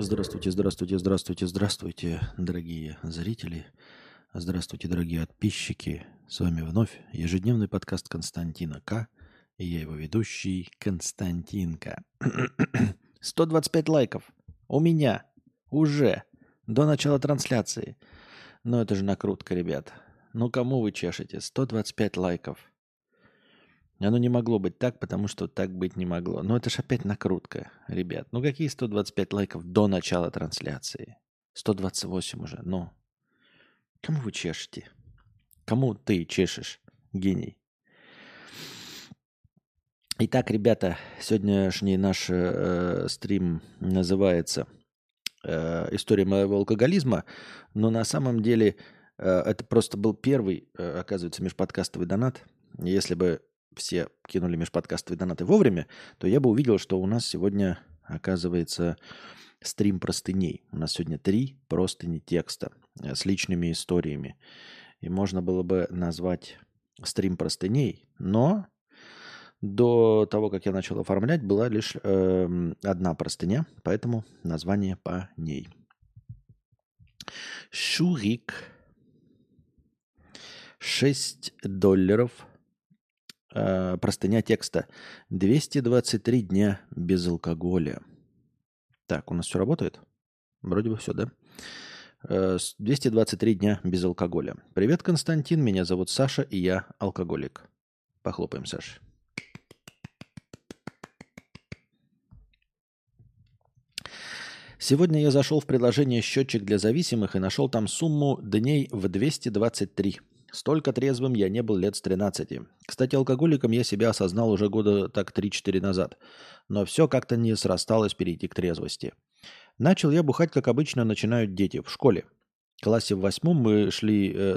Здравствуйте, здравствуйте, здравствуйте, здравствуйте, дорогие зрители. Здравствуйте, дорогие подписчики. С вами вновь ежедневный подкаст Константина К. И я его ведущий Константинка. 125 лайков у меня уже до начала трансляции. Но это же накрутка, ребят. Ну кому вы чешете? 125 лайков. Оно не могло быть так, потому что так быть не могло. Но это же опять накрутка, ребят. Ну какие 125 лайков до начала трансляции? 128 уже, ну. Кому вы чешете? Кому ты чешешь, гений? Итак, ребята, сегодняшний наш стрим называется «История моего алкоголизма», но на самом деле это просто был первый, оказывается, межподкастовый донат. Если бы все кинули межподкастовые донаты вовремя, то я бы увидел, что у нас сегодня, оказывается, стрим простыней. У нас сегодня 3 простыни текста с личными историями. И можно было бы назвать стрим простыней, но... До того, как я начал оформлять, была лишь одна простыня, поэтому название по ней. Шурик. $6. Простыня текста. 223 дня без алкоголя. Так, у нас все работает? Вроде бы все, да? 223 дня без алкоголя. Привет, Константин, меня зовут Саша, и я алкоголик. Похлопаем, Саша. Сегодня я зашел в приложение «Счетчик для зависимых» и нашел там сумму дней в 223. Столько трезвым я не был лет с 13. Кстати, алкоголиком я себя осознал уже года так 3-4 назад. Но все как-то не срасталось перейти к трезвости. Начал я бухать, как обычно начинают дети, в школе. В классе в 8 мы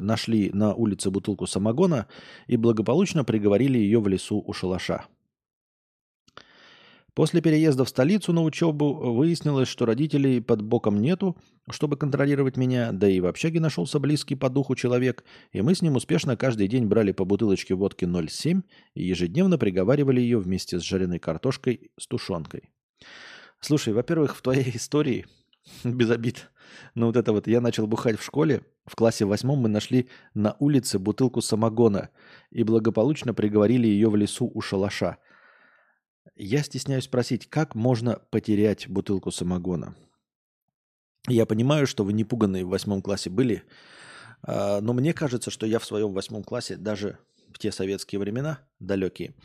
нашли на улице бутылку самогона и благополучно приговорили ее в лесу у шалаша. После переезда в столицу на учебу выяснилось, что родителей под боком нету, чтобы контролировать меня, да и в общаге нашелся близкий по духу человек, и мы с ним успешно каждый день брали по бутылочке водки 0,7 и ежедневно приговаривали ее вместе с жареной картошкой с тушенкой. Слушай, во-первых, в твоей истории, без обид, но вот это вот, я начал бухать в школе, в классе 8 мы нашли на улице бутылку самогона и благополучно приговорили ее в лесу у шалаша. Я стесняюсь спросить, как можно потерять бутылку самогона? Я понимаю, что вы не пуганные в 8 классе были, но мне кажется, что я в своем 8 классе, даже в те советские времена, далекие,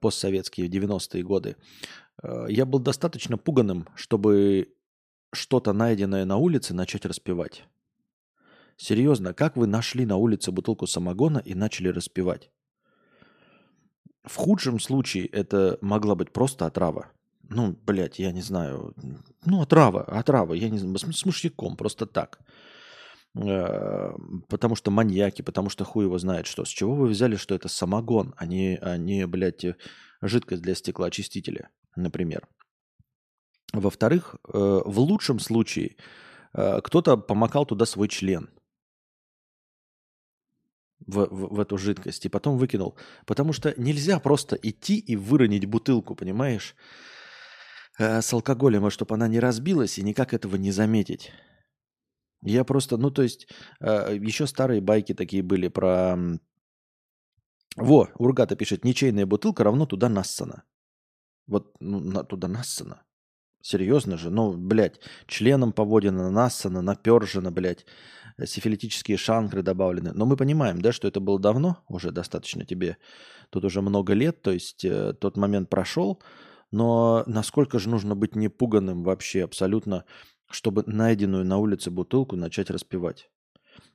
постсоветские, 90-е годы, я был достаточно пуганым, чтобы что-то найденное на улице начать распивать. Серьезно, как вы нашли на улице бутылку самогона и начали распивать? В худшем случае это могла быть просто отрава. Ну, блядь, я не знаю. Ну, отрава, я не знаю, с мышьяком, просто так. Потому что маньяки, потому что хуй его знает что. С чего вы взяли, что это самогон, а не, блядь, жидкость для стеклоочистителя, например. Во-вторых, в лучшем случае кто-то помакал туда свой член. В эту жидкость и потом выкинул. Потому что нельзя просто идти и выронить бутылку, понимаешь, с алкоголем, а чтобы она не разбилась и никак этого не заметить. Я просто, ну то есть, еще старые байки такие были про... Во, Ургата пишет, ничейная бутылка равно туда нассана. Вот ну, туда нассана. Серьезно же, ну, блядь, членом поводина, нассана, напержено, блядь, сифилитические шанкры добавлены. Но мы понимаем, да, что это было давно, уже достаточно тебе, тут уже много лет, то есть тот момент прошел, но насколько же нужно быть непуганным вообще абсолютно, чтобы найденную на улице бутылку начать распивать.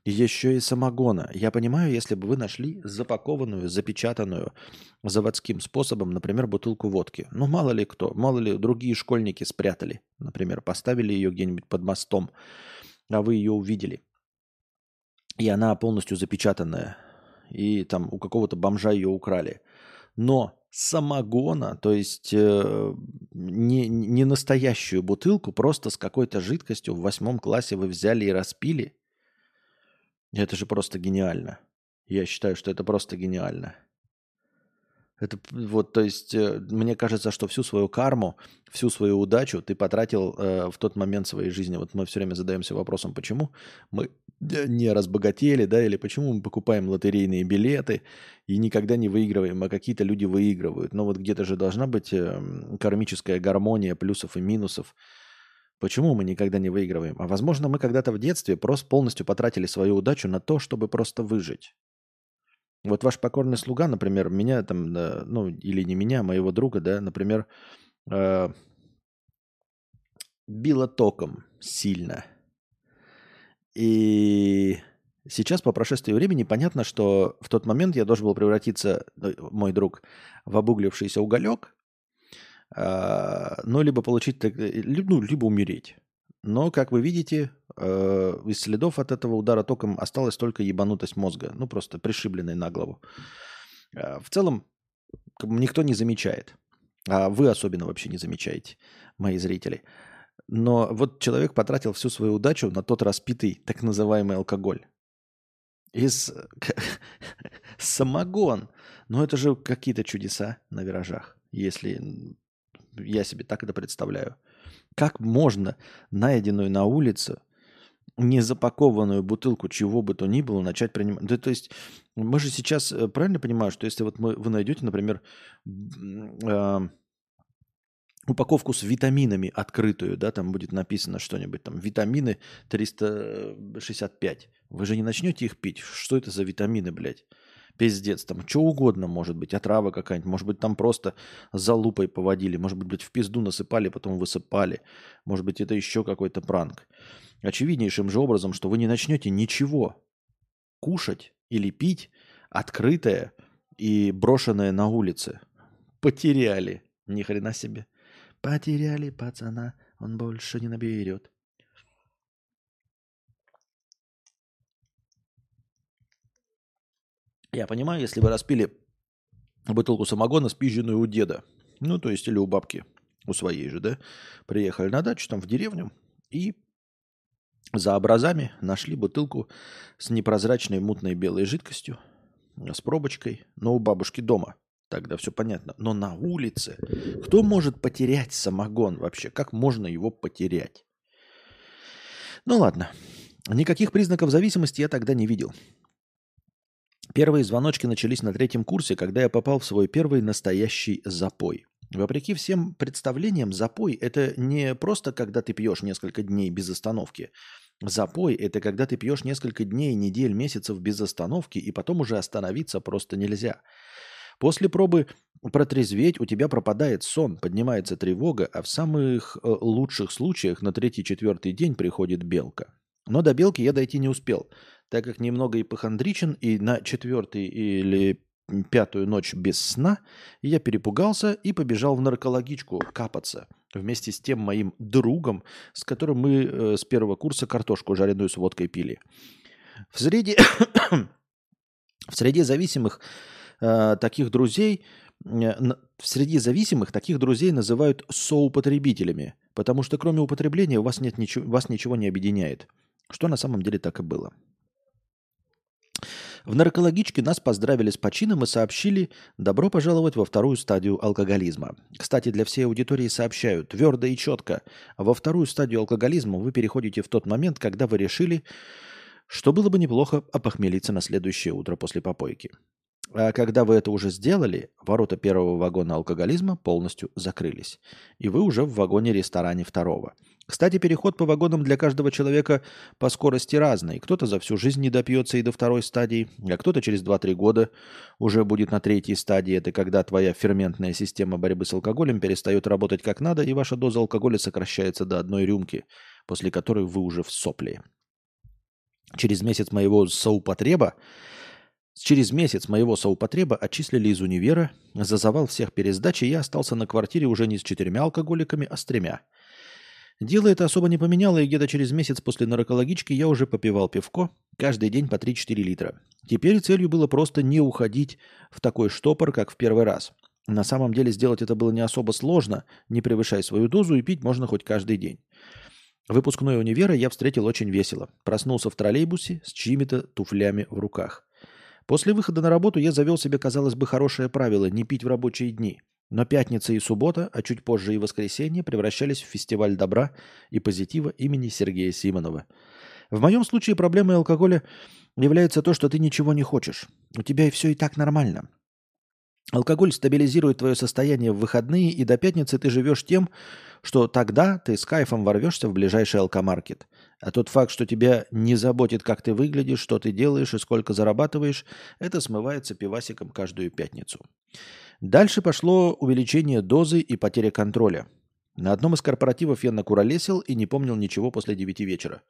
Еще и самогона. Я понимаю, если бы вы нашли запакованную, запечатанную заводским способом, например, бутылку водки. Ну, мало ли кто, мало ли другие школьники спрятали. Например, поставили ее где-нибудь под мостом, а вы ее увидели. И она полностью запечатанная. И там у какого-то бомжа ее украли. Но самогона, то есть не настоящую бутылку, просто с какой-то жидкостью в 8 классе вы взяли и распили. Это же просто гениально. Я считаю, что это просто гениально. Это вот, то есть, мне кажется, что всю свою карму, всю свою удачу ты потратил в тот момент своей жизни. Вот мы все время задаемся вопросом, почему мы не разбогатели, да, или почему мы покупаем лотерейные билеты и никогда не выигрываем, а какие-то люди выигрывают. Но вот где-то же должна быть кармическая гармония плюсов и минусов. Почему мы никогда не выигрываем? А возможно, мы когда-то в детстве просто полностью потратили свою удачу на то, чтобы просто выжить. Вот ваш покорный слуга, например, меня там, ну, или не меня, моего друга, да, например, било током сильно. И сейчас, по прошествии времени, понятно, что в тот момент я должен был превратиться, мой друг, в обуглившийся уголек, ну, либо получить, ну, либо умереть. Но, как вы видите, из следов от этого удара током осталась только ебанутость мозга. Ну, просто пришибленный на голову. В целом, никто не замечает. А вы особенно вообще не замечаете, мои зрители. Но вот человек потратил всю свою удачу на тот распитый так называемый алкоголь. Из самогон. Но это же какие-то чудеса на виражах, если я себе так это представляю. Как можно найденную на улице незапакованную бутылку чего бы то ни было начать принимать? Да, то есть мы же сейчас правильно понимаем, что если вот вы найдете, например, упаковку с витаминами открытую, да, там будет написано что-нибудь, там витамины 365, вы же не начнете их пить. Что это за витамины, блядь? Пиздец, там что угодно может быть, отрава какая-нибудь, может быть, там просто за лупой поводили, может быть, блядь, в пизду насыпали, потом высыпали, может быть, это еще какой-то пранк. Очевиднейшим же образом, что вы не начнете ничего кушать или пить открытое и брошенное на улице. Потеряли, ни хрена себе. Потеряли пацана, он больше не наберет. Я понимаю, если вы распили бутылку самогона, спизженную у деда, ну, то есть, или у бабки, у своей же, да, приехали на дачу, там, в деревню, и за образами нашли бутылку с непрозрачной мутной белой жидкостью, с пробочкой, но у бабушки дома, тогда все понятно. Но на улице кто может потерять самогон вообще? Как можно его потерять? Ну, ладно. Никаких признаков зависимости я тогда не видел. Первые звоночки начались на третьем курсе, когда я попал в свой первый настоящий запой. Вопреки всем представлениям, запой – это не просто когда ты пьешь несколько дней без остановки. Запой – это когда ты пьешь несколько дней, недель, месяцев без остановки, и потом уже остановиться просто нельзя. После пробы протрезветь у тебя пропадает сон, поднимается тревога, а в самых лучших случаях на третий-четвертый день приходит белка. Но до белки я дойти не успел, так как немного ипохондричен, и на четвертую или пятую ночь без сна я перепугался и побежал в наркологичку капаться вместе с тем моим другом, с которым мы с первого курса картошку жареную с водкой пили. В среде зависимых таких друзей называют соупотребителями, потому что кроме употребления вас ничего не объединяет. Что на самом деле так и было. В наркологичке нас поздравили с почином и сообщили «добро пожаловать во вторую стадию алкоголизма». Кстати, для всей аудитории сообщаю твердо и четко. Во вторую стадию алкоголизма вы переходите в тот момент, когда вы решили, что было бы неплохо опохмелиться на следующее утро после попойки. А когда вы это уже сделали, ворота первого вагона алкоголизма полностью закрылись. И вы уже в вагоне-ресторане второго. Кстати, переход по вагонам для каждого человека по скорости разный. Кто-то за всю жизнь не допьется и до второй стадии, а кто-то через 2-3 года уже будет на третьей стадии. Это когда твоя ферментная система борьбы с алкоголем перестает работать как надо, и ваша доза алкоголя сокращается до одной рюмки, после которой вы уже в сопли. Через месяц моего соупотреба отчислили из универа, за завал всех пересдач, и я остался на квартире уже не с 4 алкоголиками, а с 3. Дело это особо не поменяло, и где-то через месяц после наркологички я уже попивал пивко, каждый день по 3-4 литра. Теперь целью было просто не уходить в такой штопор, как в первый раз. На самом деле сделать это было не особо сложно, не превышая свою дозу, и пить можно хоть каждый день. Выпускной универа я встретил очень весело. Проснулся в троллейбусе с чьими-то туфлями в руках. После выхода на работу я завел себе, казалось бы, хорошее правило – не пить в рабочие дни. Но пятница и суббота, а чуть позже и воскресенье превращались в фестиваль добра и позитива имени Сергея Симонова. В моем случае проблемой алкоголя является то, что ты ничего не хочешь. У тебя и все и так нормально. Алкоголь стабилизирует твое состояние в выходные, и до пятницы ты живешь тем, что тогда ты с кайфом ворвешься в ближайший алкомаркет. А тот факт, что тебя не заботит, как ты выглядишь, что ты делаешь и сколько зарабатываешь, это смывается пивасиком каждую пятницу. Дальше пошло увеличение дозы и потеря контроля. На одном из корпоративов я накуролесил и не помнил ничего после 9 вечера.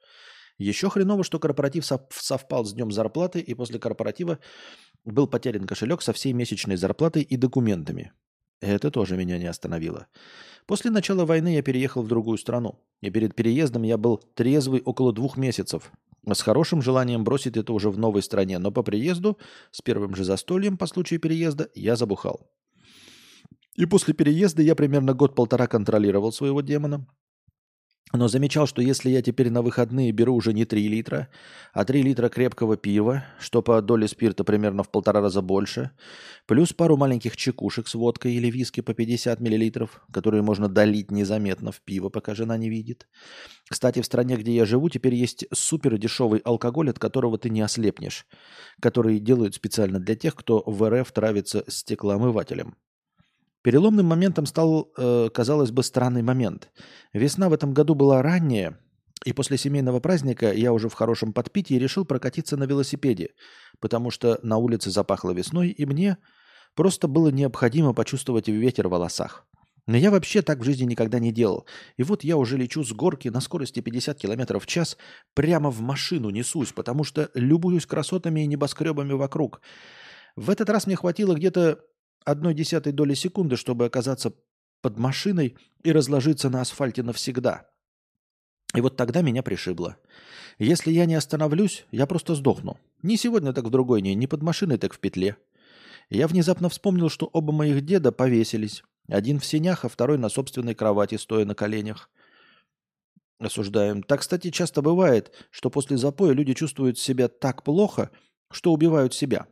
Еще хреново, что корпоратив совпал с днем зарплаты, и после корпоратива был потерян кошелек со всей месячной зарплатой и документами. Это тоже меня не остановило. После начала войны я переехал в другую страну. И перед переездом я был трезвый около 2 месяцев. С хорошим желанием бросить это уже в новой стране. Но по приезду, с первым же застольем по случаю переезда, я забухал. И после переезда я примерно 1-1,5 года контролировал своего демона. Но замечал, что если я теперь на выходные беру уже не 3 литра, а 3 литра крепкого пива, что по доле спирта примерно в 1,5 раза больше, плюс пару маленьких чекушек с водкой или виски по 50 миллилитров, которые можно долить незаметно в пиво, пока жена не видит. Кстати, в стране, где я живу, теперь есть супер дешевый алкоголь, от которого ты не ослепнешь, который делают специально для тех, кто в РФ травится стеклоомывателем. Переломным моментом стал, казалось бы, странный момент. Весна в этом году была ранняя, и после семейного праздника я уже в хорошем подпитии решил прокатиться на велосипеде, потому что на улице запахло весной, и мне просто было необходимо почувствовать ветер в волосах. Но я вообще так в жизни никогда не делал. И вот я уже лечу с горки на скорости 50 км в час, прямо в машину несусь, потому что любуюсь красотами и небоскребами вокруг. В этот раз мне хватило где-то 0,1 доли секунды, чтобы оказаться под машиной и разложиться на асфальте навсегда. И вот тогда меня пришибло. Если я не остановлюсь, я просто сдохну. Не сегодня, так в другой день, не под машиной, так в петле. Я внезапно вспомнил, что оба моих деда повесились. Один в сенях, а второй на собственной кровати, стоя на коленях. Осуждаем. Так, кстати, часто бывает, что после запоя люди чувствуют себя так плохо, что убивают себя.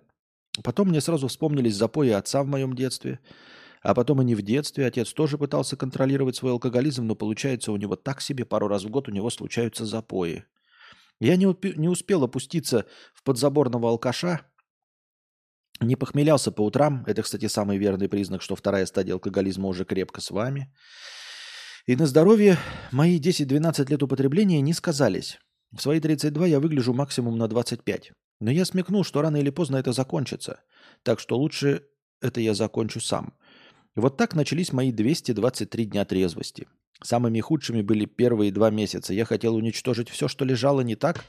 Потом мне сразу вспомнились запои отца в моем детстве. А потом и не в детстве. Отец тоже пытался контролировать свой алкоголизм, но получается у него так себе. Пару раз в год у него случаются запои. Я не успел опуститься в подзаборного алкаша. Не похмелялся по утрам. Это, кстати, самый верный признак, что вторая стадия алкоголизма уже крепко с вами. И на здоровье мои 10-12 лет употребления не сказались. В свои 32 я выгляжу максимум на 25. Но я смекнул, что рано или поздно это закончится. Так что лучше это я закончу сам. И вот так начались мои 223 дня трезвости. Самыми худшими были первые 2 месяца. Я хотел уничтожить все, что лежало не так,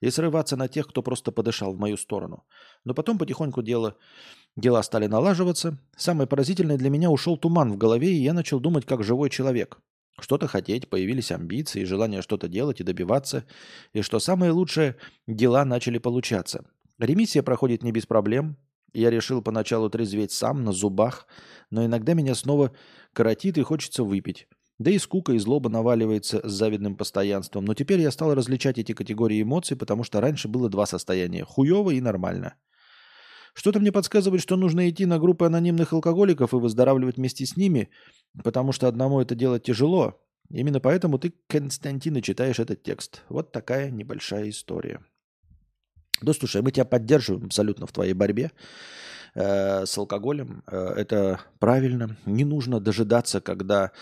и срываться на тех, кто просто подышал в мою сторону. Но потом потихоньку дела стали налаживаться. Самое поразительное для меня — ушел туман в голове, и я начал думать как живой человек. Что-то хотеть, появились амбиции, желание что-то делать и добиваться. И что самое лучшее, дела начали получаться. Ремиссия проходит не без проблем. Я решил поначалу трезветь сам, на зубах. Но иногда меня снова коротит и хочется выпить. Да и скука и злоба наваливается с завидным постоянством. Но теперь я стал различать эти категории эмоций, потому что раньше было 2 состояния. Хуёво и нормально. Что-то мне подсказывает, что нужно идти на группы анонимных алкоголиков и выздоравливать вместе с ними, потому что одному это делать тяжело. Именно поэтому ты, Константин, читаешь этот текст. Вот такая небольшая история. Да, слушай, мы тебя поддерживаем абсолютно в твоей борьбе с алкоголем. Это правильно. Не нужно дожидаться, когда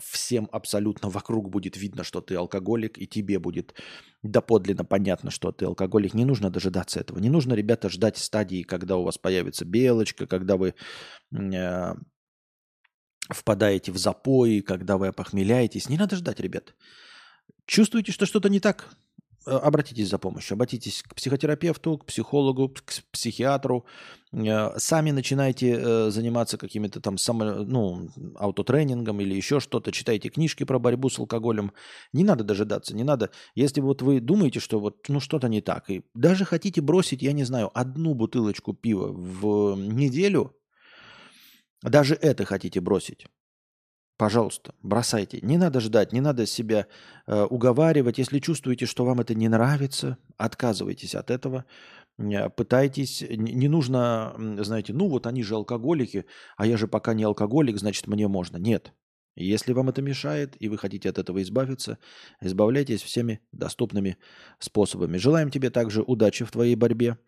всем абсолютно вокруг будет видно, что ты алкоголик, и тебе будет доподлинно понятно, что ты алкоголик. Не нужно дожидаться этого. Не нужно, ребята, ждать стадии, когда у вас появится белочка, когда вы впадаете в запои, когда вы опохмеляетесь. Не надо ждать, ребят. Чувствуете, что что-то не так? Обратитесь за помощью, обратитесь к психотерапевту, к психологу, к психиатру. Сами начинайте заниматься какими-то там аутотренингом или еще что-то. Читайте книжки про борьбу с алкоголем. Не надо дожидаться, не надо. Если вот вы думаете, что что-то не так, и даже хотите бросить, я не знаю, 1 бутылочку пива в неделю, даже это хотите бросить, пожалуйста, бросайте. Не надо ждать, не надо себя уговаривать. Если чувствуете, что вам это не нравится, Отказывайтесь от этого. Пытайтесь, не нужно, знаете, ну вот они же алкоголики, а я же пока не алкоголик, значит мне можно. Нет. Если вам это мешает и вы хотите от этого избавиться, избавляйтесь всеми доступными способами. Желаем тебе также удачи в твоей борьбе.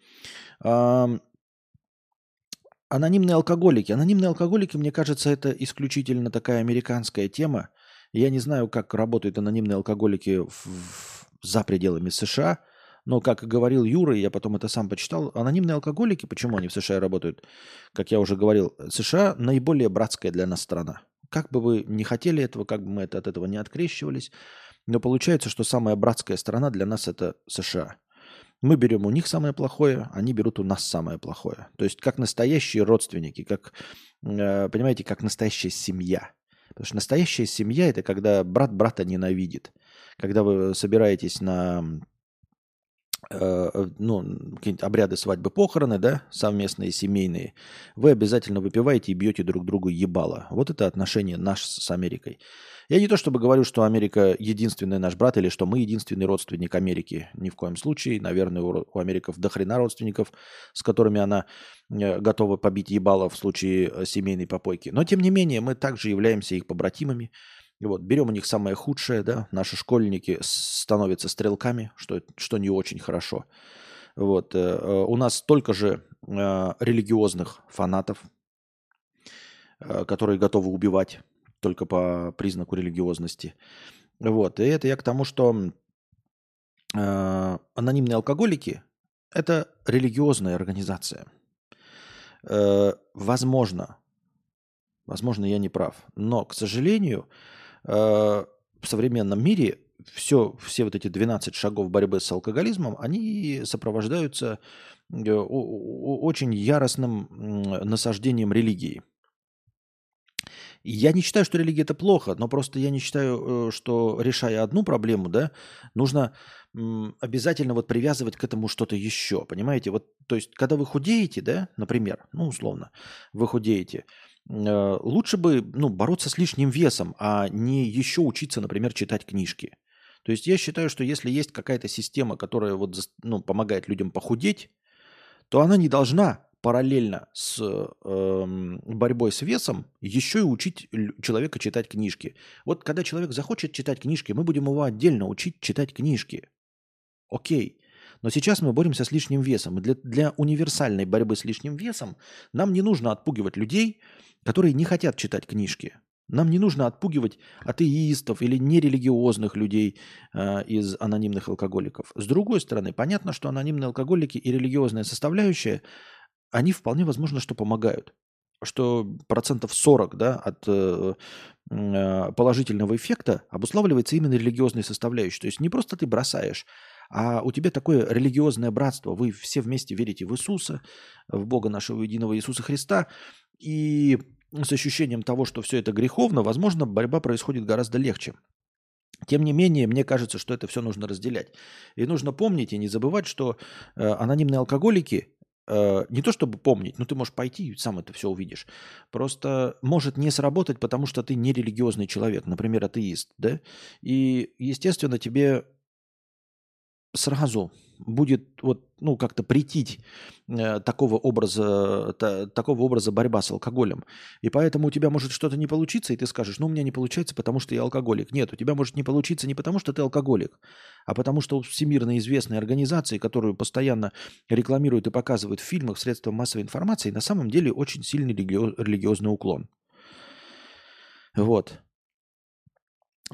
Анонимные алкоголики. Анонимные алкоголики, мне кажется, это исключительно такая американская тема. Я не знаю, как работают анонимные алкоголики за пределами США, но, как говорил Юра, я потом это сам почитал, анонимные алкоголики, почему они в США работают, как я уже говорил, США наиболее братская для нас страна. Как бы вы не хотели этого, как бы мы от этого не открещивались, но получается, что самая братская страна для нас – это США. Мы берем у них самое плохое, они берут у нас самое плохое. То есть как настоящие родственники, как, понимаете, как настоящая семья. Потому что настоящая семья – это когда брат брата ненавидит. Когда вы собираетесь на какие-нибудь обряды, свадьбы, похороны, да, совместные, семейные, вы обязательно выпиваете и бьете друг другу ебало. Вот это отношение наше с Америкой. Я не то чтобы говорю, что Америка единственный наш брат или что мы единственный родственник Америки. Ни в коем случае. Наверное, у Америков дохрена родственников, с которыми она готова побить ебало в случае семейной попойки. Но, тем не менее, мы также являемся их побратимами. И вот, берем у них самое худшее, да, наши школьники становятся стрелками, что не очень хорошо. Вот, у нас столько же религиозных фанатов, которые готовы убивать только по признаку религиозности. Вот, и это я к тому, что анонимные алкоголики – это религиозная организация. Возможно, я не прав, но, к сожалению, в современном мире все вот эти 12 шагов борьбы с алкоголизмом, они сопровождаются очень яростным насаждением религии. Я не считаю, что религия – это плохо, но просто я не считаю, что, решая одну проблему, да, нужно обязательно вот привязывать к этому что-то еще, понимаете? Вот, то есть, когда вы худеете, да, например, ну, условно, вы худеете, лучше бы, бороться с лишним весом, а не еще учиться, например, читать книжки. То есть я считаю, что если есть какая-то система, которая вот, помогает людям похудеть, то она не должна параллельно с борьбой с весом еще и учить человека читать книжки. Вот когда человек захочет читать книжки, мы будем его отдельно учить читать книжки. Окей. Но сейчас мы боремся с лишним весом. И для универсальной борьбы с лишним весом нам не нужно отпугивать людей, которые не хотят читать книжки. Нам не нужно отпугивать атеистов или нерелигиозных людей из анонимных алкоголиков. С другой стороны, понятно, что анонимные алкоголики и религиозная составляющая, они вполне возможно, что помогают. Что 40% от положительного эффекта обуславливается именно религиозной составляющей. То есть не просто ты бросаешь, а у тебя такое религиозное братство. Вы все вместе верите в Иисуса, в Бога нашего единого Иисуса Христа. И с ощущением того, что все это греховно, возможно, борьба происходит гораздо легче. Тем не менее, мне кажется, что это все нужно разделять. И нужно помнить и не забывать, что анонимные алкоголики, не то чтобы помнить, но ты можешь пойти и сам это все увидишь. Просто может не сработать, потому что ты не религиозный человек, например, атеист, да? И, естественно, тебе сразу будет как-то претить такого образа борьба с алкоголем. И поэтому у тебя может что-то не получиться, и ты скажешь, у меня не получается, потому что я алкоголик. Нет, у тебя может не получиться не потому, что ты алкоголик, а потому что у всемирно известной организации, которую постоянно рекламируют и показывают в фильмах, в средствах массовой информации, на самом деле очень сильный религиозный уклон. Вот.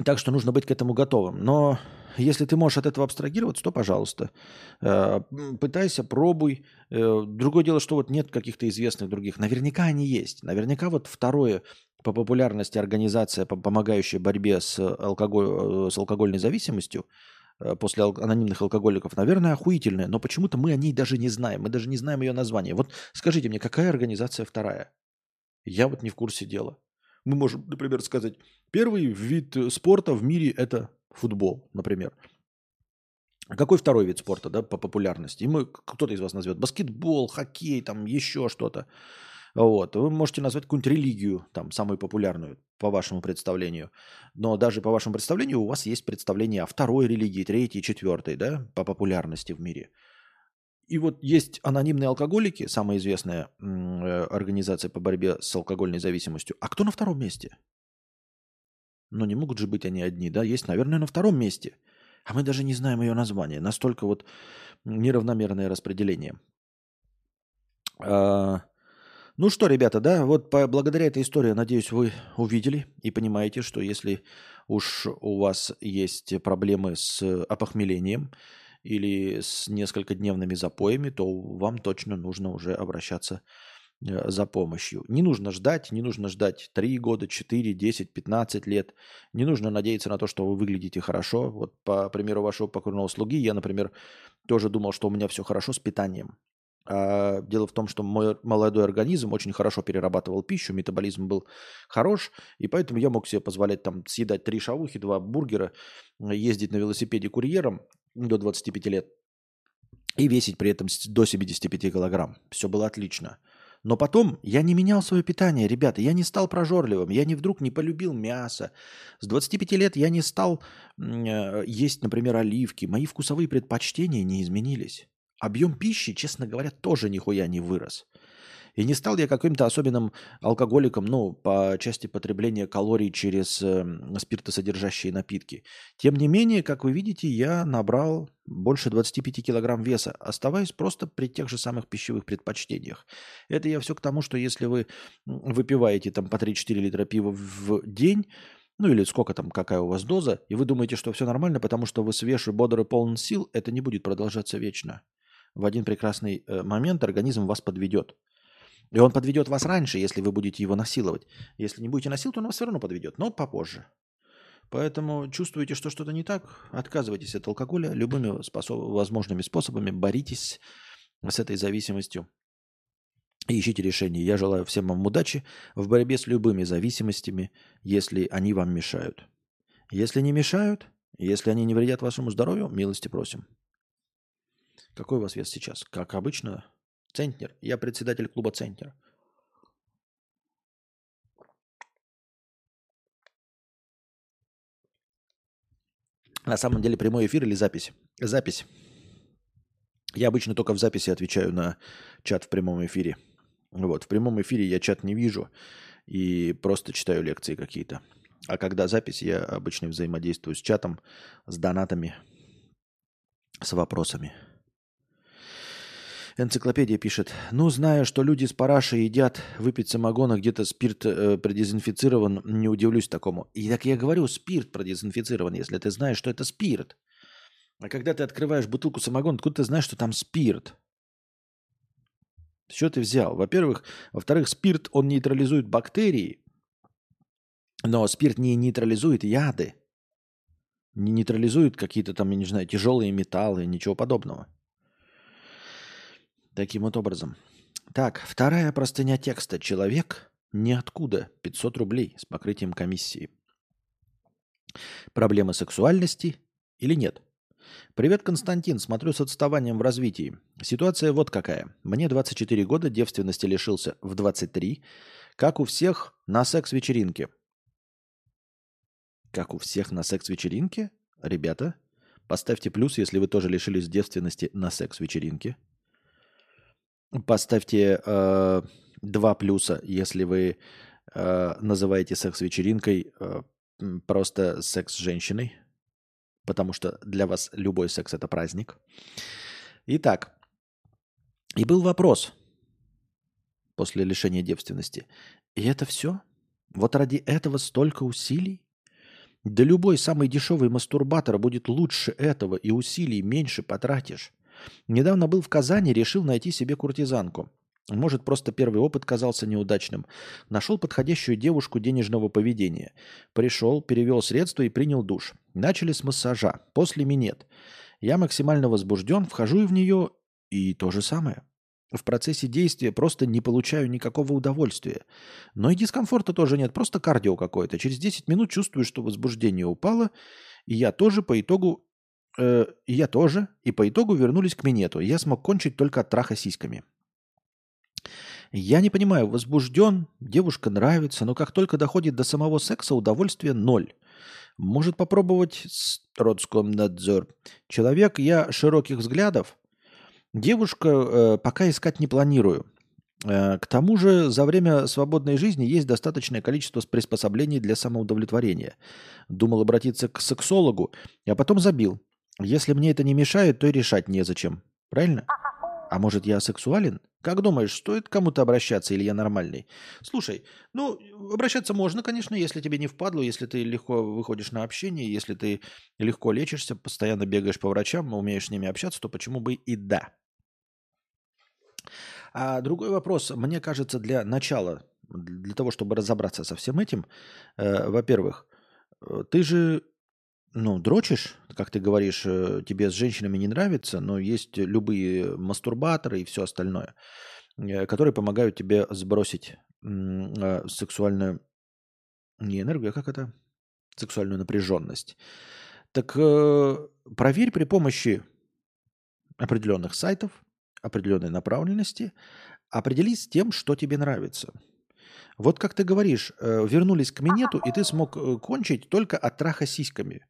Так что нужно быть к этому готовым. Но если ты можешь от этого абстрагироваться, то, пожалуйста, пытайся, пробуй. Другое дело, что нет каких-то известных других. Наверняка они есть. Наверняка второе по популярности организация, помогающая борьбе с алкогольной зависимостью после анонимных алкоголиков, наверное, охуительная. Но почему-то мы о ней даже не знаем. Мы даже не знаем ее название. Вот скажите мне, какая организация вторая? Я не в курсе дела. Мы можем, например, сказать, первый вид спорта в мире – это футбол, например. Какой второй вид спорта, да, по популярности? И кто-то из вас назовет баскетбол, хоккей, там еще что-то. Вот. Вы можете назвать какую-нибудь религию, там, самую популярную, по вашему представлению. Но даже по вашему представлению у вас есть представление о второй религии, третьей, четвертой, да, по популярности в мире. И вот есть анонимные алкоголики, самая известная организация по борьбе с алкогольной зависимостью. А кто на втором месте? Ну, не могут же быть они одни, да? Есть, наверное, на втором месте. А мы даже не знаем ее название. Настолько вот неравномерное распределение. Ну что, ребята, да, вот благодаря этой истории, надеюсь, вы увидели и понимаете, что если уж у вас есть проблемы с опохмелением или с несколькодневными запоями, то вам точно нужно уже обращаться за помощью. Не нужно ждать 3 года, 4, 10, 15 лет. Не нужно надеяться на то, что вы выглядите хорошо. Вот по примеру вашего покорного слуги, я, например, тоже думал, что у меня все хорошо с питанием. А дело в том, что мой молодой организм очень хорошо перерабатывал пищу, метаболизм был хорош, и поэтому я мог себе позволять там съедать 3 шавухи, 2 бургера, ездить на велосипеде курьером до 25 лет и весить при этом до 75 килограмм. Все было отлично. Но потом я не менял свое питание, ребята, я не стал прожорливым, я вдруг не полюбил мясо. С 25 лет я не стал есть, например, оливки. Мои вкусовые предпочтения не изменились. Объем пищи, честно говоря, тоже нихуя не вырос. И не стал я каким-то особенным алкоголиком, ну, по части потребления калорий через спиртосодержащие напитки. Тем не менее, как вы видите, я набрал больше 25 килограмм веса, оставаясь просто при тех же самых пищевых предпочтениях. Это я все к тому, что если вы выпиваете там по 3-4 литра пива в день, ну или сколько там, какая у вас доза, и вы думаете, что все нормально, потому что вы свежий, бодрый, полон сил, это не будет продолжаться вечно. В один прекрасный момент организм вас подведет. И он подведет вас раньше, если вы будете его насиловать. Если не будете насиловать, то он вас все равно подведет, но попозже. Поэтому чувствуете, что что-то не так, отказывайтесь от алкоголя любыми возможными способами, боритесь с этой зависимостью и ищите решение. Я желаю всем вам удачи в борьбе с любыми зависимостями, если они вам мешают. Если не мешают, если они не вредят вашему здоровью, милости просим. Какой у вас вес сейчас? Как обычно... Центнер. Я председатель клуба «Центнер». На самом деле прямой эфир или запись? Запись. Я обычно только в записи отвечаю на чат в прямом эфире. Вот. В прямом эфире я чат не вижу и просто читаю лекции какие-то. А когда запись, я обычно взаимодействую с чатом, с донатами, с вопросами. Энциклопедия пишет. Ну, знаю, что люди с параши едят, выпить самогона, где-то спирт продезинфицирован, не удивлюсь такому. И так я говорю, спирт продезинфицирован, если ты знаешь, что это спирт. А когда ты открываешь бутылку самогона, откуда ты знаешь, что там спирт? С чего ты взял? Во-первых. Во-вторых, спирт, он нейтрализует бактерии, но спирт не нейтрализует яды, не нейтрализует какие-то там, я не знаю, тяжелые металлы, ничего подобного. Таким вот образом. Так, вторая простыня текста. Человек ниоткуда. 500 рублей с покрытием комиссии. Проблемы сексуальности или нет? Привет, Константин. Смотрю с отставанием в развитии. Ситуация вот какая. Мне 24 года, девственности лишился в 23. Как у всех на секс-вечеринке. Как у всех на секс-вечеринке? Ребята, поставьте плюс, если вы тоже лишились девственности на секс-вечеринке. Поставьте 2 плюса, если вы называете секс-вечеринкой просто секс с женщиной, потому что для вас любой секс – это праздник. Итак, и был вопрос после лишения девственности. И это все? Вот ради этого столько усилий? Да любой самый дешевый мастурбатор будет лучше этого, и усилий меньше потратишь. Недавно был в Казани, решил найти себе куртизанку. Может, просто первый опыт казался неудачным. Нашел подходящую девушку денежного поведения. Пришел, перевел средства и принял душ. Начали с массажа, после минет. Я максимально возбужден, вхожу и в нее, и то же самое. В процессе действия просто не получаю никакого удовольствия. Но и дискомфорта тоже нет, просто кардио какое-то. Через 10 минут чувствую, что возбуждение упало, и я тоже, и по итогу вернулись к минету. Я смог кончить только от траха сиськами. Я не понимаю, возбужден, девушка нравится, но как только доходит до самого секса, удовольствие ноль. Может попробовать Роскомнадзор. Человек я широких взглядов. Девушка пока искать не планирую. К тому же за время свободной жизни есть достаточное количество приспособлений для самоудовлетворения. Думал обратиться к сексологу, а потом забил. Если мне это не мешает, то и решать незачем. Правильно? А может, я асексуален? Как думаешь, стоит к кому-то обращаться или я нормальный? Слушай, ну, обращаться можно, конечно, если тебе не впадло, если ты легко выходишь на общение, если ты легко лечишься, постоянно бегаешь по врачам, умеешь с ними общаться, то почему бы и да. А другой вопрос, мне кажется, для начала, для того, чтобы разобраться со всем этим, во-первых, ты же, ну, дрочишь, как ты говоришь, тебе с женщинами не нравится, но есть любые мастурбаторы и все остальное, которые помогают тебе сбросить сексуальную, не энергию, а как это, сексуальную напряженность. Так проверь при помощи определенных сайтов, определенной направленности, определись с тем, что тебе нравится. Вот как ты говоришь, вернулись к минету, и ты смог кончить только от траха сиськами.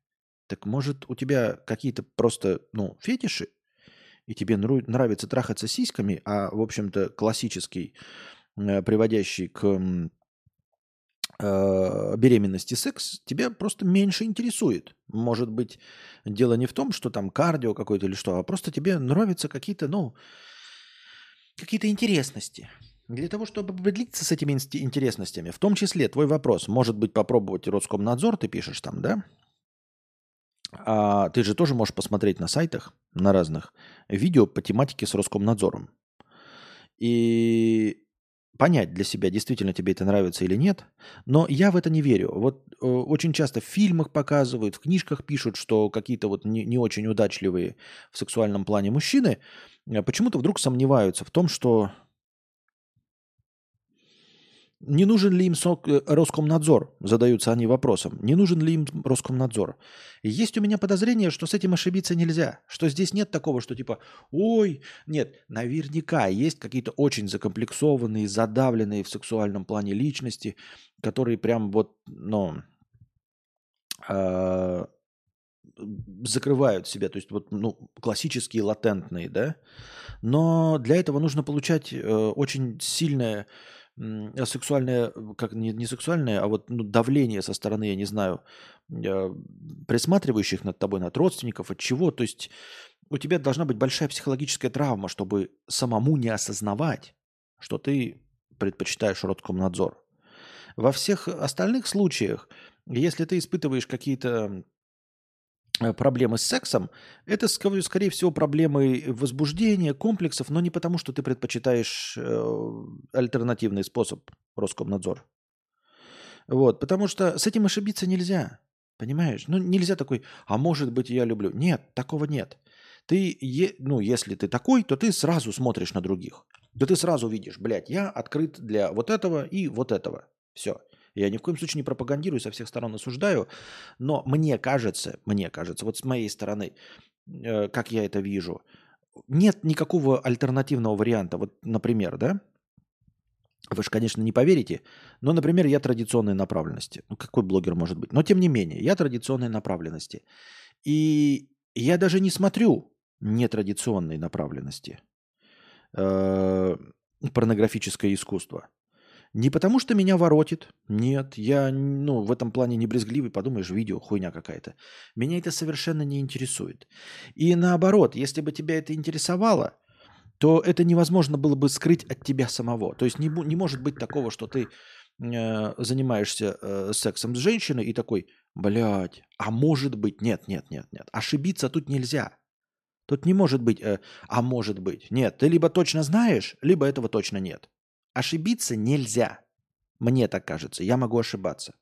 Так может, у тебя какие-то просто, ну, фетиши, и тебе нравится трахаться сиськами, а, в общем-то, классический, приводящий к беременности секс тебя просто меньше интересует. Может быть, дело не в том, что там кардио какое-то или что, а просто тебе нравятся какие-то, ну, какие-то интересности. Для того, чтобы определиться с этими интересностями, в том числе твой вопрос, может быть, попробовать Роскомнадзор, ты пишешь там, да? А ты же тоже можешь посмотреть на сайтах, на разных, видео по тематике с Роскомнадзором. И понять для себя, действительно тебе это нравится или нет, но я в это не верю. Вот очень часто в фильмах показывают, в книжках пишут, что какие-то вот не очень удачливые в сексуальном плане мужчины почему-то вдруг сомневаются в том, что не нужен ли им Роскомнадзор, задаются они вопросом, не нужен ли им Роскомнадзор. Есть у меня подозрение, что с этим ошибиться нельзя, что здесь нет такого, что типа, ой, нет, наверняка есть какие-то очень закомплексованные, задавленные в сексуальном плане личности, которые прям вот, ну, закрывают себя, то есть вот, ну, классические латентные, да, но для этого нужно получать очень сильное сексуальное, как не сексуальное, а вот, ну, давление со стороны, я не знаю, присматривающих над тобой, над родственников, от чего. То есть у тебя должна быть большая психологическая травма, чтобы самому не осознавать, что ты предпочитаешь Роскомнадзор. Во всех остальных случаях, если ты испытываешь какие-то проблемы с сексом, это, скорее всего, проблемы возбуждения, комплексов, но не потому, что ты предпочитаешь альтернативный способ Роскомнадзор. Вот, потому что с этим ошибиться нельзя, понимаешь? Ну, нельзя такой, а может быть, я люблю. Нет, такого нет. Ты, ну, если ты такой, то ты сразу смотришь на других. Да ты сразу видишь, блядь, я открыт для вот этого и вот этого. Все. Я ни в коем случае не пропагандирую, со всех сторон осуждаю, но мне кажется, вот с моей стороны, как я это вижу, нет никакого альтернативного варианта. Вот, например, да, вы же, конечно, не поверите, но, например, я традиционной направленности. Ну, какой блогер может быть? Но, тем не менее, я традиционной направленности. И я даже не смотрю нетрадиционной направленности, порнографическое искусство. Не потому, что меня воротит. Нет, я, ну, в этом плане не брезгливый. Подумаешь, видео, хуйня какая-то. Меня это совершенно не интересует. И наоборот, если бы тебя это интересовало, то это невозможно было бы скрыть от тебя самого. То есть не может быть такого, что ты занимаешься сексом с женщиной и такой, блядь, а может быть, нет. Ошибиться тут нельзя. Тут не может быть, а может быть. Нет, ты либо точно знаешь, либо этого точно нет. Ошибиться нельзя. Мне так кажется. Я могу ошибаться.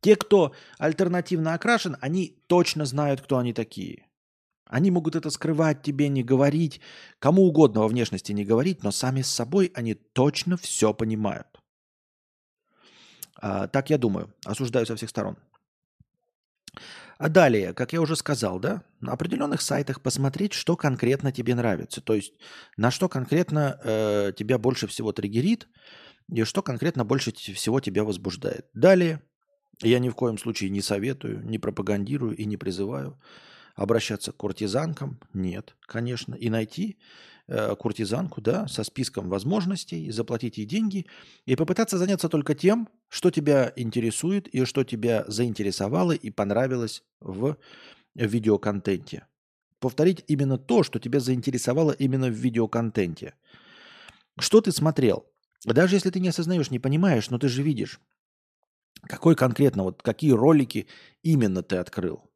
Те, кто альтернативно окрашен, они точно знают, кто они такие. Они могут это скрывать тебе, не говорить, кому угодно во внешности не говорить, но сами с собой они точно все понимают. Так я думаю. Осуждаю со всех сторон. А далее, как я уже сказал, да, на определенных сайтах посмотреть, что конкретно тебе нравится. То есть на что конкретно тебя больше всего триггерит и что конкретно больше всего тебя возбуждает. Далее, я ни в коем случае не советую, не пропагандирую и не призываю обращаться к куртизанкам. Нет, конечно. И найти куртизанку, да, со списком возможностей, заплатить ей деньги и попытаться заняться только тем, что тебя интересует и что тебя заинтересовало и понравилось в видеоконтенте. Повторить именно то, что тебя заинтересовало именно в видеоконтенте. Что ты смотрел? Даже если ты не осознаешь, не понимаешь, но ты же видишь, какой конкретно, вот какие ролики именно ты открыл,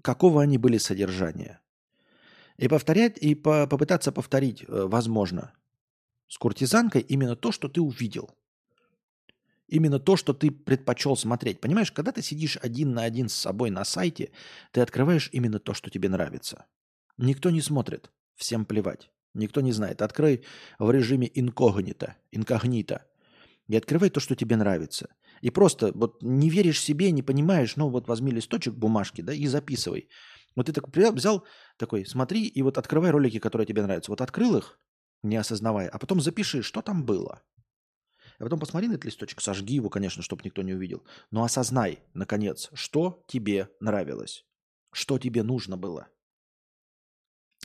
какого они были содержания. И повторять, и попытаться повторить, возможно, с куртизанкой именно то, что ты увидел. Именно то, что ты предпочел смотреть. Понимаешь, когда ты сидишь один на один с собой на сайте, ты открываешь именно то, что тебе нравится. Никто не смотрит, всем плевать. Никто не знает. Открой в режиме инкогнито. И открывай то, что тебе нравится. И просто вот не веришь себе, не понимаешь, ну вот возьми листочек бумажки, да, и записывай. Вот ты так взял, такой, смотри, и вот открывай ролики, которые тебе нравятся. Вот открыл их, не осознавая, а потом запиши, что там было. А потом посмотри на этот листочек, сожги его, конечно, чтобы никто не увидел. Но осознай, наконец, что тебе нравилось, что тебе нужно было.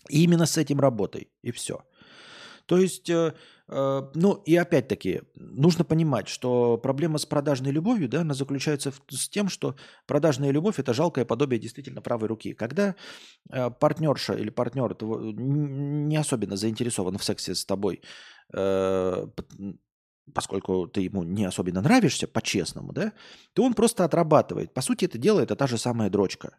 И именно с этим работай, и все. То есть, ну и опять-таки, нужно понимать, что проблема с продажной любовью, да, она заключается с тем, что продажная любовь – это жалкое подобие действительно правой руки. Когда партнерша или партнер не особенно заинтересован в сексе с тобой, поскольку ты ему не особенно нравишься, по-честному, да, то он просто отрабатывает. По сути, это делает та же самая дрочка.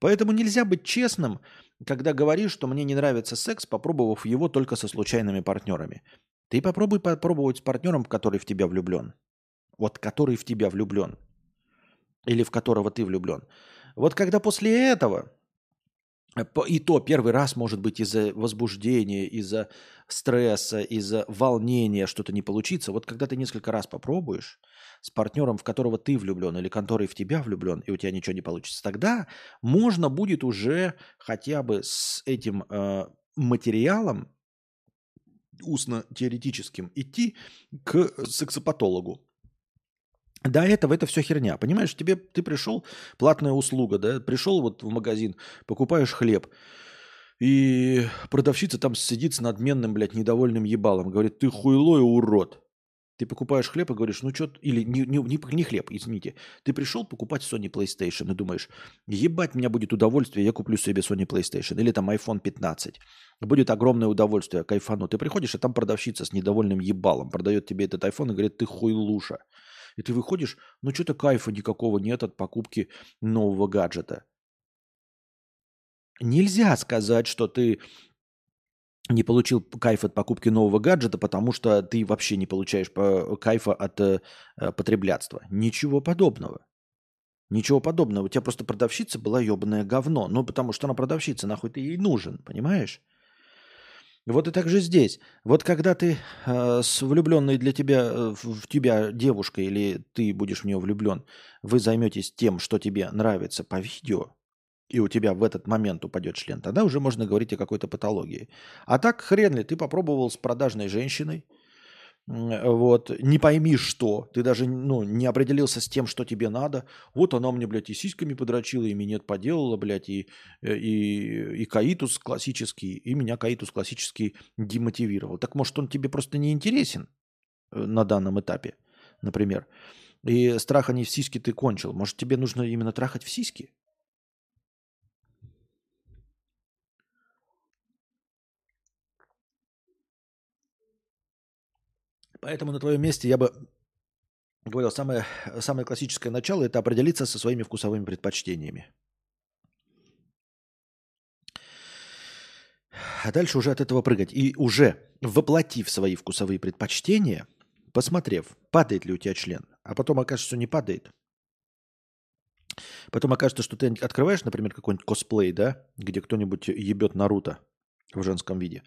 Поэтому нельзя быть честным, когда говоришь, что мне не нравится секс, попробовав его только со случайными партнерами. Ты попробуй попробовать с партнером, который в тебя влюблен. Вот который в тебя влюблен. Или в которого ты влюблен. Вот когда после этого, и то первый раз, может быть, из-за возбуждения, из-за стресса, из-за волнения что-то не получится. Вот когда ты несколько раз попробуешь с партнером, в которого ты влюблен или который в тебя влюблен, и у тебя ничего не получится, тогда можно будет уже хотя бы с этим материалом устно-теоретическим идти к сексопатологу. До этого это все херня. Понимаешь, ты пришел, платная услуга, да, пришел вот в магазин, покупаешь хлеб, и продавщица там сидит с надменным, блядь, недовольным ебалом, говорит, ты хуйло и урод. Ты покупаешь хлеб и говоришь, ну что, или не хлеб, извините, ты пришел покупать Sony PlayStation и думаешь, ебать, меня будет удовольствие, я куплю себе Sony PlayStation или там iPhone 15. Будет огромное удовольствие, кайфану. Ты приходишь, а там продавщица с недовольным ебалом продает тебе этот iPhone и говорит, ты хуйлуша. И ты выходишь, ну что-то кайфа никакого нет от покупки нового гаджета. Нельзя сказать, что ты не получил кайф от покупки нового гаджета, потому что ты вообще не получаешь кайфа от потреблятства. Ничего подобного. Ничего подобного. У тебя просто продавщица была ебаное говно. Ну потому что она продавщица, нахуй ты ей нужен, понимаешь? Вот и так же здесь. Вот когда ты с влюбленной для тебя, в тебя девушкой, или ты будешь в нее влюблен, вы займетесь тем, что тебе нравится по видео, и у тебя в этот момент упадет член, тогда уже можно говорить о какой-то патологии. А так хрен ли, ты попробовал с продажной женщиной, вот, не пойми что, ты даже не определился с тем, что тебе надо. Вот она мне, блядь, и сиськами подрочила, и минет поделала, блядь, и каитус классический, и меня каитус классический демотивировал. Так может, он тебе просто не интересен на данном этапе, например. И с траханием в сиськи ты кончил. Может, тебе нужно именно трахать в сиськи? Поэтому на твоем месте я бы говорил, самое классическое начало – это определиться со своими вкусовыми предпочтениями. А дальше уже от этого прыгать. И уже воплотив свои вкусовые предпочтения, посмотрев, падает ли у тебя член, а потом окажется, что не падает. Потом окажется, что ты открываешь, например, какой-нибудь косплей, да, где кто-нибудь ебет Наруто в женском виде.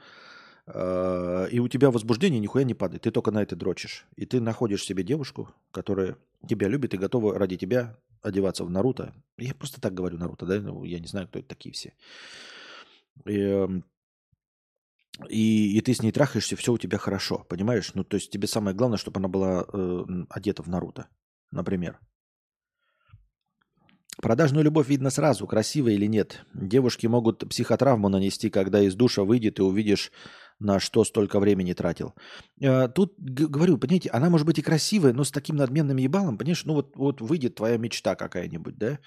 И у тебя возбуждение нихуя не падает, ты только на это дрочишь. И ты находишь себе девушку, которая тебя любит и готова ради тебя одеваться в Наруто. Я просто так говорю Наруто, да? Я не знаю, кто это такие все. И ты с ней трахаешься, все у тебя хорошо, понимаешь? Ну, то есть тебе самое главное, чтобы она была одета в Наруто, например. Продажную любовь видно сразу, красиво или нет. Девушки могут психотравму нанести, когда из душа выйдет и увидишь, на что столько времени тратил. Тут, говорю, понимаете, она может быть и красивая, но с таким надменным ебалом, понимаешь, ну вот выйдет твоя мечта какая-нибудь, да?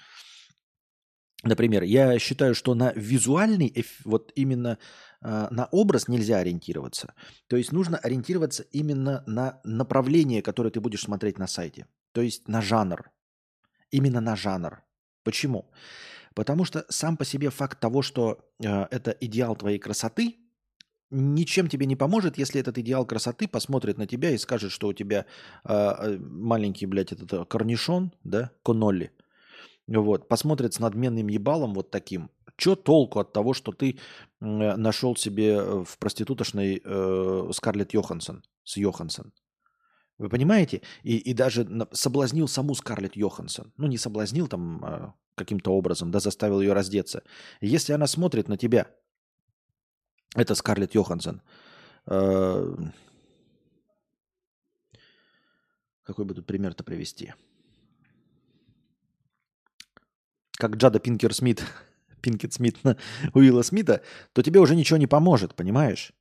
Например, я считаю, что на визуальный, вот именно на образ нельзя ориентироваться. То есть нужно ориентироваться именно на направление, которое ты будешь смотреть на сайте. То есть на жанр. Именно на жанр. Почему? Потому что сам по себе факт того, что это идеал твоей красоты, ничем тебе не поможет, если этот идеал красоты посмотрит на тебя и скажет, что у тебя маленький, блядь, этот корнишон, да, конолли, вот, посмотрит с надменным ебалом вот таким. Че толку от того, что ты нашел себе в проститутошной Скарлетт Йоханссон с Йоханссон? Вы понимаете? И даже соблазнил саму Скарлетт Йоханссон. Ну, не соблазнил там каким-то образом, да, заставил ее раздеться. Если она смотрит на тебя, это Скарлетт Йоханссон. Какой бы тут пример-то привести? Как Джада Пинкетт Смит на Уилла Смита, то тебе уже ничего не поможет, понимаешь?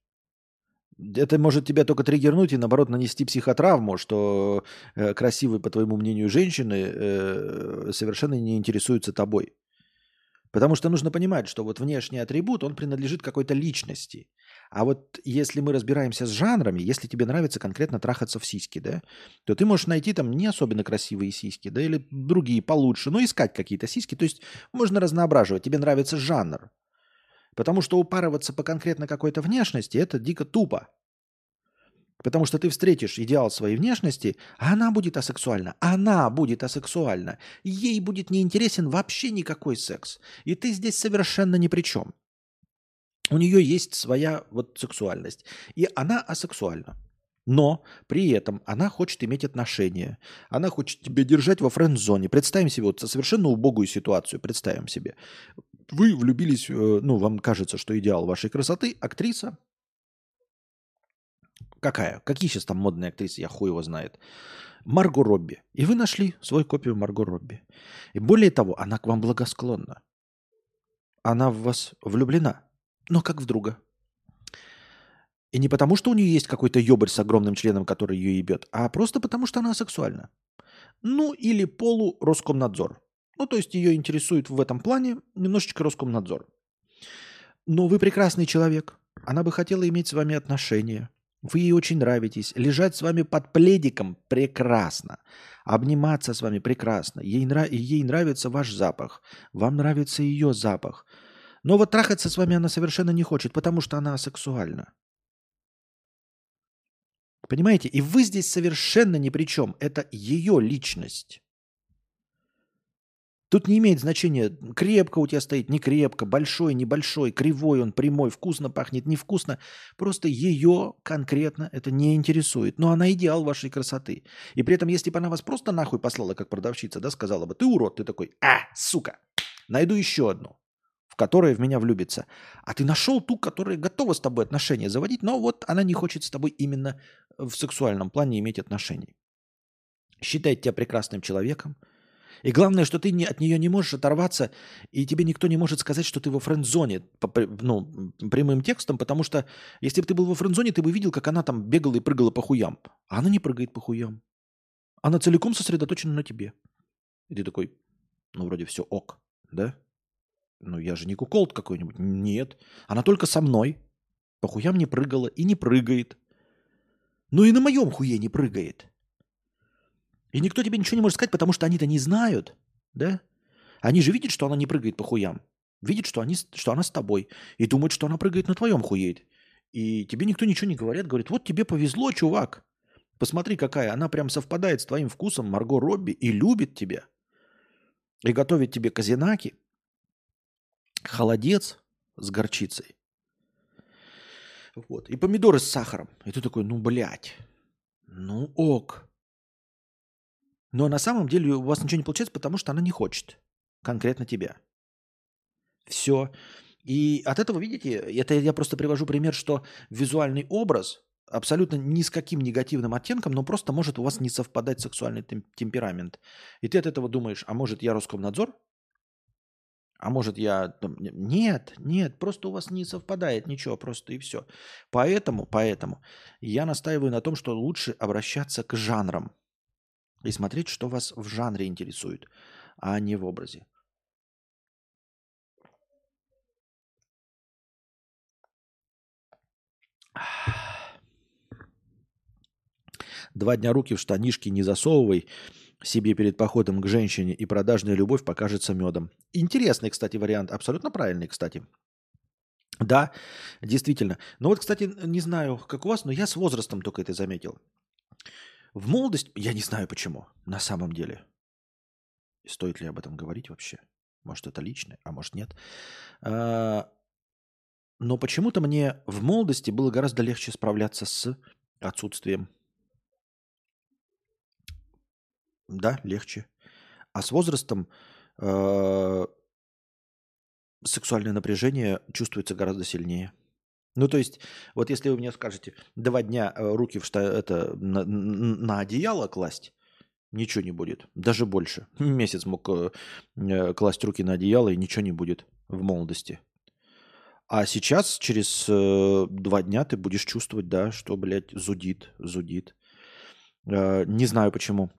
Это может тебя только триггернуть и, наоборот, нанести психотравму, что красивые, по твоему мнению, женщины совершенно не интересуются тобой. Потому что нужно понимать, что вот внешний атрибут, он принадлежит какой-то личности. А вот если мы разбираемся с жанрами, если тебе нравится конкретно трахаться в сиськи, да, то ты можешь найти там не особенно красивые сиськи, да, или другие получше, но искать какие-то сиськи. То есть можно разноображивать, тебе нравится жанр. Потому что упарываться по конкретно какой-то внешности – это дико тупо. Потому что ты встретишь идеал своей внешности, а она будет асексуальна. Ей будет неинтересен вообще никакой секс. И ты здесь совершенно ни при чем. У нее есть своя вот сексуальность. И она асексуальна. Но при этом она хочет иметь отношения. Она хочет тебя держать во френд-зоне. Представим себе вот совершенно убогую ситуацию. Представим себе. Вы влюбились, ну, вам кажется, что идеал вашей красоты – актриса. Какая? Какие сейчас там модные актрисы, я хуй его знает. Марго Робби. И вы нашли свою копию Марго Робби. И более того, она к вам благосклонна. Она в вас влюблена, но как в друга. И не потому, что у нее есть какой-то ёбарь с огромным членом, который ее ебет, а просто потому, что она сексуальна. Ну, или полу-Роскомнадзор. Ну, то есть ее интересует в этом плане немножечко Роскомнадзор. Но вы прекрасный человек. Она бы хотела иметь с вами отношения. Вы ей очень нравитесь. Лежать с вами под пледиком прекрасно. Обниматься с вами прекрасно. Ей нравится ваш запах. Вам нравится ее запах. Но вот трахаться с вами она совершенно не хочет, потому что она асексуальна. Понимаете? И вы здесь совершенно ни при чем. Это ее личность. Тут не имеет значения, крепко у тебя стоит, не крепко, большой, небольшой, кривой он, прямой, вкусно пахнет, невкусно. Просто ее конкретно это не интересует. Но она идеал вашей красоты. И при этом, если бы она вас просто нахуй послала, как продавщица, да, сказала бы, ты урод, ты такой, сука, найду еще одну, в которой в меня влюбится. А ты нашел ту, которая готова с тобой отношения заводить, но вот она не хочет с тобой именно в сексуальном плане иметь отношений. Считает тебя прекрасным человеком. И главное, что ты от нее не можешь оторваться, и тебе никто не может сказать, что ты во френд-зоне, ну, прямым текстом, потому что если бы ты был во френд-зоне, ты бы видел, как она там бегала и прыгала по хуям. А она не прыгает по хуям. Она целиком сосредоточена на тебе. И ты такой, ну, вроде все ок, да? Ну, я же не куколд какой-нибудь. Нет. Она только со мной. По хуям не прыгала и не прыгает. Ну, и на моем хуе не прыгает. И никто тебе ничего не может сказать, потому что они-то не знают, да? Они же видят, что она не прыгает по хуям. Видят, что она с тобой. И думают, что она прыгает на твоем хуе. И тебе никто ничего не говорит. Говорит, вот тебе повезло, чувак. Посмотри, какая. Она прям совпадает с твоим вкусом, Марго Робби, и любит тебя. И готовит тебе козинаки, холодец с горчицей. Вот. И помидоры с сахаром. И ты такой, ну, блядь. Ну, ок. Но на самом деле у вас ничего не получается, потому что она не хочет конкретно тебя. Все. И от этого, видите, это я просто привожу пример, что визуальный образ абсолютно ни с каким негативным оттенком, но просто может у вас не совпадать сексуальный темперамент. И ты от этого думаешь, а может я Роскомнадзор? А может я... Нет, просто у вас не совпадает ничего, просто и все. Поэтому я настаиваю на том, что лучше обращаться к жанрам и смотреть, что вас в жанре интересует, а не в образе. Два дня руки в штанишки не засовывай себе перед походом к женщине, и продажная любовь покажется медом. Интересный, кстати, вариант. Абсолютно правильный, кстати. Да, действительно. Но вот, кстати, не знаю, как у вас, но я с возрастом только это заметил. В молодость... Я не знаю, почему, на самом деле. Стоит ли об этом говорить вообще? Может, это личное, а может, нет. Но почему-то мне в молодости было гораздо легче справляться с отсутствием. Да, легче. А с возрастом сексуальное напряжение чувствуется гораздо сильнее. Ну, то есть, вот если вы мне скажете, 2 дня руки на одеяло класть, ничего не будет. Даже больше. Месяц мог класть руки на одеяло, и ничего не будет в молодости. А сейчас, через 2 дня, ты будешь чувствовать, да, что, блядь, зудит. Не знаю почему.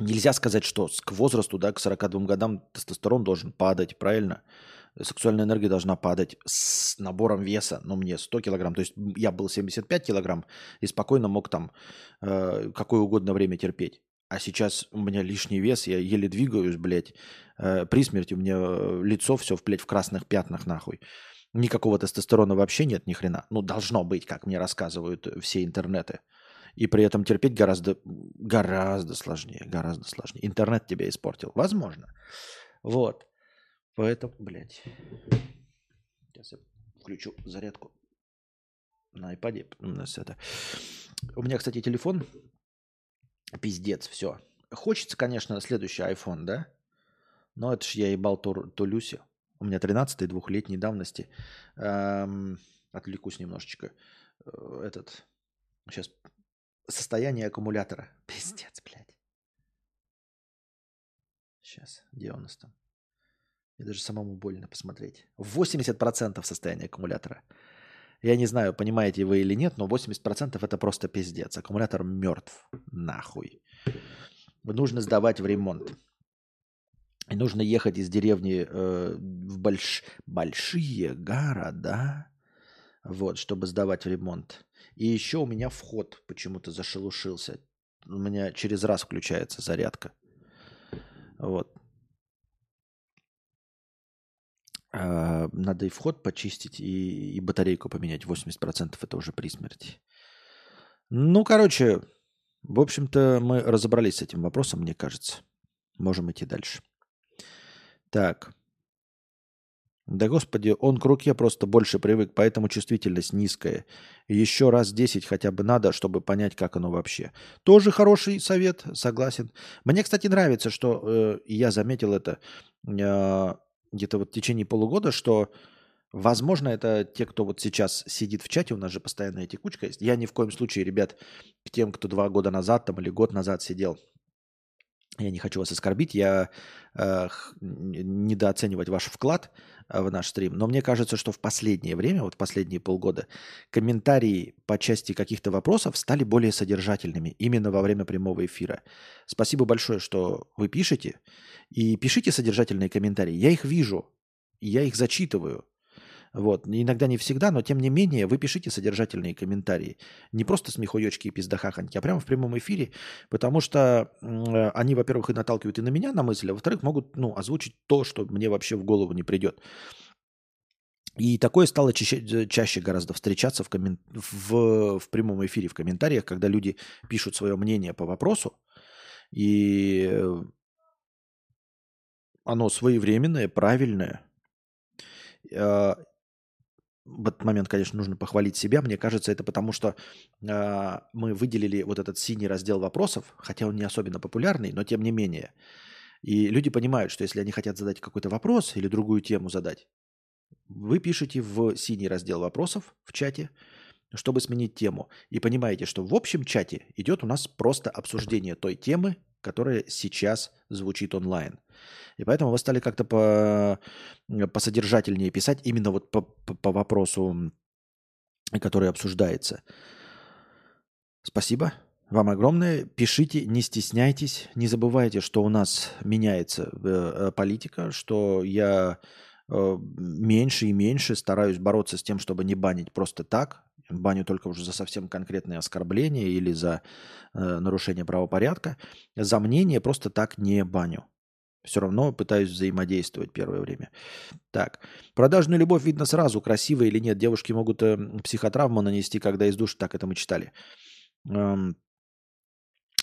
Нельзя сказать, что к возрасту, да, к 42 годам тестостерон должен падать, правильно? Сексуальная энергия должна падать с набором веса, ну, мне 100 килограмм. То есть я был 75 килограмм и спокойно мог там какое угодно время терпеть. А сейчас у меня лишний вес, я еле двигаюсь, блядь. При смерти у меня лицо все, блядь, в красных пятнах, нахуй. Никакого тестостерона вообще нет, ни хрена. Ну, должно быть, как мне рассказывают все интернеты. И при этом терпеть гораздо сложнее. Интернет тебя испортил. Возможно. Вот. Поэтому, блядь. Сейчас я включу зарядку на айпаде. У меня, кстати, телефон... Пиздец, все. Хочется, конечно, следующий iPhone, да? Но это ж я ебал Толюси. У меня 13-й, 2-летней давности. Отвлекусь немножечко. Сейчас. Состояние аккумулятора. Пиздец, блядь. Сейчас. Где у нас там? Мне даже самому больно посмотреть. 80% состояние аккумулятора. Я не знаю, понимаете вы или нет, но 80% это просто пиздец. Аккумулятор мертв. Нахуй. Нужно сдавать в ремонт. И нужно ехать из деревни в большие города, вот, чтобы сдавать в ремонт. И еще у меня вход почему-то зашелушился. У меня через раз включается зарядка. Вот. Надо и вход почистить, и батарейку поменять. 80% это уже при смерти. Ну, короче, в общем-то, мы разобрались с этим вопросом, мне кажется. Можем идти дальше. Так. Да, господи, он к руке просто больше привык, поэтому чувствительность низкая. Еще раз 10 хотя бы надо, чтобы понять, как оно вообще. Тоже хороший совет, согласен. Мне, кстати, нравится, что я заметил это... где-то вот в течение полугода, что, возможно, это те, кто вот сейчас сидит в чате, у нас же постоянная текучка есть. Я ни в коем случае, ребят, к тем, кто 2 года назад там или год назад сидел, я не хочу вас оскорбить, я недооценивать ваш вклад в наш стрим, но мне кажется, что в последнее время, вот последние полгода, комментарии по части каких-то вопросов стали более содержательными именно во время прямого эфира. Спасибо большое, что вы пишете. И пишите содержательные комментарии. Я их вижу, я их зачитываю. Вот. Иногда не всегда, но тем не менее вы пишите содержательные комментарии. Не просто смехуёчки и пиздахаханьки, а прямо в прямом эфире, потому что они, во-первых, и наталкивают и на меня на мысль, а во-вторых, могут озвучить то, что мне вообще в голову не придет. И такое стало чаще гораздо встречаться в прямом эфире, в комментариях, когда люди пишут свое мнение по вопросу, и оно своевременное, правильное. в этот момент, конечно, нужно похвалить себя. Мне кажется, это потому, что мы выделили вот этот синий раздел вопросов, хотя он не особенно популярный, но тем не менее. И люди понимают, что если они хотят задать какой-то вопрос или другую тему задать, вы пишете в синий раздел вопросов в чате, чтобы сменить тему. И понимаете, что в общем чате идет у нас просто обсуждение той темы, которая сейчас звучит онлайн. И поэтому вы стали как-то посодержательнее писать именно вот по вопросу, который обсуждается. Спасибо вам огромное. Пишите, не стесняйтесь. Не забывайте, что у нас меняется политика, что я меньше и меньше стараюсь бороться с тем, чтобы не банить просто так. Баню только уже за совсем конкретные оскорбления или за нарушение правопорядка. За мнение просто так не баню. Все равно пытаюсь взаимодействовать первое время. Так. Продажную любовь видно сразу, красивая или нет. Девушки могут психотравму нанести, когда из душ. Так это мы читали.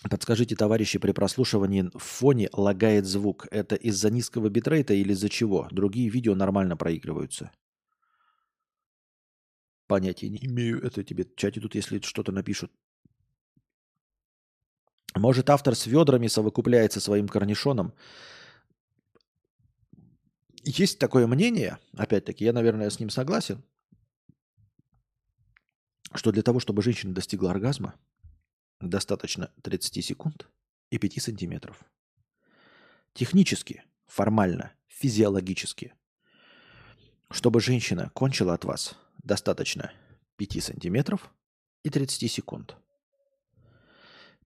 Подскажите, товарищи, при прослушивании в фоне лагает звук. Это из-за низкого битрейта или из-за чего? Другие видео нормально проигрываются. Понятия не имею, это тебе в чате тут, если что-то напишут. Может, автор с ведрами совокупляется своим корнишоном? Есть такое мнение, опять-таки, я, наверное, с ним согласен, что для того, чтобы женщина достигла оргазма, достаточно 30 секунд и 5 сантиметров. Технически, формально, физиологически, чтобы женщина кончила от вас, достаточно 5 сантиметров и 30 секунд.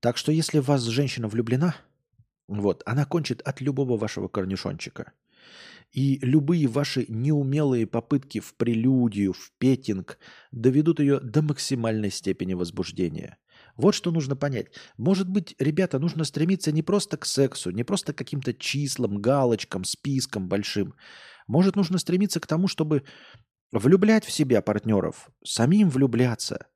Так что если в вас женщина влюблена, вот, она кончит от любого вашего корнишончика. И любые ваши неумелые попытки в прелюдию, в петинг доведут ее до максимальной степени возбуждения. Вот что нужно понять. Может быть, ребята, нужно стремиться не просто к сексу, не просто к каким-то числам, галочкам, спискам большим. Может, нужно стремиться к тому, чтобы влюблять в себя партнеров, самим влюбляться.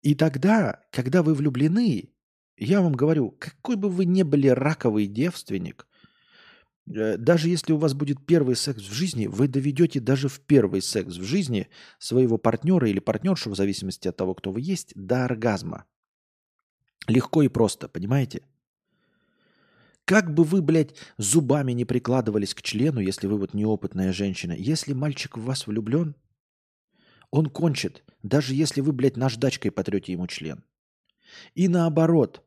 И тогда, когда вы влюблены, я вам говорю, какой бы вы ни были раковый девственник, даже если у вас будет первый секс в жизни, вы доведете даже в первый секс в жизни своего партнера или партнершу, в зависимости от того, кто вы есть, до оргазма. Легко и просто, понимаете? Как бы вы, блядь, зубами не прикладывались к члену, если вы вот неопытная женщина, если мальчик в вас влюблен, он кончит, даже если вы, блядь, наждачкой потрете ему член. И наоборот,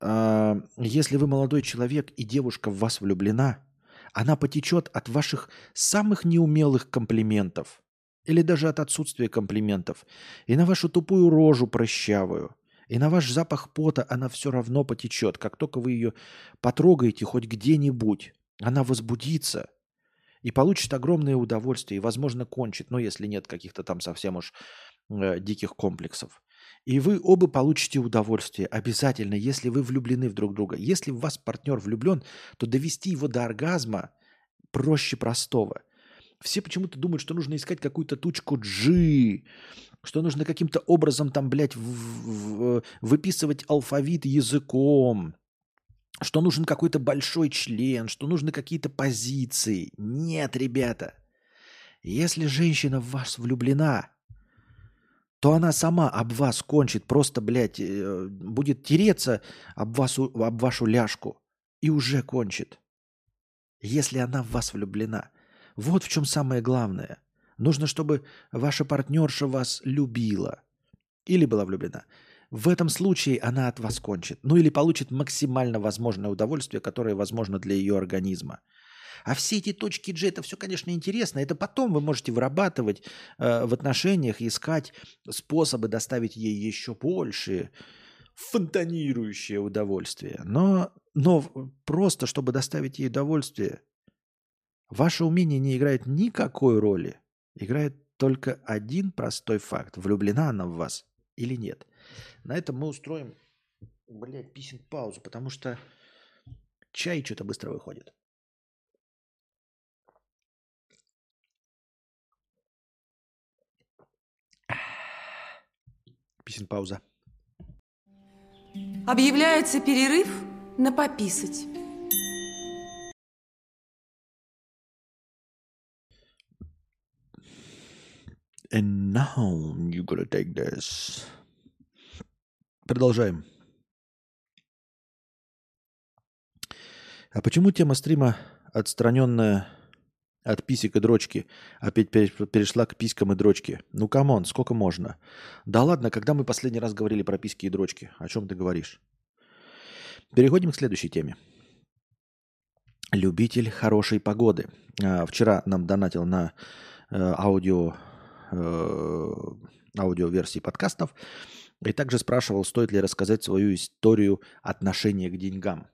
если вы молодой человек и девушка в вас влюблена, она потечет от ваших самых неумелых комплиментов или даже от отсутствия комплиментов и на вашу тупую рожу прыщавую. И на ваш запах пота она все равно потечет. Как только вы ее потрогаете хоть где-нибудь, она возбудится и получит огромное удовольствие и, возможно, кончит, ну, если нет каких-то там совсем уж диких комплексов. И вы оба получите удовольствие обязательно, если вы влюблены в друг друга. Если в вас партнер влюблен, то довести его до оргазма проще простого. Все почему-то думают, что нужно искать какую-то тучку G, что нужно каким-то образом там, блядь, выписывать алфавит языком, что нужен какой-то большой член, что нужны какие-то позиции. Нет, ребята, если женщина в вас влюблена, то она сама об вас кончит, просто, блядь, будет тереться об вашу ляжку и уже кончит, если она в вас влюблена. Вот в чем самое главное. Нужно, чтобы ваша партнерша вас любила или была влюблена. В этом случае она от вас кончит. Ну или получит максимально возможное удовольствие, которое возможно для ее организма. А все эти точки G, это все, конечно, интересно. Это потом вы можете вырабатывать в отношениях, искать способы доставить ей еще большее, фонтанирующее удовольствие. Но просто, чтобы доставить ей удовольствие, ваше умение не играет никакой роли. Играет только один простой факт. Влюблена она в вас или нет. На этом мы устроим, блядь, писинг-паузу, потому что чай что-то быстро выходит. Писинг-пауза. Объявляется перерыв на пописать. And now you gotta take this. Продолжаем. А почему тема стрима, отстраненная от писек и дрочки, опять перешла к писькам и дрочке? Ну, камон, сколько можно? Да ладно, когда мы последний раз говорили про письки и дрочки? О чем ты говоришь? Переходим к следующей теме. Любитель хорошей погоды. Вчера нам донатил на аудиоверсии подкастов и также спрашивал, стоит ли рассказать свою историю отношения к деньгам.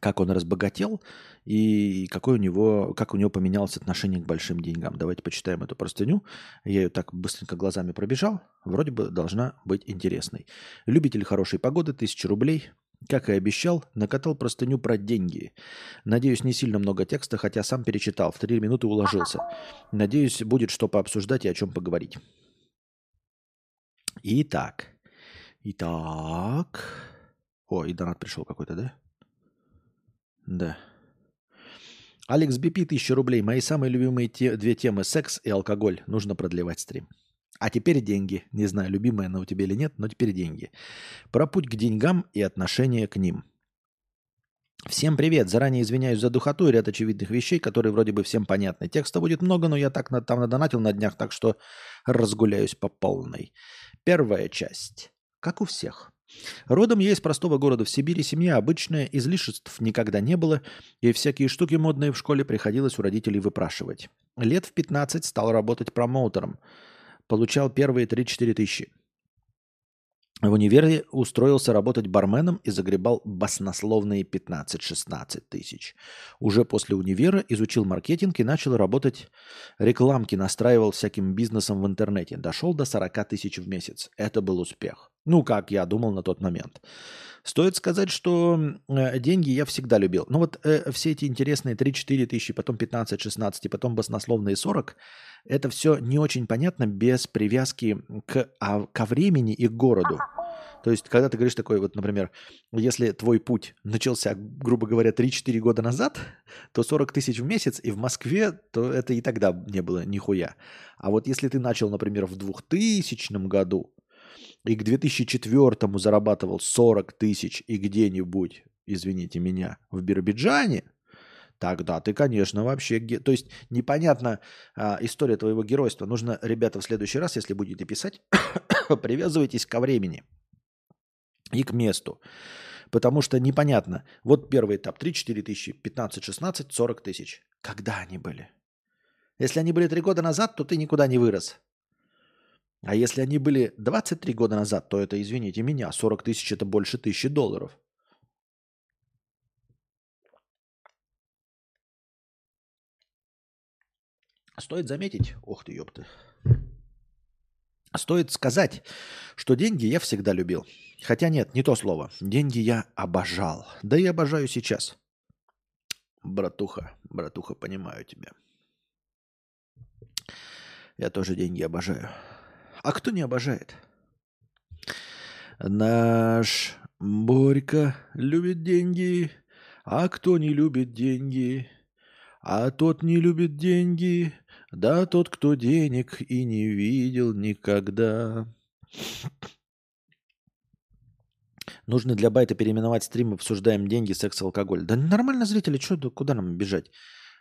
Как он разбогател и как у него поменялось отношение к большим деньгам. Давайте почитаем эту простыню. Я ее так быстренько глазами пробежал. Вроде бы должна быть интересной. Любитель хорошей погоды, 1000 рублей. Как и обещал, накатал простыню про деньги. Надеюсь, не сильно много текста, хотя сам перечитал. В 3 минуты уложился. Надеюсь, будет что пообсуждать и о чем поговорить. Итак. О, и донат пришел какой-то, да? Да. Алекс Бипи, 1000 рублей. Мои самые любимые две темы – секс и алкоголь. Нужно продлевать стрим. А теперь деньги. Не знаю, любимая она у тебя или нет, но теперь деньги. Про путь к деньгам и отношение к ним. Всем привет. Заранее извиняюсь за духоту и ряд очевидных вещей, которые вроде бы всем понятны. Текста будет много, но я так там надонатил на днях, так что разгуляюсь по полной. Первая часть. Как у всех. Родом я из простого города в Сибири, семья обычная, излишеств никогда не было, и всякие штуки модные в школе приходилось у родителей выпрашивать. Лет в 15 стал работать промоутером. Получал первые 3-4 тысячи. В универе устроился работать барменом и загребал баснословные 15-16 тысяч. Уже после универа изучил маркетинг и начал работать рекламки, настраивал всяким бизнесом в интернете. Дошел до 40 тысяч в месяц. Это был успех. Ну, как я думал на тот момент. Стоит сказать, что деньги я всегда любил. Но вот все эти интересные 3-4 тысячи, потом 15-16, и потом баснословные 40, это все не очень понятно без привязки ко времени и к городу. То есть, когда ты говоришь такой, вот, например, если твой путь начался, грубо говоря, 3-4 года назад, то 40 тысяч в месяц, и в Москве, то это и тогда не было нихуя. А вот если ты начал, например, в 2000 году, и к 2004-му зарабатывал 40 тысяч и где-нибудь, извините меня, в Биробиджане, тогда ты, конечно, вообще... То есть непонятна история твоего геройства. Нужно, ребята, в следующий раз, если будете писать, привязывайтесь ко времени и к месту. Потому что непонятно. Вот первый этап. 3-4 тысячи, 15-16, 40 тысяч. Когда они были? Если они были 3 года назад, то ты никуда не вырос. А если они были 23 года назад, то это, извините меня, 40 тысяч – это больше $1000. Стоит заметить, стоит сказать, что деньги я всегда любил. Хотя нет, не то слово. Деньги я обожал. Да и обожаю сейчас. Братуха, понимаю тебя. Я тоже деньги обожаю. А кто не обожает? Наш Борька любит деньги, а кто не любит деньги? А тот не любит деньги, да тот, кто денег и не видел никогда. Нужно для байта переименовать стрим, обсуждаем деньги, секс, алкоголь. Да нормально, зрители, куда нам бежать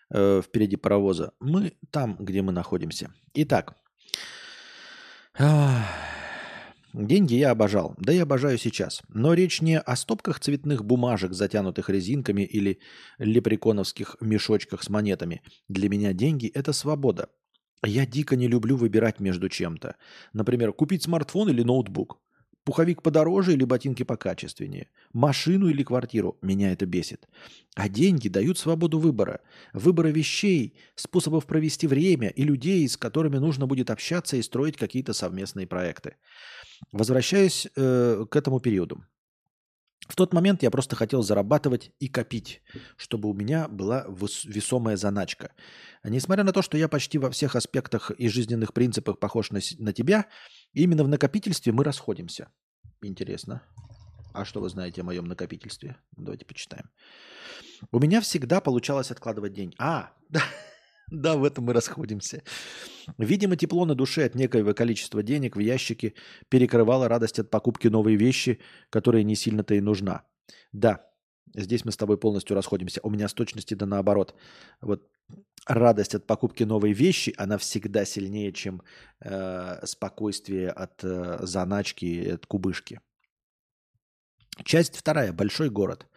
впереди паровоза? Мы там, где мы находимся. Итак. Деньги я обожал, да и обожаю сейчас. Но речь не о стопках цветных бумажек, затянутых резинками или лепреконовских мешочках с монетами. Для меня деньги – это свобода. Я дико не люблю выбирать между чем-то. Например, купить смартфон или ноутбук, пуховик подороже или ботинки покачественнее, машину или квартиру. Меня это бесит. А деньги дают свободу выбора. Выбора вещей, способов провести время и людей, с которыми нужно будет общаться и строить какие-то совместные проекты. Возвращаюсь к этому периоду. В тот момент я просто хотел зарабатывать и копить, чтобы у меня была весомая заначка. Несмотря на то, что я почти во всех аспектах и жизненных принципах похож на тебя, именно в накопительстве мы расходимся. Интересно. А что вы знаете о моем накопительстве? Давайте почитаем. У меня всегда получалось откладывать деньги. Да, в этом мы расходимся. Видимо, тепло на душе от некоего количества денег в ящике перекрывало радость от покупки новой вещи, которая не сильно-то и нужна. Да, здесь мы с тобой полностью расходимся. У меня с точностью да наоборот. Вот радость от покупки новой вещи, она всегда сильнее, чем спокойствие от заначки, от кубышки. Часть вторая. Большой город.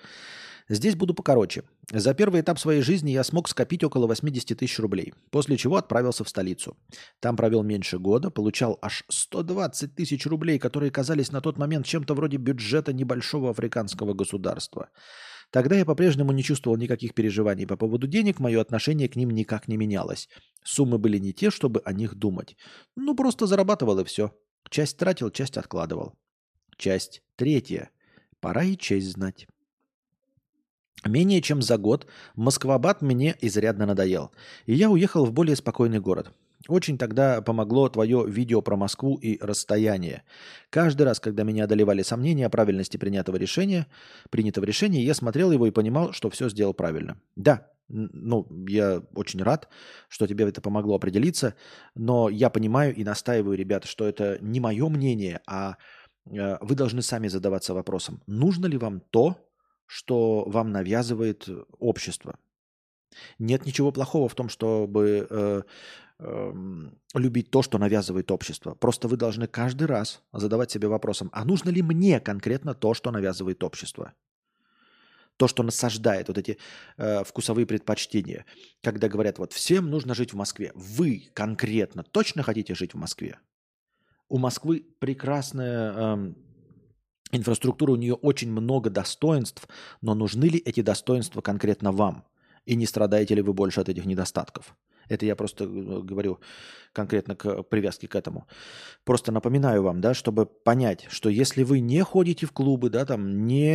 Здесь буду покороче. За первый этап своей жизни я смог скопить около 80 тысяч рублей, после чего отправился в столицу. Там провел меньше года, получал аж 120 тысяч рублей, которые казались на тот момент чем-то вроде бюджета небольшого африканского государства. Тогда я по-прежнему не чувствовал никаких переживаний по поводу денег, мое отношение к ним никак не менялось. Суммы были не те, чтобы о них думать. Ну, просто зарабатывал и все. Часть тратил, часть откладывал. Часть третья. Пора и честь знать. Менее чем за год Москва-бат мне изрядно надоел, и я уехал в более спокойный город. Очень тогда помогло твое видео про Москву и расстояние. Каждый раз, когда меня одолевали сомнения о правильности принятого решения, я смотрел его и понимал, что все сделал правильно. Да, ну, я очень рад, что тебе это помогло определиться, но я понимаю и настаиваю, ребята, что это не мое мнение, а вы должны сами задаваться вопросом, нужно ли вам то, что вам навязывает общество. Нет ничего плохого в том, чтобы любить то, что навязывает общество. Просто вы должны каждый раз задавать себе вопросом, а нужно ли мне конкретно то, что навязывает общество? То, что насаждает вот эти вкусовые предпочтения. Когда говорят, вот всем нужно жить в Москве. Вы конкретно точно хотите жить в Москве? У Москвы прекрасная... Инфраструктура у нее очень много достоинств, но нужны ли эти достоинства конкретно вам? И не страдаете ли вы больше от этих недостатков? Это я просто говорю конкретно к привязке к этому. Просто напоминаю вам, да, чтобы понять, что если вы не ходите в клубы, да, там не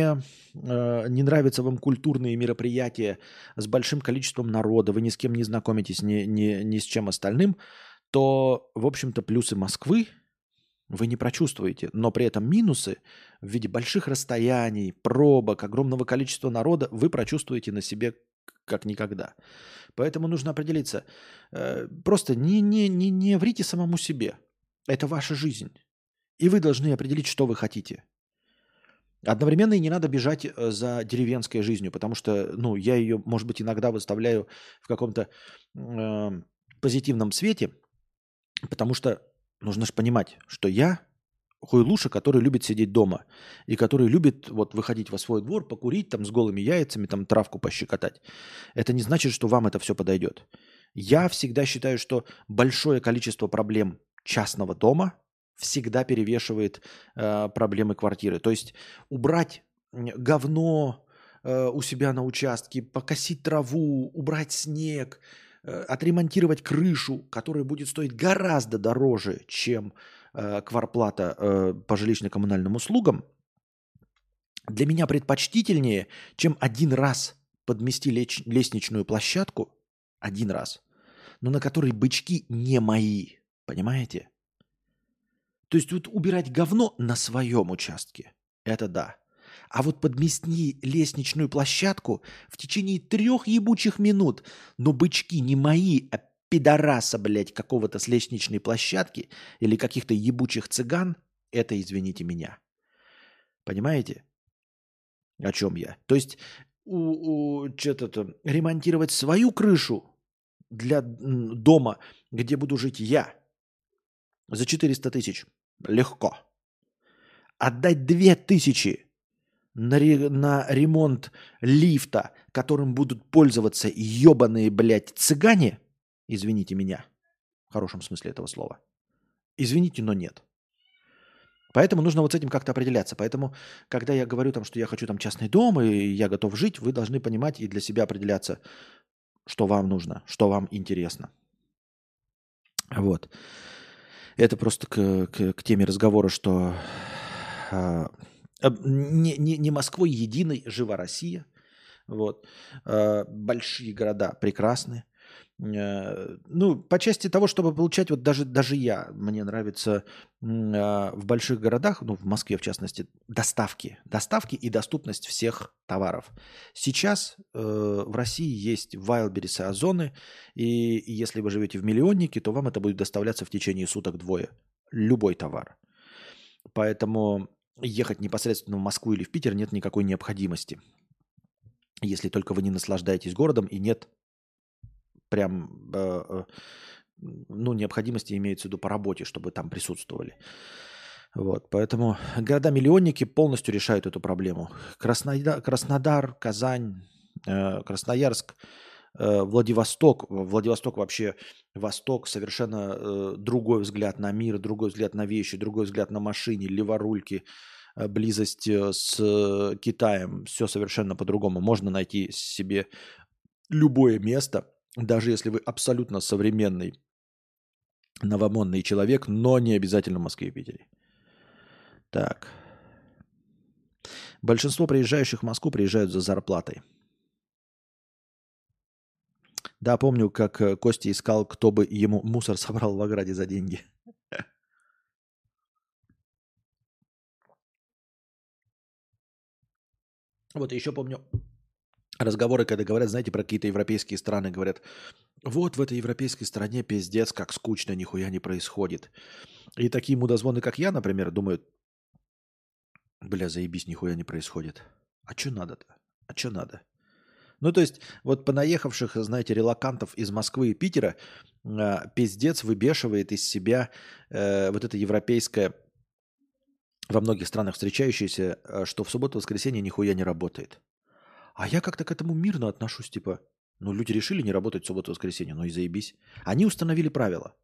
нравятся вам культурные мероприятия с большим количеством народа, вы ни с кем не знакомитесь, ни с чем остальным, то, в общем-то, плюсы Москвы вы не прочувствуете, но при этом минусы в виде больших расстояний, пробок, огромного количества народа вы прочувствуете на себе как никогда. Поэтому нужно определиться. Просто не врите самому себе. Это ваша жизнь. И вы должны определить, что вы хотите. Одновременно и не надо бежать за деревенской жизнью, потому что ну, я ее, может быть, иногда выставляю в каком-то позитивном свете, потому что нужно же понимать, что я хуйлуша, который любит сидеть дома и который любит вот выходить во свой двор, покурить там с голыми яйцами, там травку пощекотать. Это не значит, что вам это все подойдет. Я всегда считаю, что большое количество проблем частного дома всегда перевешивает проблемы квартиры. То есть убрать говно у себя на участке, покосить траву, убрать снег, отремонтировать крышу, которая будет стоить гораздо дороже, чем квартплата по жилищно-коммунальным услугам, для меня предпочтительнее, чем один раз подмести лестничную площадку, один раз, но на которой бычки не мои, понимаете? То есть вот убирать говно на своем участке, это да. А вот подмести лестничную площадку в течение 3 ебучих минут. Но бычки не мои, а пидораса, блядь, какого-то с лестничной площадки или каких-то ебучих цыган, это, извините меня. Понимаете, о чем я? То есть ремонтировать свою крышу для дома, где буду жить я, за 400 тысяч легко. Отдать 2000 на ремонт лифта, которым будут пользоваться ебаные, блядь, цыгане, извините меня, в хорошем смысле этого слова, извините, но нет. Поэтому нужно вот с этим как-то определяться. Поэтому, когда я говорю, там, что я хочу там, частный дом и я готов жить, вы должны понимать и для себя определяться, что вам нужно, что вам интересно. Вот. Это просто к теме разговора, что... Не Москвой единой, жива Россия. Вот. Большие города прекрасны. ну, по части того, чтобы получать, вот даже я, мне нравится в больших городах, ну, в Москве, в частности, доставки и доступность всех товаров. Сейчас в России есть Wildberries и Озоны, и если вы живете в миллионнике, то вам это будет доставляться в течение суток двое, любой товар. Поэтому ехать непосредственно в Москву или в Питер нет никакой необходимости, если только вы не наслаждаетесь городом и нет прям, ну, необходимости, имеется в виду по работе, чтобы там присутствовали. Вот, поэтому города-миллионники полностью решают эту проблему. Краснодар, Казань, Красноярск, Владивосток. Владивосток вообще восток, совершенно другой взгляд на мир, другой взгляд на вещи, другой взгляд на машины, леворульки, близость с Китаем. Все совершенно по-другому. Можно найти себе любое место, даже если вы абсолютно современный, новомодный человек, но не обязательно в Москве и Питере. Так. Большинство приезжающих в Москву приезжают за зарплатой. Да, помню, как Костя искал, кто бы ему мусор собрал в ограде за деньги. Вот еще помню разговоры, когда говорят, знаете, про какие-то европейские страны, говорят, вот в этой европейской стране пиздец, как скучно, нихуя не происходит. И такие мудозвоны, как я, например, думают, бля, заебись, нихуя не происходит. А что надо-то? А что надо? Ну, то есть, вот понаехавших, знаете, релокантов из Москвы и Питера пиздец выбешивает из себя вот это европейское, во многих странах встречающееся, что в субботу-воскресенье нихуя не работает. А я как-то к этому мирно отношусь, типа, ну, люди решили не работать в субботу-воскресенье, ну и заебись. Они установили правила.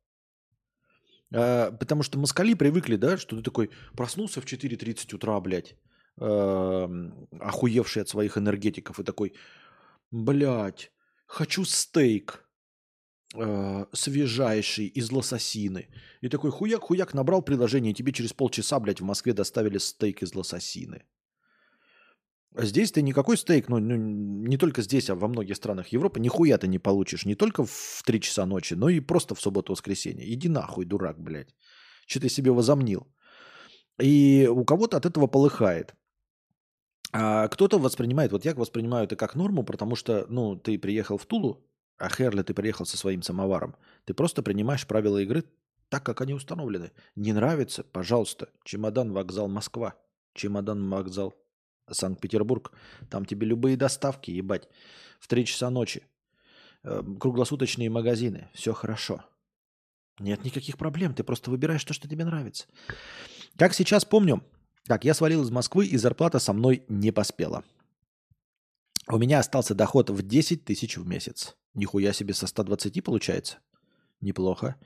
Потому что москали привыкли, да, что ты такой проснулся в 4:30 утра, блядь, охуевший от своих энергетиков и такой... Блять, хочу стейк свежайший из лососины. И такой хуяк-хуяк набрал приложение, и тебе через полчаса, блядь, в Москве доставили стейк из лососины. А здесь ты никакой стейк, ну не только здесь, а во многих странах Европы, нихуя ты не получишь. Не только в 3 часа ночи, но и просто в субботу-воскресенье. Иди нахуй, дурак, блядь. Че ты себе возомнил? И у кого-то от этого полыхает. А кто-то воспринимает, вот я воспринимаю это как норму, потому что, ну, ты приехал в Тулу, а Херли ты приехал со своим самоваром. Ты просто принимаешь правила игры так, как они установлены. Не нравится? Пожалуйста. Чемодан, вокзал Москва. Чемодан, вокзал Санкт-Петербург. Там тебе любые доставки, ебать. В 3 часа ночи. Круглосуточные магазины. Все хорошо. Нет никаких проблем. Ты просто выбираешь то, что тебе нравится. Как сейчас помню... Так, я свалил из Москвы, и зарплата со мной не поспела. У меня остался доход в 10 тысяч в месяц. Нихуя себе, со 120 получается. Неплохо.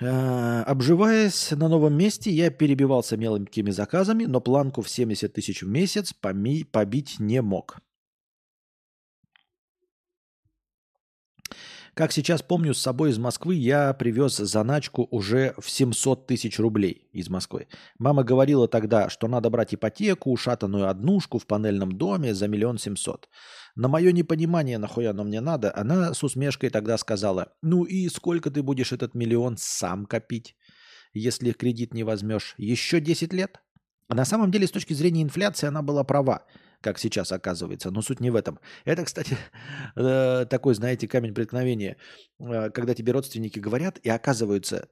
Обживаясь на новом месте, я перебивался мелкими заказами, но планку в 70 тысяч в месяц побить не мог. Как сейчас помню, с собой из Москвы я привез заначку уже в 700 тысяч рублей из Москвы. Мама говорила тогда, что надо брать ипотеку, ушатанную однушку в панельном доме за 1 700 000. На мое непонимание, нахуя оно мне надо, она с усмешкой тогда сказала, ну и сколько ты будешь этот 1 000 000 сам копить, если кредит не возьмешь? Еще 10 лет? На самом деле, с точки зрения инфляции, она была права, как сейчас оказывается, но суть не в этом. Это, кстати, такой, знаете, камень преткновения, когда тебе родственники говорят, и оказывается,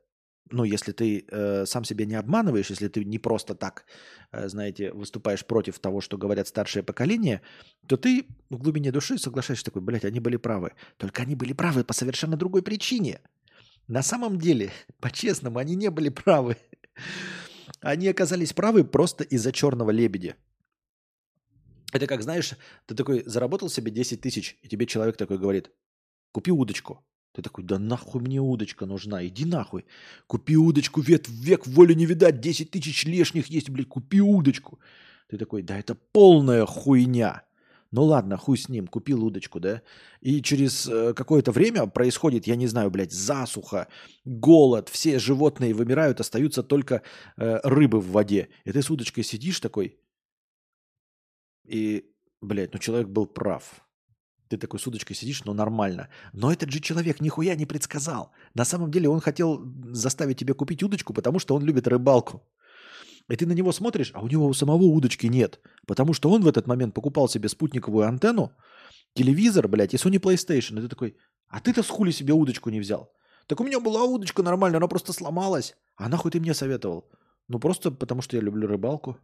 ну, если ты сам себя не обманываешь, если ты не просто так, знаете, выступаешь против того, что говорят старшее поколение, то ты в глубине души соглашаешься такой, блядь, они были правы. Только они были правы по совершенно другой причине. На самом деле, по-честному, они не были правы. Они оказались правы просто из-за черного лебедя. Это как, знаешь, ты такой заработал себе 10 тысяч, и тебе человек такой говорит, купи удочку. Ты такой, да нахуй мне удочка нужна, иди нахуй. Купи удочку, век воли не видать, 10 тысяч лишних есть, блядь, купи удочку. Ты такой, да это полная хуйня. Ну ладно, хуй с ним, купил удочку, да? И через какое-то время происходит, я не знаю, блядь, засуха, голод, все животные вымирают, остаются только рыбы в воде. И ты с удочкой сидишь такой... И, блядь, ну человек был прав. Ты такой с удочкой сидишь, но нормально. Но этот же человек нихуя не предсказал. На самом деле он хотел заставить тебя купить удочку, потому что он любит рыбалку. И ты на него смотришь, а у него у самого удочки нет. Потому что он в этот момент покупал себе спутниковую антенну, телевизор, блядь, и Sony PlayStation. И ты такой, а ты-то с хули себе удочку не взял? Так у меня была удочка нормальная, она просто сломалась. А нахуй ты мне советовал? Ну просто потому что я люблю рыбалку.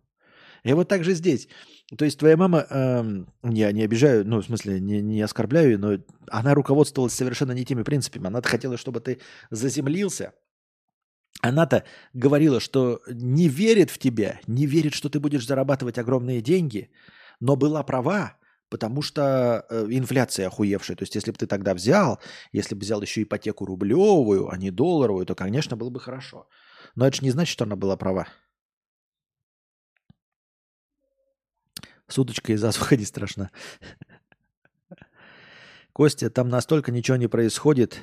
И вот так же здесь. То есть твоя мама, я не обижаю, ну, в смысле, не оскорбляю, но она руководствовалась совершенно не теми принципами. Она-то хотела, чтобы ты заземлился. Она-то говорила, что не верит в тебя, не верит, что ты будешь зарабатывать огромные деньги, но была права, потому что инфляция охуевшая. То есть если бы ты тогда взял, если бы взял еще ипотеку рублевую, а не долларовую, то, конечно, было бы хорошо. Но это же не значит, что она была права. С удочкой из-за ходить страшно. Костя, там настолько ничего не происходит,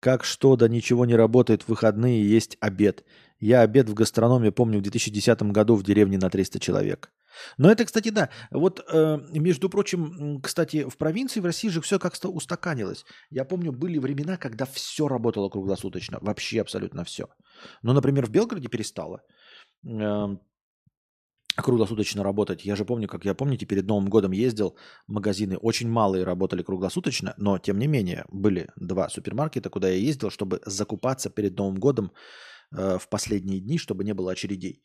как что, да ничего не работает, в выходные есть обед. Я обед в гастрономе помню в 2010 году в деревне на 300 человек. Но это, кстати, да. Вот, между прочим, кстати, в провинции, в России же все как-то устаканилось. Я помню, были времена, когда все работало круглосуточно. Вообще абсолютно все. Ну, например, в Белгороде перестало круглосуточно работать. Я же помню, как я помните, перед Новым годом ездил, магазины очень малые работали круглосуточно, но, тем не менее, были два супермаркета, куда я ездил, чтобы закупаться перед Новым годом в последние дни, чтобы не было очередей.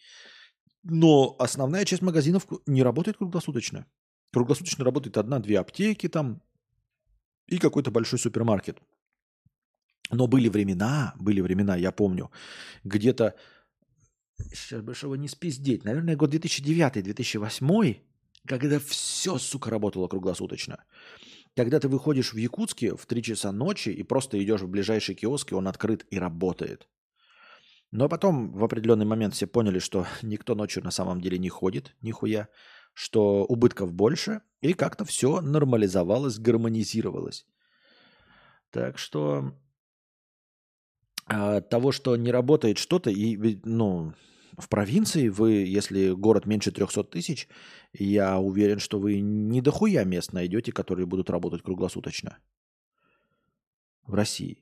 Но основная часть магазинов не работает круглосуточно. Круглосуточно работает одна-две аптеки там и какой-то большой супермаркет. Но были времена, я помню, где-то сейчас бы, чтобы не спиздеть, наверное, год 2009-2008, когда все, сука, работало круглосуточно. Когда ты выходишь в Якутске в 3 часа ночи и просто идешь в ближайший киоск, и он открыт и работает. Но потом в определенный момент все поняли, что никто ночью на самом деле не ходит, нихуя, что убытков больше, и как-то все нормализовалось, гармонизировалось. Так что... от того, что не работает что-то, и, ну, в провинции вы, если город меньше 300 тысяч, я уверен, что вы не дохуя мест найдете, которые будут работать круглосуточно в России.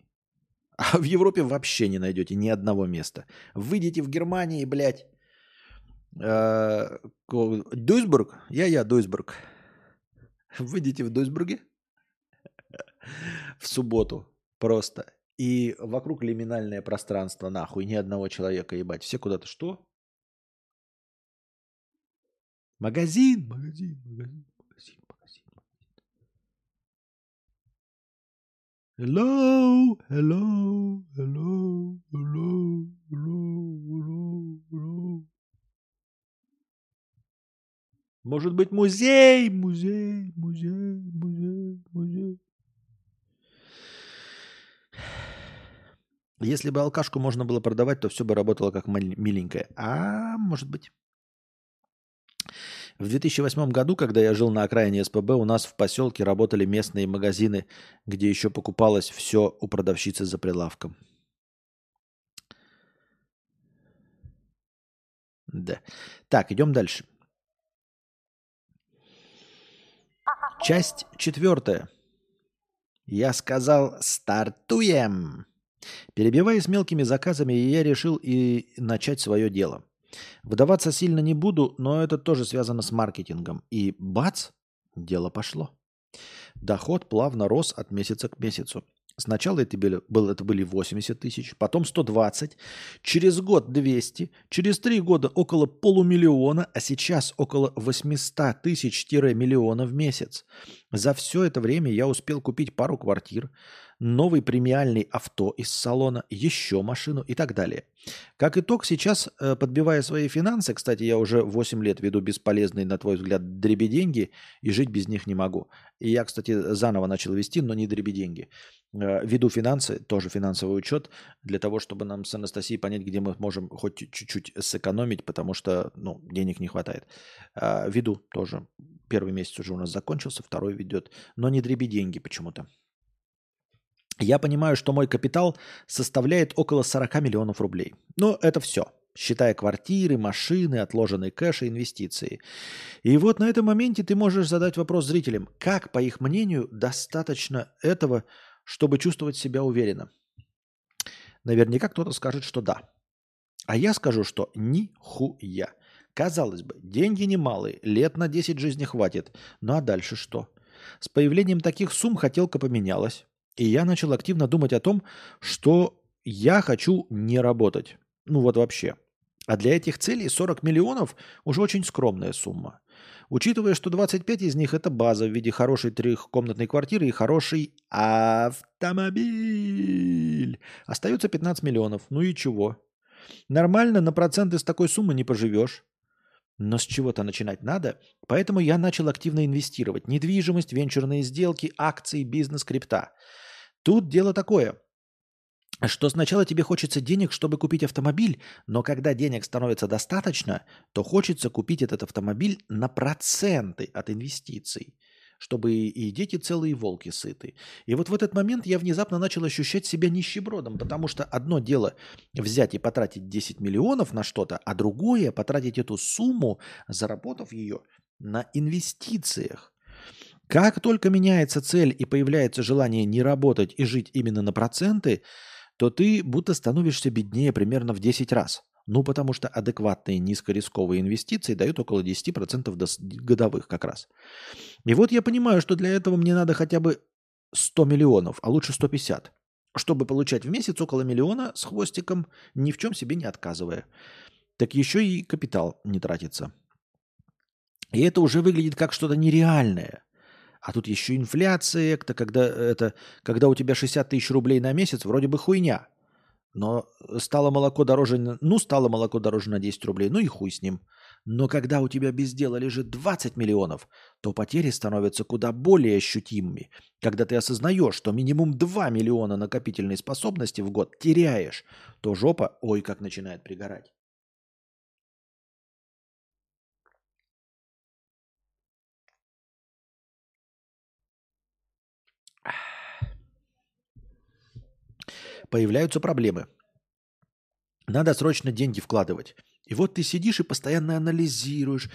А в Европе вообще не найдете ни одного места. Выйдете в Германии, блядь, Дуйсбург, я Дуйсбург. Выйдете в Дуйсбурге в субботу просто. И вокруг лиминальное пространство, нахуй, ни одного человека, ебать. Все куда-то что? Магазин. Hello. Может быть, музей. Если бы алкашку можно было продавать, то все бы работало как миленькое. А может быть. В 2008 году, когда я жил на окраине СПБ, у нас в поселке работали местные магазины, где еще покупалось все у продавщицы за прилавком. Да. Так, идем дальше. Часть 4. Я сказал «стартуем». Перебиваясь мелкими заказами, я решил и начать свое дело. Вдаваться сильно не буду, но это тоже связано с маркетингом. И бац, дело пошло. Доход плавно рос от месяца к месяцу. Сначала это были 80 тысяч, потом 120, через год 200, через 3 года около полумиллиона, а сейчас около 800 тысяч-миллиона в месяц. За все это время я успел купить пару квартир, новый премиальный авто из салона, еще машину и так далее. Как итог, сейчас, подбивая свои финансы, кстати, я уже 8 лет веду бесполезные, на твой взгляд, дребеденьги, и жить без них не могу. И я, кстати, заново начал вести, но не дребеденьги. Веду финансы, тоже финансовый учет, для того, чтобы нам с Анастасией понять, где мы можем хоть чуть-чуть сэкономить, потому что, ну, денег не хватает. Веду тоже. Первый месяц уже у нас закончился, второй ведет. Но не дребеденьги почему-то. Я понимаю, что мой капитал составляет около 40 миллионов рублей. Но это все. считая квартиры, машины, отложенный кэш и инвестиции. И вот на этом моменте ты можешь задать вопрос зрителям, как, по их мнению, достаточно этого, чтобы чувствовать себя уверенно. Наверняка кто-то скажет, что да. А я скажу, что нихуя. Казалось бы, деньги немалые, лет на 10 жизни хватит. Ну а дальше что? С появлением таких сумм хотелка поменялась, и я начал активно думать о том, что я хочу не работать. Ну вот вообще. А для этих целей 40 миллионов уже очень скромная сумма. Учитывая, что 25 из них это база в виде хорошей трехкомнатной квартиры и хороший автомобиль. Остается 15 миллионов. Ну и чего? Нормально, на проценты с такой суммы не поживешь. Но с чего-то начинать надо. Поэтому я начал активно инвестировать. Недвижимость, венчурные сделки, акции, бизнес, крипта. Тут дело такое, что сначала тебе хочется денег, чтобы купить автомобиль, но когда денег становится достаточно, то хочется купить этот автомобиль на проценты от инвестиций, чтобы и дети целые, и волки сыты. И вот в этот момент я внезапно начал ощущать себя нищебродом, потому что одно дело взять и потратить 10 миллионов на что-то, а другое потратить эту сумму, заработав ее на инвестициях. Как только меняется цель и появляется желание не работать и жить именно на проценты, то ты будто становишься беднее примерно в 10 раз. Ну, потому что адекватные низкорисковые инвестиции дают около 10% годовых как раз. И вот я понимаю, что для этого мне надо хотя бы 100 миллионов, а лучше 150, чтобы получать в месяц около миллиона с хвостиком, ни в чем себе не отказывая. Так еще и капитал не тратится. И это уже выглядит как что-то нереальное. А тут еще инфляция, когда у тебя 60 тысяч рублей на месяц, вроде бы хуйня. Но стало молоко дороже на 10 рублей, ну и хуй с ним. Но когда у тебя без дела лежит 20 миллионов, то потери становятся куда более ощутимыми. Когда ты осознаешь, что минимум 2 миллиона накопительной способности в год теряешь, то жопа, ой, как начинает пригорать. Появляются проблемы. Надо срочно деньги вкладывать. И вот ты сидишь и постоянно анализируешь,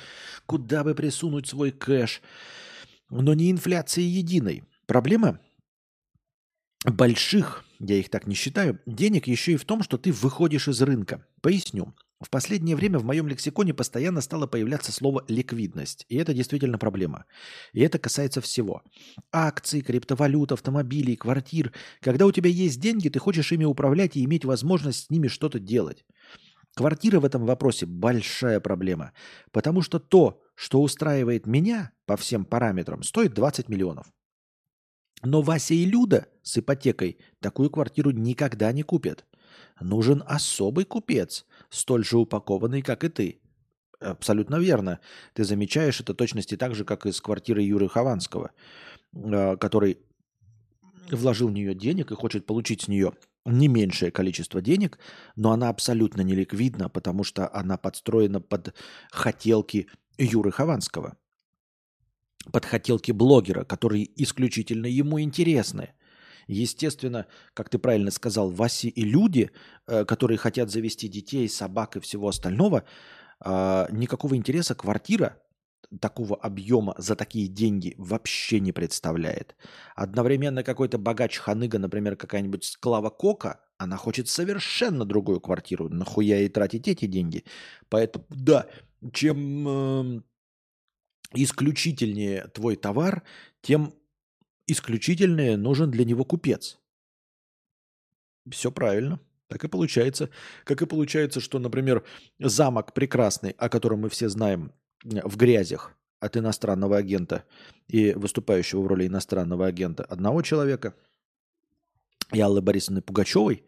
куда бы присунуть свой кэш. Но не инфляции единой. Проблема больших, я их так не считаю, денег еще и в том, что ты выходишь из рынка. Поясню. В последнее время в моем лексиконе постоянно стало появляться слово «ликвидность». И это действительно проблема. И это касается всего. Акций, криптовалют, автомобилей, квартир. Когда у тебя есть деньги, ты хочешь ими управлять и иметь возможность с ними что-то делать. Квартира в этом вопросе – большая проблема. Потому что то, что устраивает меня по всем параметрам, стоит 20 миллионов. Но Вася и Люда с ипотекой такую квартиру никогда не купят. Нужен особый купец, столь же упакованный, как и ты. Абсолютно верно. Ты замечаешь это точности так же, как и с квартирой Юры Хованского, который вложил в нее денег и хочет получить с нее не меньшее количество денег, но она абсолютно не ликвидна, потому что она подстроена под хотелки Юры Хованского, под хотелки блогера, которые исключительно ему интересны. Естественно, как ты правильно сказал, Васи и люди, которые хотят завести детей, собак и всего остального, никакого интереса квартира такого объема за такие деньги вообще не представляет. Одновременно какой-то богач-ханыга, например, какая-нибудь Клава Кока, она хочет совершенно другую квартиру. Нахуя ей тратить эти деньги? Поэтому, да, чем исключительнее твой товар, тем исключительное нужен для него купец. Все правильно. Так и получается. Как и получается, что, например, замок прекрасный, о котором мы все знаем в грязях от иностранного агента и выступающего в роли иностранного агента одного человека, и Аллы Борисовны Пугачевой,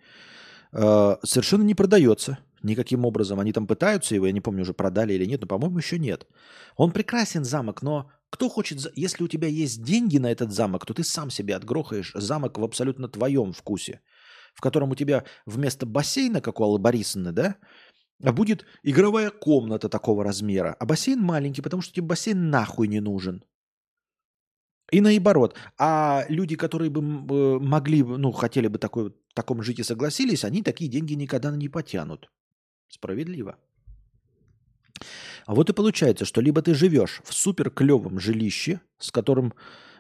совершенно не продается никаким образом. Они там пытаются его, я не помню, уже продали или нет, но, по-моему, еще нет. Он прекрасен, замок, но кто хочет, если у тебя есть деньги на этот замок, то ты сам себе отгрохаешь замок в абсолютно твоем вкусе, в котором у тебя вместо бассейна, как у Аллы Борисовны, да, будет игровая комната такого размера, а бассейн маленький, потому что тебе бассейн нахуй не нужен. И наоборот. А люди, которые бы могли, ну, хотели бы в таком жить и согласились, они такие деньги никогда не потянут. Справедливо. А вот и получается, что либо ты живешь в суперклевом жилище, с которым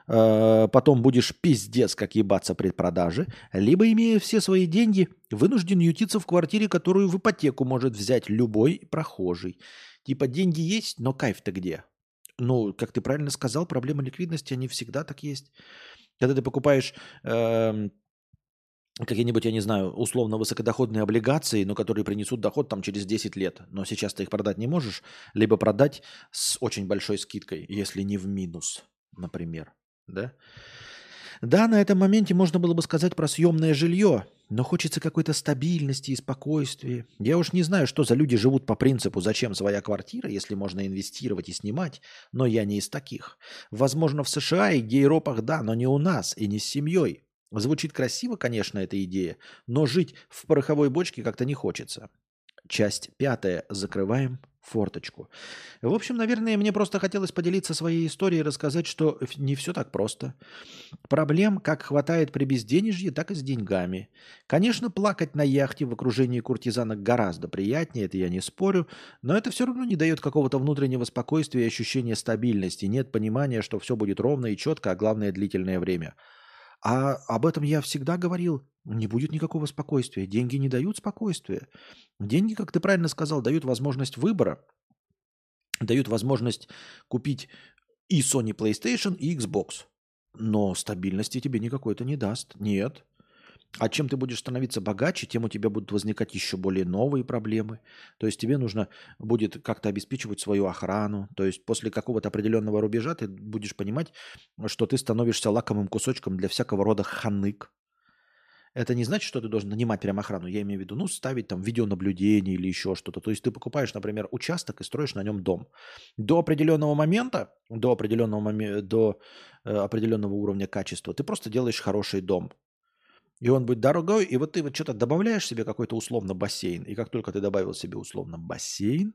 потом будешь пиздец как ебаться предпродажи, либо, имея все свои деньги, вынужден ютиться в квартире, которую в ипотеку может взять любой прохожий. Типа деньги есть, но кайф-то где? Ну, как ты правильно сказал, проблемы ликвидности, они всегда так есть. Когда ты покупаешь какие-нибудь, я не знаю, условно высокодоходные облигации, но которые принесут доход там через 10 лет. Но сейчас ты их продать не можешь, либо продать с очень большой скидкой, если не в минус, например. Да? Да, на этом моменте можно было бы сказать про съемное жилье, но хочется какой-то стабильности и спокойствия. Я уж не знаю, что за люди живут по принципу «зачем своя квартира, если можно инвестировать и снимать», но я не из таких. Возможно, в США и гейропах, да, но не у нас и не с семьей. Звучит красиво, конечно, эта идея, но жить в пороховой бочке как-то не хочется. Часть 5. Закрываем форточку. В общем, наверное, мне просто хотелось поделиться своей историей и рассказать, что не все так просто. Проблем как хватает при безденежье, так и с деньгами. Конечно, плакать на яхте в окружении куртизанок гораздо приятнее, это я не спорю, но это все равно не дает какого-то внутреннего спокойствия и ощущения стабильности. Нет понимания, что все будет ровно и четко, а главное, длительное время. А об этом я всегда говорил. Не будет никакого спокойствия. Деньги не дают спокойствия. Деньги, как ты правильно сказал, дают возможность выбора. Дают возможность купить и Sony PlayStation, и Xbox. Но стабильности тебе никакой это не даст. Нет. А чем ты будешь становиться богаче, тем у тебя будут возникать еще более новые проблемы. То есть тебе нужно будет как-то обеспечивать свою охрану. То есть после какого-то определенного рубежа ты будешь понимать, что ты становишься лакомым кусочком для всякого рода ханык. Это не значит, что ты должен нанимать прям охрану. Я имею в виду, ну, ставить там видеонаблюдение или еще что-то. То есть ты покупаешь, например, участок и строишь на нем дом. До определенного момента, до определенного уровня качества ты просто делаешь хороший дом. И он будет дорогой, и вот ты вот что-то добавляешь себе какой-то условно бассейн. И как только ты добавил себе условно бассейн,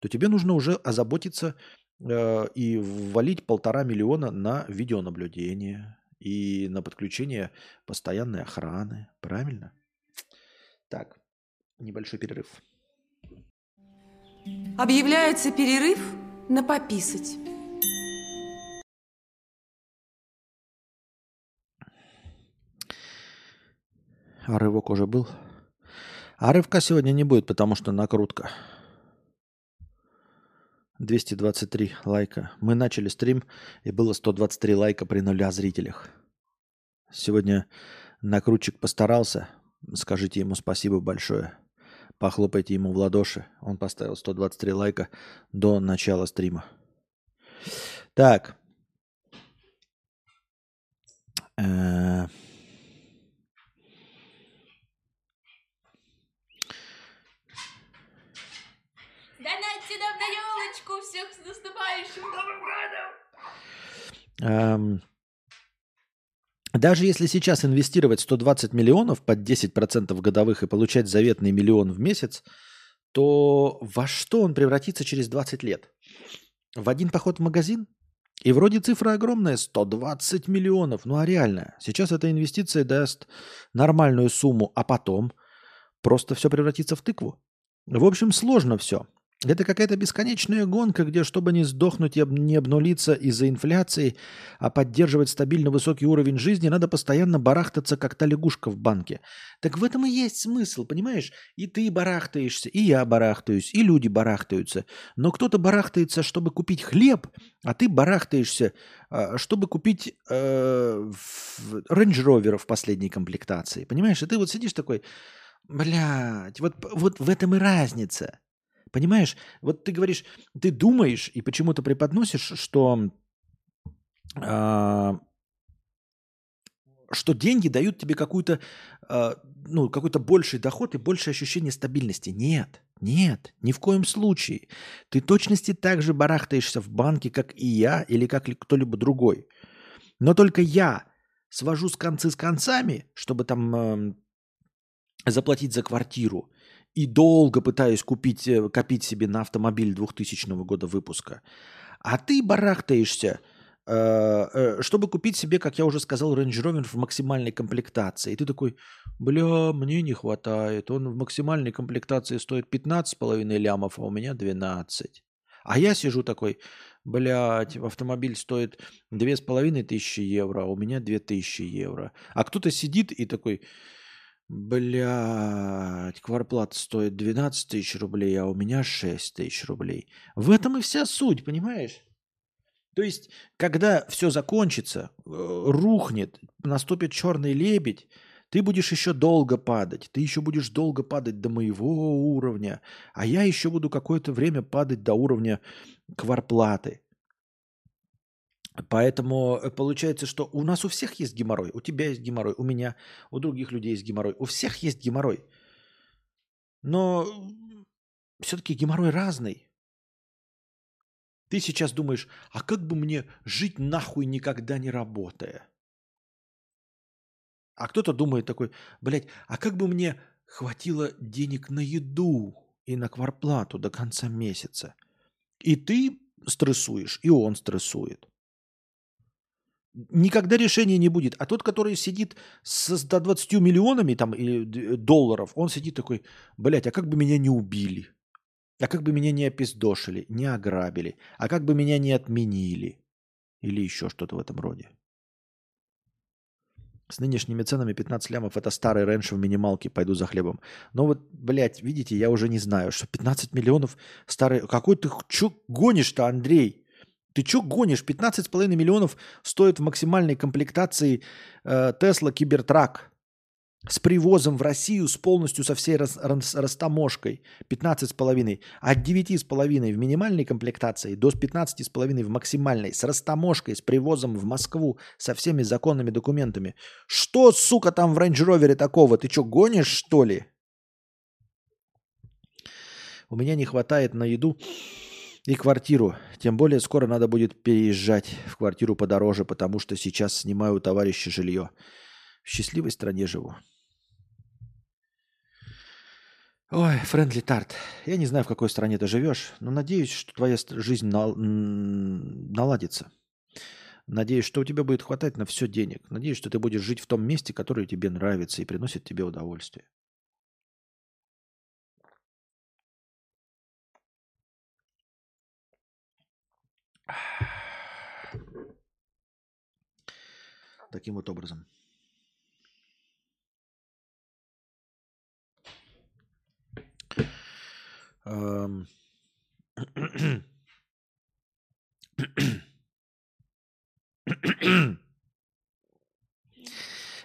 то тебе нужно уже озаботиться и ввалить 1,5 миллиона на видеонаблюдение и на подключение постоянной охраны. Правильно? Так, небольшой перерыв. Объявляется перерыв на пописать. А рывок уже был. А рывка сегодня не будет, потому что накрутка. 223 лайка. Мы начали стрим, и было 123 лайка при 0 зрителях. Сегодня накрутчик постарался. Скажите ему спасибо большое. Похлопайте ему в ладоши. Он поставил 123 лайка до начала стрима. Так. Донатьте нам на елочку, всех с наступающим Новым годом! Даже если сейчас инвестировать 120 миллионов под 10% годовых и получать заветный миллион в месяц, то во что он превратится через 20 лет? В один поход в магазин? И вроде цифра огромная, 120 миллионов. Ну а реально, сейчас эта инвестиция даст нормальную сумму, а потом просто все превратится в тыкву. В общем, сложно все. Это какая-то бесконечная гонка, где, чтобы не сдохнуть и не обнулиться из-за инфляции, а поддерживать стабильно высокий уровень жизни, надо постоянно барахтаться, как та лягушка в банке. Так в этом и есть смысл, понимаешь? И ты барахтаешься, и я барахтаюсь, и люди барахтаются. Но кто-то барахтается, чтобы купить хлеб, а ты барахтаешься, чтобы купить Range Rover в последней комплектации. Понимаешь? И ты вот сидишь такой, блядь, вот в этом и разница. Понимаешь, вот ты говоришь, ты думаешь и почему-то преподносишь, что деньги дают тебе какой-то больший доход и большее ощущение стабильности. Нет, ни в коем случае. Ты точности так же барахтаешься в банке, как и я или как кто-либо другой. Но только я свожу с концы с концами, чтобы там заплатить за квартиру. И долго пытаюсь копить себе на автомобиль 2000 года выпуска. А ты барахтаешься чтобы купить себе, как я уже сказал, Range Rover в максимальной комплектации. И ты такой, бля, мне не хватает. Он в максимальной комплектации стоит 15,5 лямов, а у меня 12. А я сижу такой, блядь, автомобиль стоит 2500 евро, а у меня 2000 евро. А кто-то сидит и такой, блядь, кварплата стоит 12 тысяч рублей, а у меня 6 тысяч рублей. В этом и вся суть, понимаешь? То есть, когда все закончится, рухнет, наступит черный лебедь, ты будешь еще долго падать. Ты еще будешь долго падать до моего уровня. А я еще буду какое-то время падать до уровня кварплаты. Поэтому получается, что у нас у всех есть геморрой. У тебя есть геморрой, у меня, у других людей есть геморрой. У всех есть геморрой. Но все-таки геморрой разный. Ты сейчас думаешь, а как бы мне жить нахуй никогда не работая? А кто-то думает такой, блядь, а как бы мне хватило денег на еду и на квартплату до конца месяца? И ты стрессуешь, и он стрессует. Никогда решения не будет. А тот, который сидит с 20 миллионами там, долларов, он сидит такой, блядь, а как бы меня не убили? А как бы меня не опиздошили, не ограбили? А как бы меня не отменили? Или еще что-то в этом роде. С нынешними ценами 15 лямов – это старый рейндж в минималке, пойду за хлебом. Но вот, блядь, видите, я уже не знаю, что 15 миллионов старый… Какой ты чё гонишь-то, Андрей? Ты чё гонишь? 15,5 миллионов стоит в максимальной комплектации Tesla Cybertruck с привозом в Россию, с полностью со всей растаможкой. 15,5. От 9,5 в минимальной комплектации до 15,5 в максимальной. С растаможкой, с привозом в Москву, со всеми законными документами. Что, сука, там в Range Rover такого? Ты что, гонишь, что ли? У меня не хватает на еду и квартиру. Тем более, скоро надо будет переезжать в квартиру подороже, потому что сейчас снимаю у товарища жилье. В счастливой стране живу. Ой, Friendly Tart. Я не знаю, в какой стране ты живешь, но надеюсь, что твоя жизнь наладится. Надеюсь, что у тебя будет хватать на все денег. Надеюсь, что ты будешь жить в том месте, которое тебе нравится и приносит тебе удовольствие. Таким вот образом.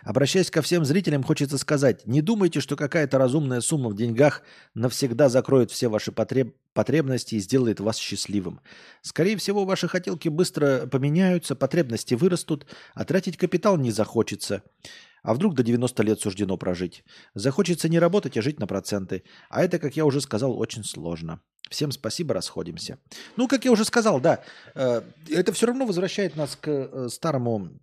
Обращаясь ко всем зрителям, хочется сказать, не думайте, что какая-то разумная сумма в деньгах навсегда закроет все ваши потребности и сделает вас счастливым. Скорее всего, ваши хотелки быстро поменяются, потребности вырастут, а тратить капитал не захочется. А вдруг до 90 лет суждено прожить? Захочется не работать, а жить на проценты. А это, как я уже сказал, очень сложно. Всем спасибо, расходимся. Ну, как я уже сказал, да. Это все равно возвращает нас к старому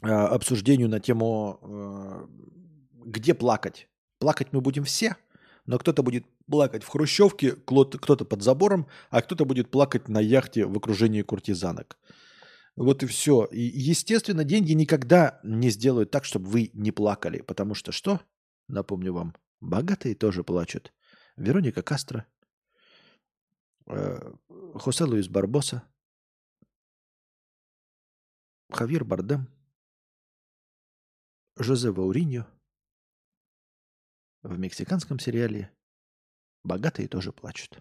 обсуждению на тему, где плакать. Плакать мы будем все, но кто-то будет плакать в хрущевке, кто-то под забором, а кто-то будет плакать на яхте в окружении куртизанок. Вот и все. И, естественно, деньги никогда не сделают так, чтобы вы не плакали. Потому что что? Напомню вам, богатые тоже плачут. Вероника Кастро, Хосе Луис Барбоса, Хавьер Бардем, Жозе Мауриньо. В мексиканском сериале «Богатые тоже плачут».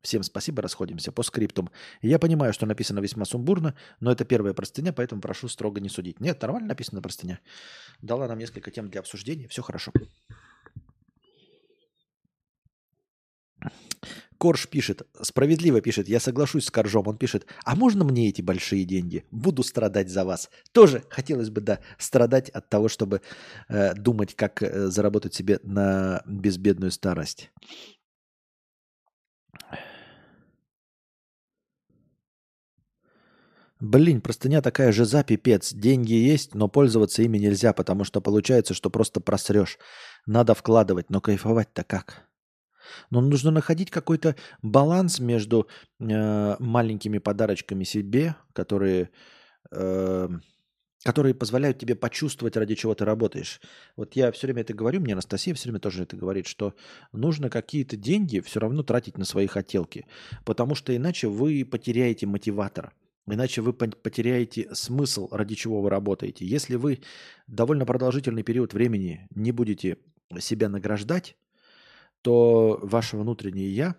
Всем спасибо, расходимся по скриптум. Я понимаю, что написано весьма сумбурно, но это первая простыня, поэтому прошу строго не судить. Нет, нормально написано простыня. Дала нам несколько тем для обсуждения, все хорошо. Корж пишет, справедливо пишет, я соглашусь с Коржом, он пишет, а можно мне эти большие деньги? Буду страдать за вас. Тоже хотелось бы, да, страдать от того, чтобы думать, как заработать себе на безбедную старость. Блин, простыня такая же за пипец. Деньги есть, но пользоваться ими нельзя, потому что получается, что просто просрешь. Надо вкладывать, но кайфовать-то как? Но нужно находить какой-то баланс между маленькими подарочками себе, которые позволяют тебе почувствовать, ради чего ты работаешь. Вот я все время это говорю, мне Анастасия все время тоже это говорит, что нужно какие-то деньги все равно тратить на свои хотелки, потому что иначе вы потеряете мотиватор, иначе вы потеряете смысл, ради чего вы работаете. Если вы довольно продолжительный период времени не будете себя награждать, то ваше внутреннее «я»,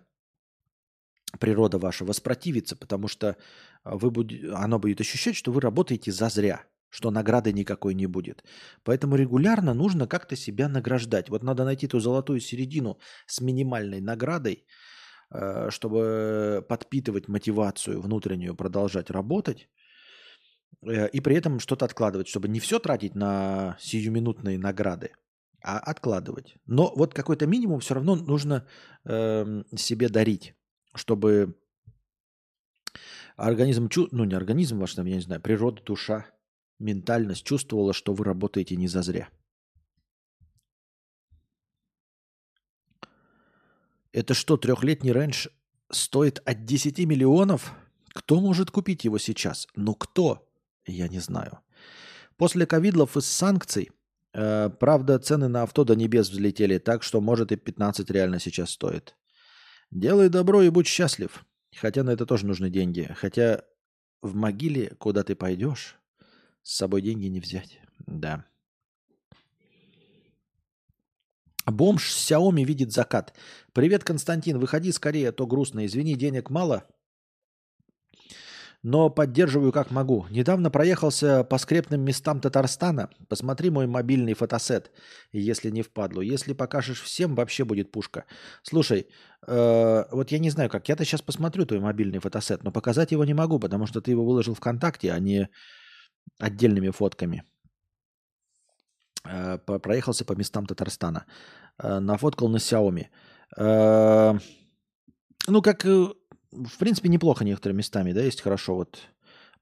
природа ваша воспротивится, потому что оно будет ощущать, что вы работаете зазря, что награды никакой не будет. Поэтому регулярно нужно как-то себя награждать. Вот надо найти ту золотую середину с минимальной наградой, чтобы подпитывать мотивацию внутреннюю, продолжать работать и при этом что-то откладывать, чтобы не все тратить на сиюминутные награды, а откладывать. Но вот какой-то минимум все равно нужно себе дарить, чтобы организм, природа, душа, ментальность чувствовала, что вы работаете не зазря. Это что, 3-летний рейндж стоит от 10 миллионов? Кто может купить его сейчас? Ну кто? Я не знаю. После ковидлов из санкций, правда, цены на авто до небес взлетели, так что, может, и 15 реально сейчас стоит. Делай добро и будь счастлив. Хотя на это тоже нужны деньги. Хотя в могиле, куда ты пойдешь, с собой деньги не взять. Да. Бомж с Xiaomi видит закат. Привет, Константин, выходи скорее, а то грустно. Извини, денег мало, но поддерживаю как могу. Недавно проехался по скрепным местам Татарстана. Посмотри мой мобильный фотосет, если не впадлу. Если покажешь всем, вообще будет пушка. Слушай, вот я не знаю, как я-то сейчас посмотрю твой мобильный фотосет, но показать его не могу, потому что ты его выложил ВКонтакте, а не отдельными фотками. Проехался по местам Татарстана. Нафоткал на Xiaomi. Ну, как... В принципе, неплохо некоторыми местами, да, есть хорошо. Вот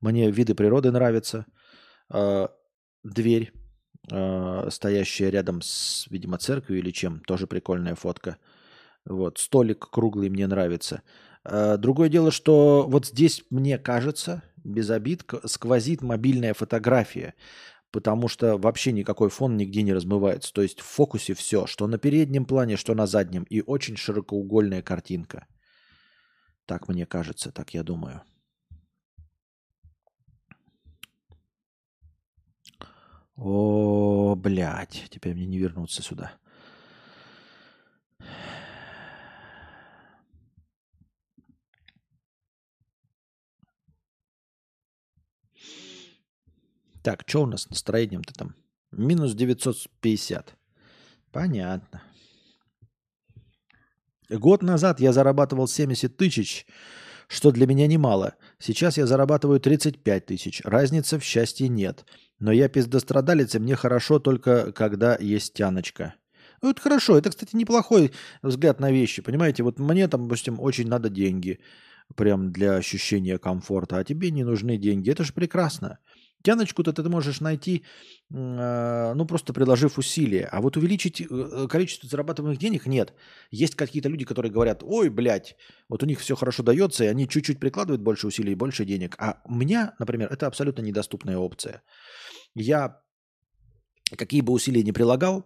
мне виды природы нравятся. Дверь, стоящая рядом с, видимо, церковью или чем, тоже прикольная фотка. Вот, столик круглый мне нравится. Другое дело, что вот здесь, мне кажется, без обид, сквозит мобильная фотография, потому что вообще никакой фон нигде не размывается. То есть в фокусе все, что на переднем плане, что на заднем, и очень широкоугольная картинка. Так мне кажется, так я думаю. О, блядь, теперь мне не вернуться сюда. Так, что у нас с настроением-то там? Минус 950. Понятно. Год назад я зарабатывал 70 тысяч, что для меня немало. Сейчас я зарабатываю 35 тысяч. Разницы в счастье нет. Но я пиздострадалец, и мне хорошо только, когда есть тяночка. Ну, это хорошо. Это, кстати, неплохой взгляд на вещи. Понимаете, вот мне, там, допустим, очень надо деньги. Прям для ощущения комфорта. А тебе не нужны деньги. Это же прекрасно. Тяночку-то ты можешь найти, ну, просто приложив усилия. А вот увеличить количество зарабатываемых денег нет. Есть какие-то люди, которые говорят, ой, блядь, вот у них все хорошо дается, и они чуть-чуть прикладывают больше усилий и больше денег. А у меня, например, это абсолютно недоступная опция. Я какие бы усилия ни прилагал,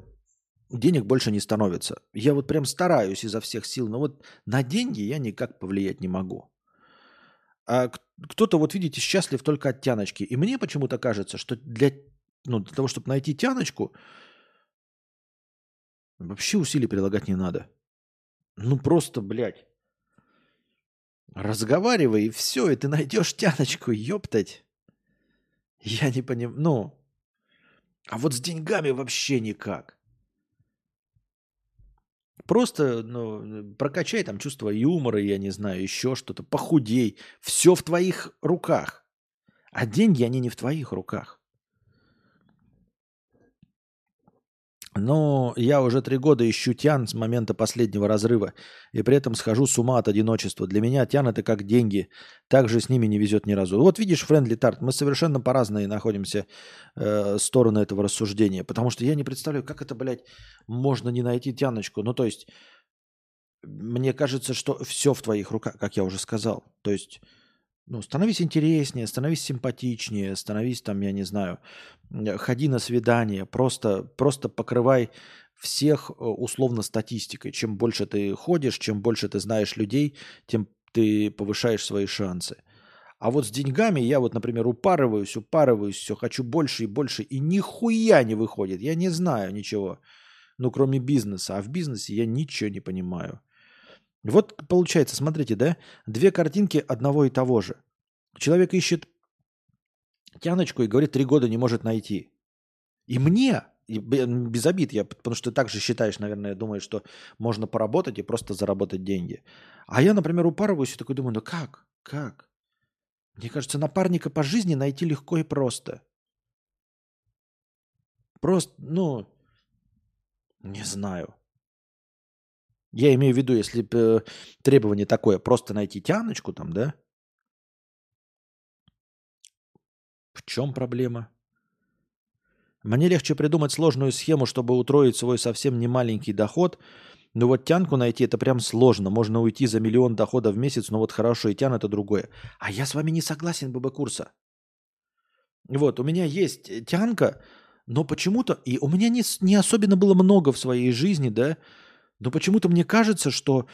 денег больше не становится. Я вот прям стараюсь изо всех сил, но вот на деньги я никак повлиять не могу. А кто-то, вот видите, счастлив только от тяночки. И мне почему-то кажется, что для того, чтобы найти тяночку, вообще усилий прилагать не надо. Ну просто, блядь, разговаривай, и все, и ты найдешь тяночку, ёптать. Я не понимаю, ну, а вот с деньгами вообще никак. Просто прокачай там чувство юмора, я не знаю, еще что-то, похудей. Все в твоих руках. А деньги, они не в твоих руках. Но я уже 3 года ищу тян с момента последнего разрыва. И при этом схожу с ума от одиночества. Для меня тян – это как деньги. Так же с ними не везет ни разу. Вот видишь, Friendly Tart, мы совершенно по-разному находимся стороны этого рассуждения. Потому что я не представляю, как это, блядь, можно не найти тяночку. Ну, то есть, Мне кажется, что все в твоих руках, как я уже сказал. То есть, ну, становись интереснее, становись симпатичнее, становись там, я не знаю, ходи на свидание, просто покрывай всех условно статистикой. Чем больше ты ходишь, чем больше ты знаешь людей, тем ты повышаешь свои шансы. А вот с деньгами я вот, например, упарываюсь, все, хочу больше и больше, и нихуя не выходит. Я не знаю ничего, ну, кроме бизнеса. А в бизнесе я ничего не понимаю. Вот получается, смотрите, да, две картинки одного и того же. Человек ищет тяночку и говорит, 3 года не может найти. И мне, без обид, я, потому что ты также считаешь, наверное, думаешь, что можно поработать и просто заработать деньги. А я, например, упарываюсь и такой думаю, ну как? Мне кажется, напарника по жизни найти легко и просто. Просто, ну, не знаю. Я имею в виду, если требование такое, просто найти тяночку там, да? В чем проблема? Мне легче придумать сложную схему, чтобы утроить свой совсем немаленький доход. Ну вот тянку найти, это прям сложно. Можно уйти за 1 000 000 дохода в месяц, но вот хорошо и тян, это другое. А я с вами не согласен, ББ Курса. Вот, у меня есть тянка, но почему-то... И у меня не особенно было много в своей жизни, да? Но почему-то мне кажется, что...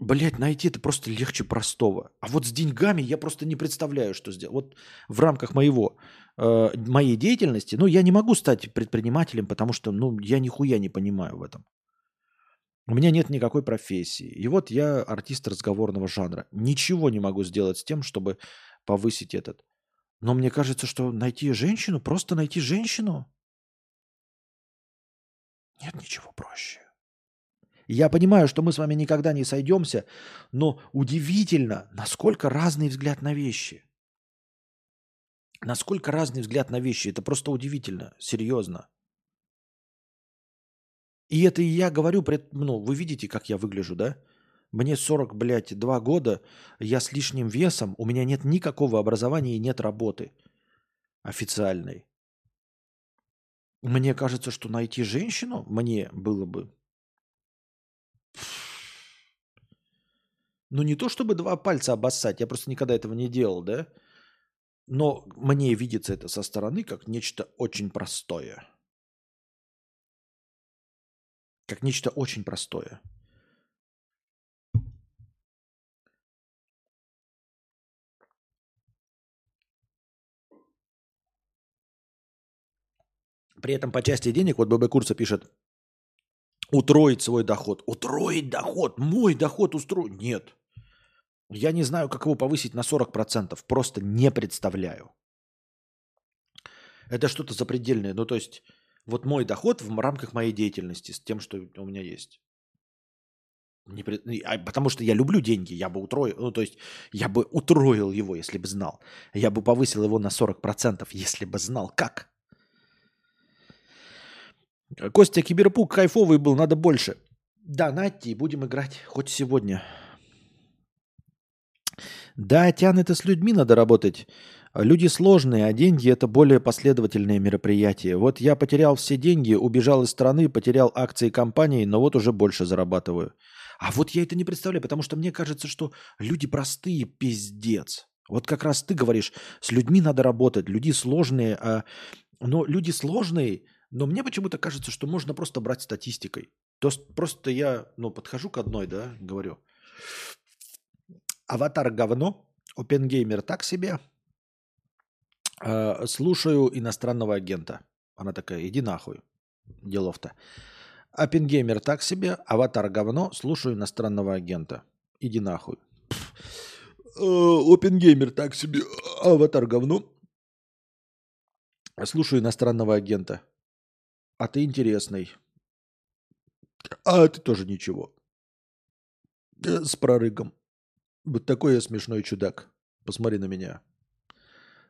Блять, найти это просто легче простого. А вот с деньгами я просто не представляю, что сделать. Вот в рамках моей деятельности, ну, я не могу стать предпринимателем, потому что, ну, я нихуя не понимаю в этом. У меня нет никакой профессии. И вот я артист разговорного жанра. Ничего не могу сделать с тем, чтобы повысить этот. Но мне кажется, что найти женщину, просто найти женщину, нет ничего проще. Я понимаю, что мы с вами никогда не сойдемся, но удивительно, насколько разный взгляд на вещи. Насколько разный взгляд на вещи. Это просто удивительно, серьезно. И это и я говорю, ну, вы видите, как я выгляжу, да? Мне 40, блядь, 2 года, я с лишним весом, у меня нет никакого образования и нет работы официальной. Мне кажется, что найти женщину мне было бы... Ну, не то чтобы 2 пальца обоссать, я просто никогда этого не делал, да? Но мне видится это со стороны как нечто очень простое. Как нечто очень простое. При этом по части денег, вот ББ Курса пишет, утроить свой доход. Утроить доход? Мой доход устроить? Нет. Я не знаю, как его повысить на 40%. Просто не представляю. Это что-то запредельное. Ну, то есть, вот мой доход в рамках моей деятельности с тем, что у меня есть. Потому что я люблю деньги. Я бы утроил, ну, то есть, я бы утроил его, если бы знал. Я бы повысил его на 40%, если бы знал, как. Костя Киберпук кайфовый был, надо больше. Да, Нати, и будем играть хоть сегодня. Да, Тян, это с людьми надо работать. Люди сложные, а деньги – это более последовательные мероприятия. Вот я потерял все деньги, убежал из страны, потерял акции компании, но вот уже больше зарабатываю. А вот я это не представляю, потому что мне кажется, что люди простые, пиздец. Вот как раз ты говоришь, с людьми надо работать, люди сложные, но люди сложные... Но мне почему-то кажется, что можно просто брать статистикой. То есть просто я, ну, подхожу к одной, да, говорю. Аватар говно, опенгеймер так себе. Слушаю иностранного агента. Она такая, иди нахуй, делов-то. Опенгеймер так себе, аватар говно, слушаю иностранного агента. Иди нахуй. Опенгеймер так себе, аватар говно. Слушаю иностранного агента. А ты интересный. А ты тоже ничего. С прорыгом. Вот такой я смешной чудак. Посмотри на меня.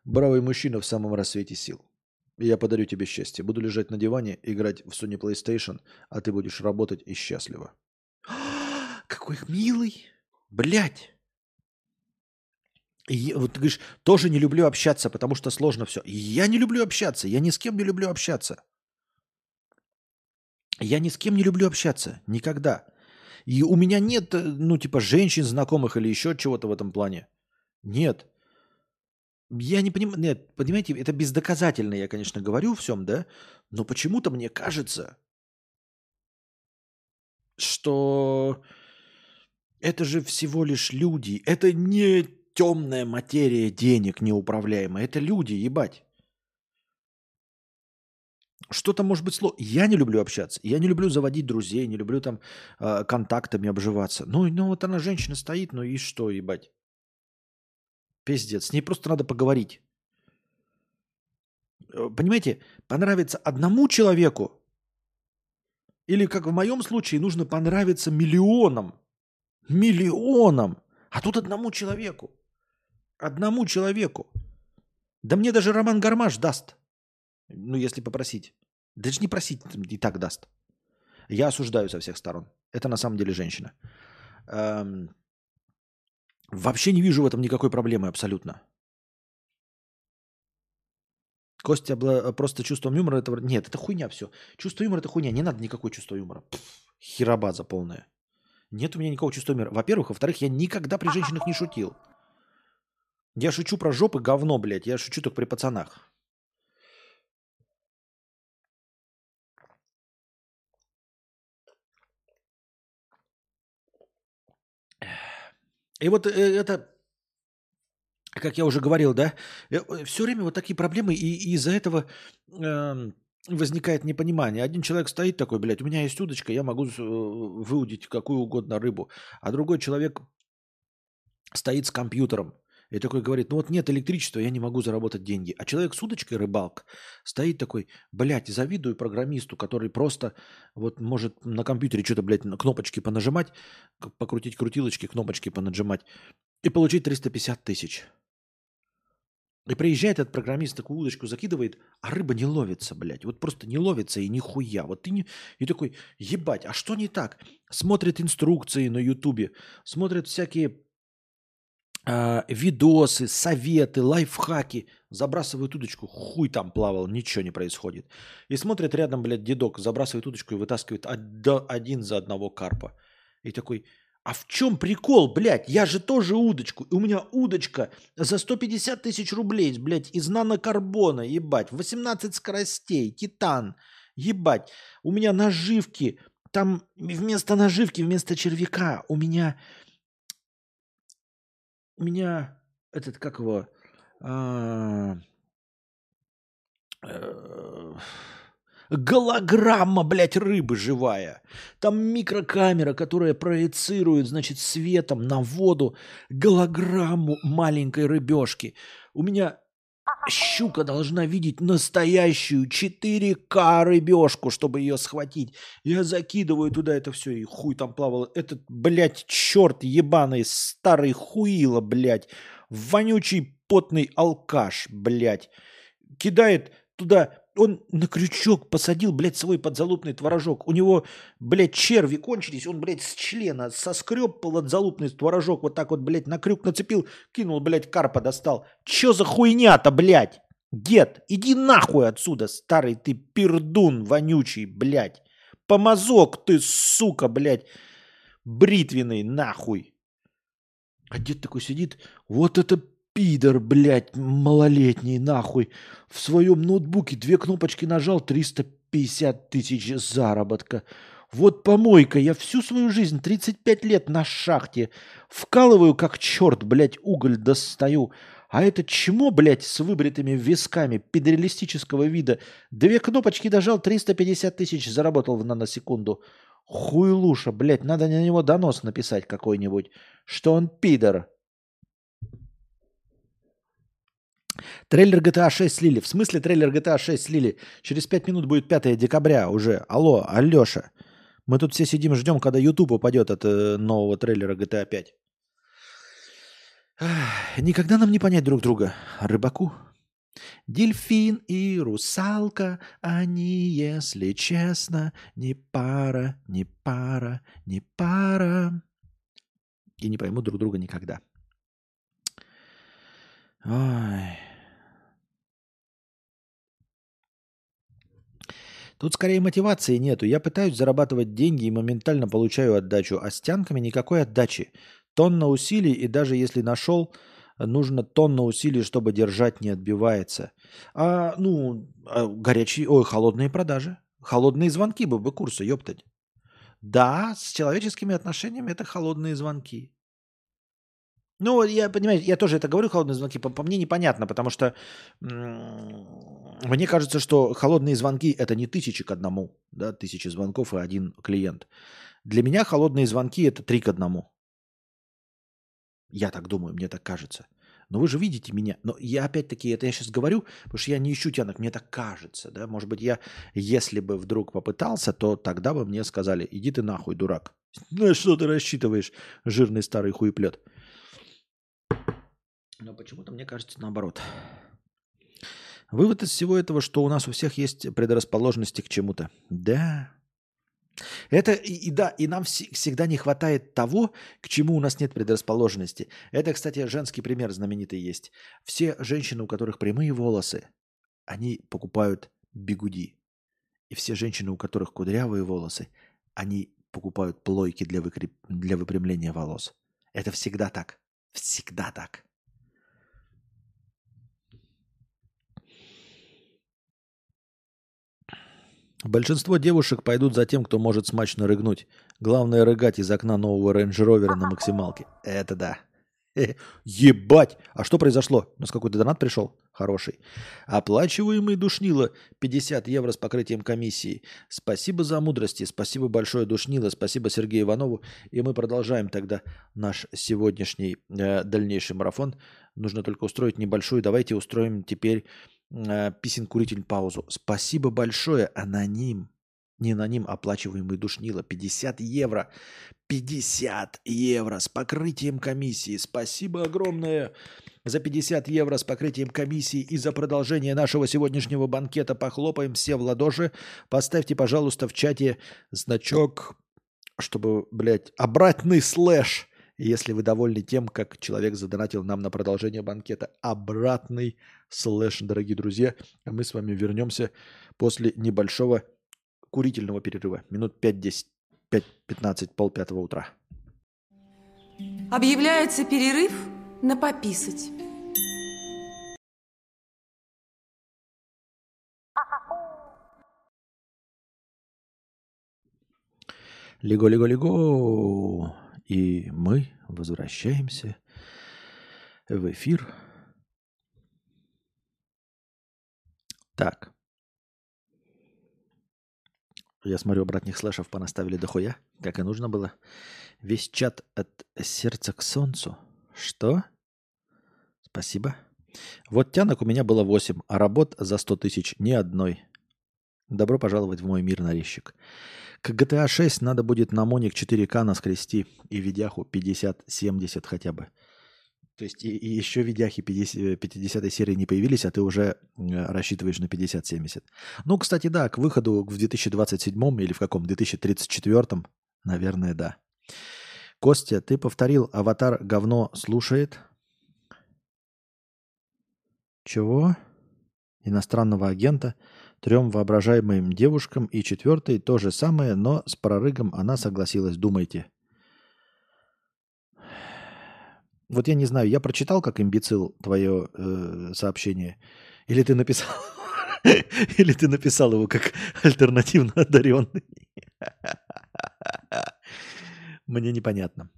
Бравый мужчина в самом рассвете сил. Я подарю тебе счастье. Буду лежать на диване, играть в Sony PlayStation, а ты будешь работать и счастлива. Какой милый. Блядь. И вот ты говоришь, тоже не люблю общаться, потому что сложно все. Я не люблю общаться. Я ни с кем не люблю общаться. Я ни с кем не люблю общаться. Никогда. И у меня нет, ну, типа, женщин знакомых или еще чего-то в этом плане. Нет. Я не понимаю, нет, понимаете, это бездоказательно, я, конечно, говорю всем, да, но почему-то мне кажется, что это же всего лишь люди, это не темная материя денег неуправляемая, это люди, ебать. Что-то может быть сложно. Я не люблю общаться, я не люблю заводить друзей, не люблю там контактами обживаться. Ну вот она, женщина, стоит, ну и что, ебать? Пиздец, с ней просто надо поговорить. Понимаете, понравится одному человеку, или, как в моем случае, нужно понравиться миллионам. Миллионам! А тут одному человеку. Одному человеку. Да мне даже Роман Гармаш даст. Ну, если попросить. Даже не просить, и так даст. Я осуждаю со всех сторон. Это на самом деле женщина. Вообще не вижу в этом никакой проблемы абсолютно. Костя, просто чувством юмора это... Нет, это хуйня все. Чувство юмора это хуйня. Не надо никакого чувства юмора. Херобаза полная. Нет у меня никакого чувства юмора. Во-первых. Во-вторых, я никогда при женщинах не шутил. Я шучу про жопы говно, блядь. Я шучу только при пацанах. И вот это, как я уже говорил, да, все время вот такие проблемы, и из-за этого возникает непонимание. Один человек стоит такой, блядь, у меня есть удочка, я могу выудить какую угодно рыбу. А другой человек стоит с компьютером и такой говорит, ну вот нет электричества, я не могу заработать деньги. А человек с удочкой, рыбалка, стоит такой, блядь, завидую программисту, который просто вот может на компьютере что-то, блядь, кнопочки понажимать, покрутить крутилочки, кнопочки понажимать и получить 350 тысяч. И приезжает этот программист, такую удочку закидывает, а рыба не ловится, блядь. Вот просто не ловится и нихуя. Вот ты не... И такой, ебать, а что не так? Смотрит инструкции на Ютубе, смотрит всякие... видосы, советы, лайфхаки. Забрасывают удочку, хуй там плавал, ничего не происходит. И смотрит рядом, блядь, дедок, забрасывает удочку и вытаскивает один за одного карпа. И такой, а в чем прикол, блядь? Я же тоже удочку. И у меня удочка за 150 тысяч рублей, блядь, из нанокарбона, ебать. 18 скоростей, титан, ебать. У меня наживки, там вместо наживки, вместо червяка у меня... этот, как его, голограмма, блядь, рыбы живая. Там микрокамера, которая проецирует, значит, светом на воду голограмму маленькой рыбешки. У меня щука должна видеть настоящую 4К рыбешку, чтобы ее схватить. Я закидываю туда это все, и хуй там плавало. Этот, блядь, черт ебаный, старый хуило, блядь, вонючий потный алкаш, блядь, кидает туда... Он на крючок посадил, блядь, свой подзалупный творожок. У него, блядь, черви кончились. Он, блядь, с члена соскреб подзалупный творожок. Вот так вот, блядь, на крюк нацепил. Кинул, блядь, карпа достал. Че за хуйня-то, блядь? Дед, иди нахуй отсюда, старый ты пердун вонючий, блядь. Помазок ты, сука, блядь, бритвенный, нахуй. А дед такой сидит, вот это... Пидор, блядь, малолетний, нахуй. В своем ноутбуке 2 кнопочки нажал, 350 тысяч заработка. Вот помойка, я всю свою жизнь, 35 лет на шахте. Вкалываю, как черт, блядь, уголь достаю. А это чмо, блядь, с выбритыми висками педреалистического вида. 2 кнопочки нажал, 350 тысяч заработал в наносекунду. Хуйлуша, блядь, надо на него донос написать какой-нибудь, что он пидор. Трейлер GTA 6 слили. В смысле трейлер GTA 6 слили? Через 5 минут будет 5 декабря уже. Алло, Алеша. Мы тут все сидим, ждем, когда YouTube упадет от нового трейлера GTA 5. Никогда нам не понять друг друга. Рыбаку. Дельфин и русалка, они, если честно, не пара, не пара, не пара. И не поймут друг друга никогда. Ой. Тут скорее мотивации нету. Я пытаюсь зарабатывать деньги и моментально получаю отдачу, а с тянками никакой отдачи. Тонна усилий, и даже если нашел, нужно тонна усилий, чтобы держать, не отбивается. Холодные продажи. Холодные звонки бы курса, ёптать. Да, с человеческими отношениями это холодные звонки. Я, понимаете, я тоже это говорю, холодные звонки, по мне непонятно, потому что мне кажется, что холодные звонки – это не 1000 к 1, да, 1000 звонков и 1 клиент. Для меня холодные звонки – это 3 к 1. Я так думаю, мне так кажется. Но вы же видите меня. Но я опять-таки, это я сейчас говорю, потому что я не ищу тянок, мне так кажется. Да? Может быть, я, если бы вдруг попытался, то тогда бы мне сказали: иди ты нахуй, дурак. Ну что ты рассчитываешь, жирный старый хуеплет? Но почему-то мне кажется наоборот. Вывод из всего этого, что у нас у всех есть предрасположенности к чему-то. Да. Это и нам всегда не хватает того, к чему у нас нет предрасположенности. Это, кстати, женский пример знаменитый есть. Все женщины, у которых прямые волосы, они покупают бигуди. И все женщины, у которых кудрявые волосы, они покупают плойки для выпрямления волос. Это всегда так. Всегда так. Большинство девушек пойдут за тем, кто может смачно рыгнуть. Главное рыгать из окна нового Range Rover на максималке. Это да. Ебать! А что произошло? У нас какой-то донат пришел? Хороший. Оплачиваемый душнило. 50 евро с покрытием комиссии. Спасибо за мудрости. Спасибо большое, душнило. Спасибо Сергею Иванову. И мы продолжаем тогда наш сегодняшний дальнейший марафон. Нужно только устроить небольшую. Давайте устроим теперь... писенкуритель паузу. Спасибо большое, аноним. Не аноним, оплачиваемый душнило. 50 евро. 50 евро с покрытием комиссии. Спасибо огромное за 50 евро с покрытием комиссии и за продолжение нашего сегодняшнего банкета. Похлопаем все в ладоши. Поставьте, пожалуйста, в чате значок, чтобы, блядь, обратный слэш, если вы довольны тем, как человек задонатил нам на продолжение банкета. Обратный слэш, дорогие друзья. А мы с вами вернемся после небольшого курительного перерыва. Минут 5-10, 5-15, 4:30 утра. Объявляется перерыв на пописать. Лего-лего-лего. И мы возвращаемся в эфир. Так. Я смотрю, обратных слэшев понаставили дохуя, как и нужно было. Весь чат от сердца к солнцу. Что? Спасибо. Вот тянок у меня было 8, а работ за 100 000 ни одной. Добро пожаловать в мой мир, нарезчик. К GTA 6 надо будет на моник 4К наскрести и видяху 50-70 хотя бы. То есть и еще видяхи 50 серии не появились, а ты уже рассчитываешь на 50-70. Ну, кстати, да, к выходу в 2027 или в каком, 2034, наверное, да. Костя, ты повторил, аватар говно слушает. Чего? Иностранного агента. 3 воображаемым девушкам и 4 то же самое, но с прорыгом она согласилась, думайте. Вот я не знаю, я прочитал как имбецил твое сообщение, или ты написал, или ты написал его как альтернативно одаренный. Мне непонятно.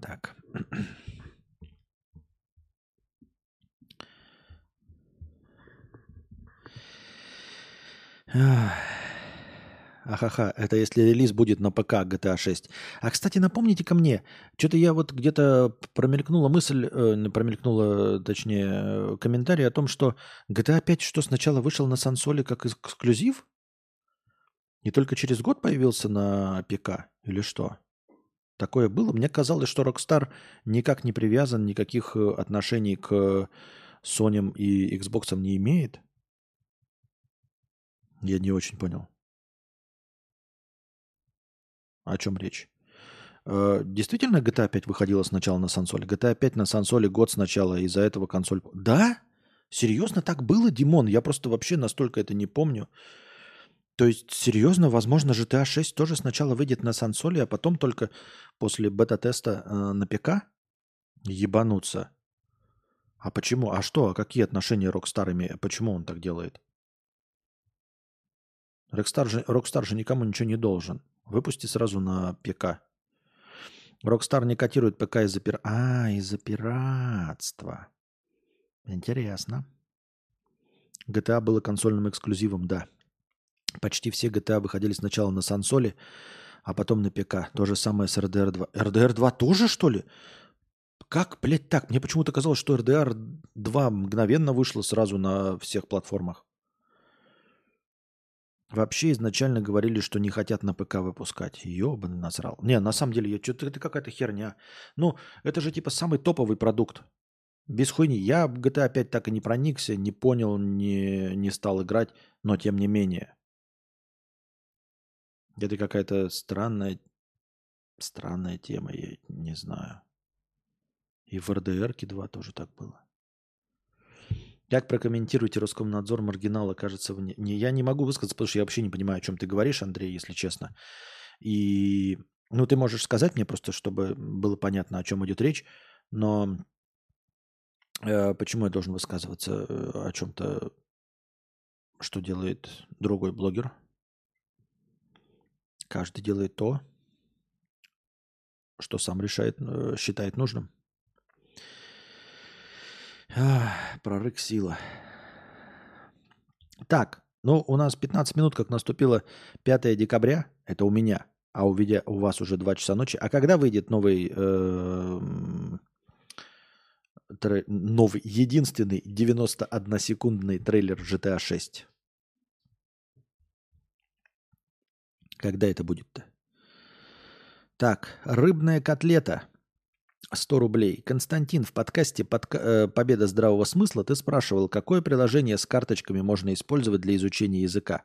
Так. Ахаха, это если релиз будет на ПК GTA 6. А, кстати, напомните-ка мне, что-то я вот где-то промелькнула мысль, точнее, комментарий о том, что GTA 5 что сначала вышел на консоли как эксклюзив? И только через год появился на ПК? Или что? Такое было? Мне казалось, что Rockstar никак не привязан, никаких отношений к Sony и Xbox не имеет. Я не очень понял. О чем речь? Действительно GTA 5 выходила сначала на консоль? GTA 5 на консоли год сначала, из-за этого консоль... Да? Серьезно так было, Димон? Я просто вообще настолько это не помню. То есть, серьезно, возможно, GTA 6 тоже сначала выйдет на консоли, а потом только после бета-теста на ПК ебануться. А почему? А что? А какие отношения Rockstar имеет? Почему он так делает? Rockstar же никому ничего не должен. Выпусти сразу на ПК. Rockstar не котирует ПК из-за пиратства. А, из-за пиратства. Интересно. GTA было консольным эксклюзивом, да. Почти все GTA выходили сначала на сансоле, а потом на ПК. То же самое с RDR 2. RDR 2 тоже, что ли? Как, блядь, так? Мне почему-то казалось, что RDR 2 мгновенно вышло сразу на всех платформах. Вообще изначально говорили, что не хотят на ПК выпускать. Ёбаный насрал. Не, на самом деле, это какая-то херня. Ну, это же типа самый топовый продукт. Без хуйни. Я в GTA 5 так и не проникся, не понял, не стал играть, но тем не менее. Это какая-то странная тема, я не знаю. И в RDR-ке 2 тоже так было. Как прокомментируете Роскомнадзор маргинала, кажется, вне... Я не могу высказаться, потому что я вообще не понимаю, о чем ты говоришь, Андрей, если честно. И, ну, ты можешь сказать мне просто, чтобы было понятно, о чем идет речь, но почему я должен высказываться о чем-то, что делает другой блогер? Каждый делает то, что сам решает, считает нужным. Прорык сила. Так, ну у нас 15 минут, как наступило 5 декабря. Это у меня. А у вас уже 2 часа ночи. А когда выйдет новый единственный 91-секундный трейлер GTA 6? Когда это будет-то? Так, рыбная котлета. 100 рублей. Константин, в подкасте «Победа здравого смысла» ты спрашивал, какое приложение с карточками можно использовать для изучения языка?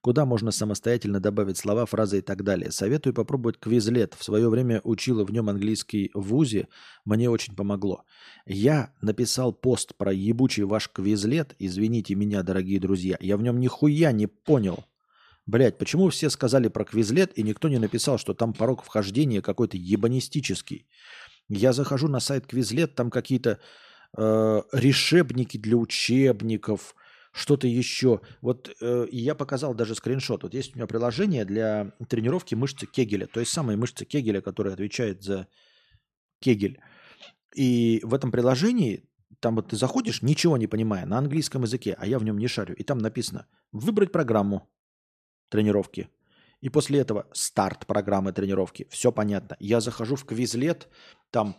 Куда можно самостоятельно добавить слова, фразы и так далее? Советую попробовать Quizlet. В свое время учила в нем английский в вузе. Мне очень помогло. Я написал пост про ебучий ваш Quizlet. Извините меня, дорогие друзья. Я в нем нихуя не понял. Блять, почему все сказали про Quizlet, и никто не написал, что там порог вхождения какой-то ебанистический? Я захожу на сайт Quizlet, там какие-то решебники для учебников, что-то еще. Вот я показал даже скриншот. Вот есть у меня приложение для тренировки мышцы Кегеля, то есть самые мышцы Кегеля, которая отвечает за Кегель. И в этом приложении там вот ты заходишь, ничего не понимая, на английском языке, а я в нем не шарю. И там написано «Выбрать программу тренировки». И после этого старт программы тренировки. Все понятно. Я захожу в Quizlet, там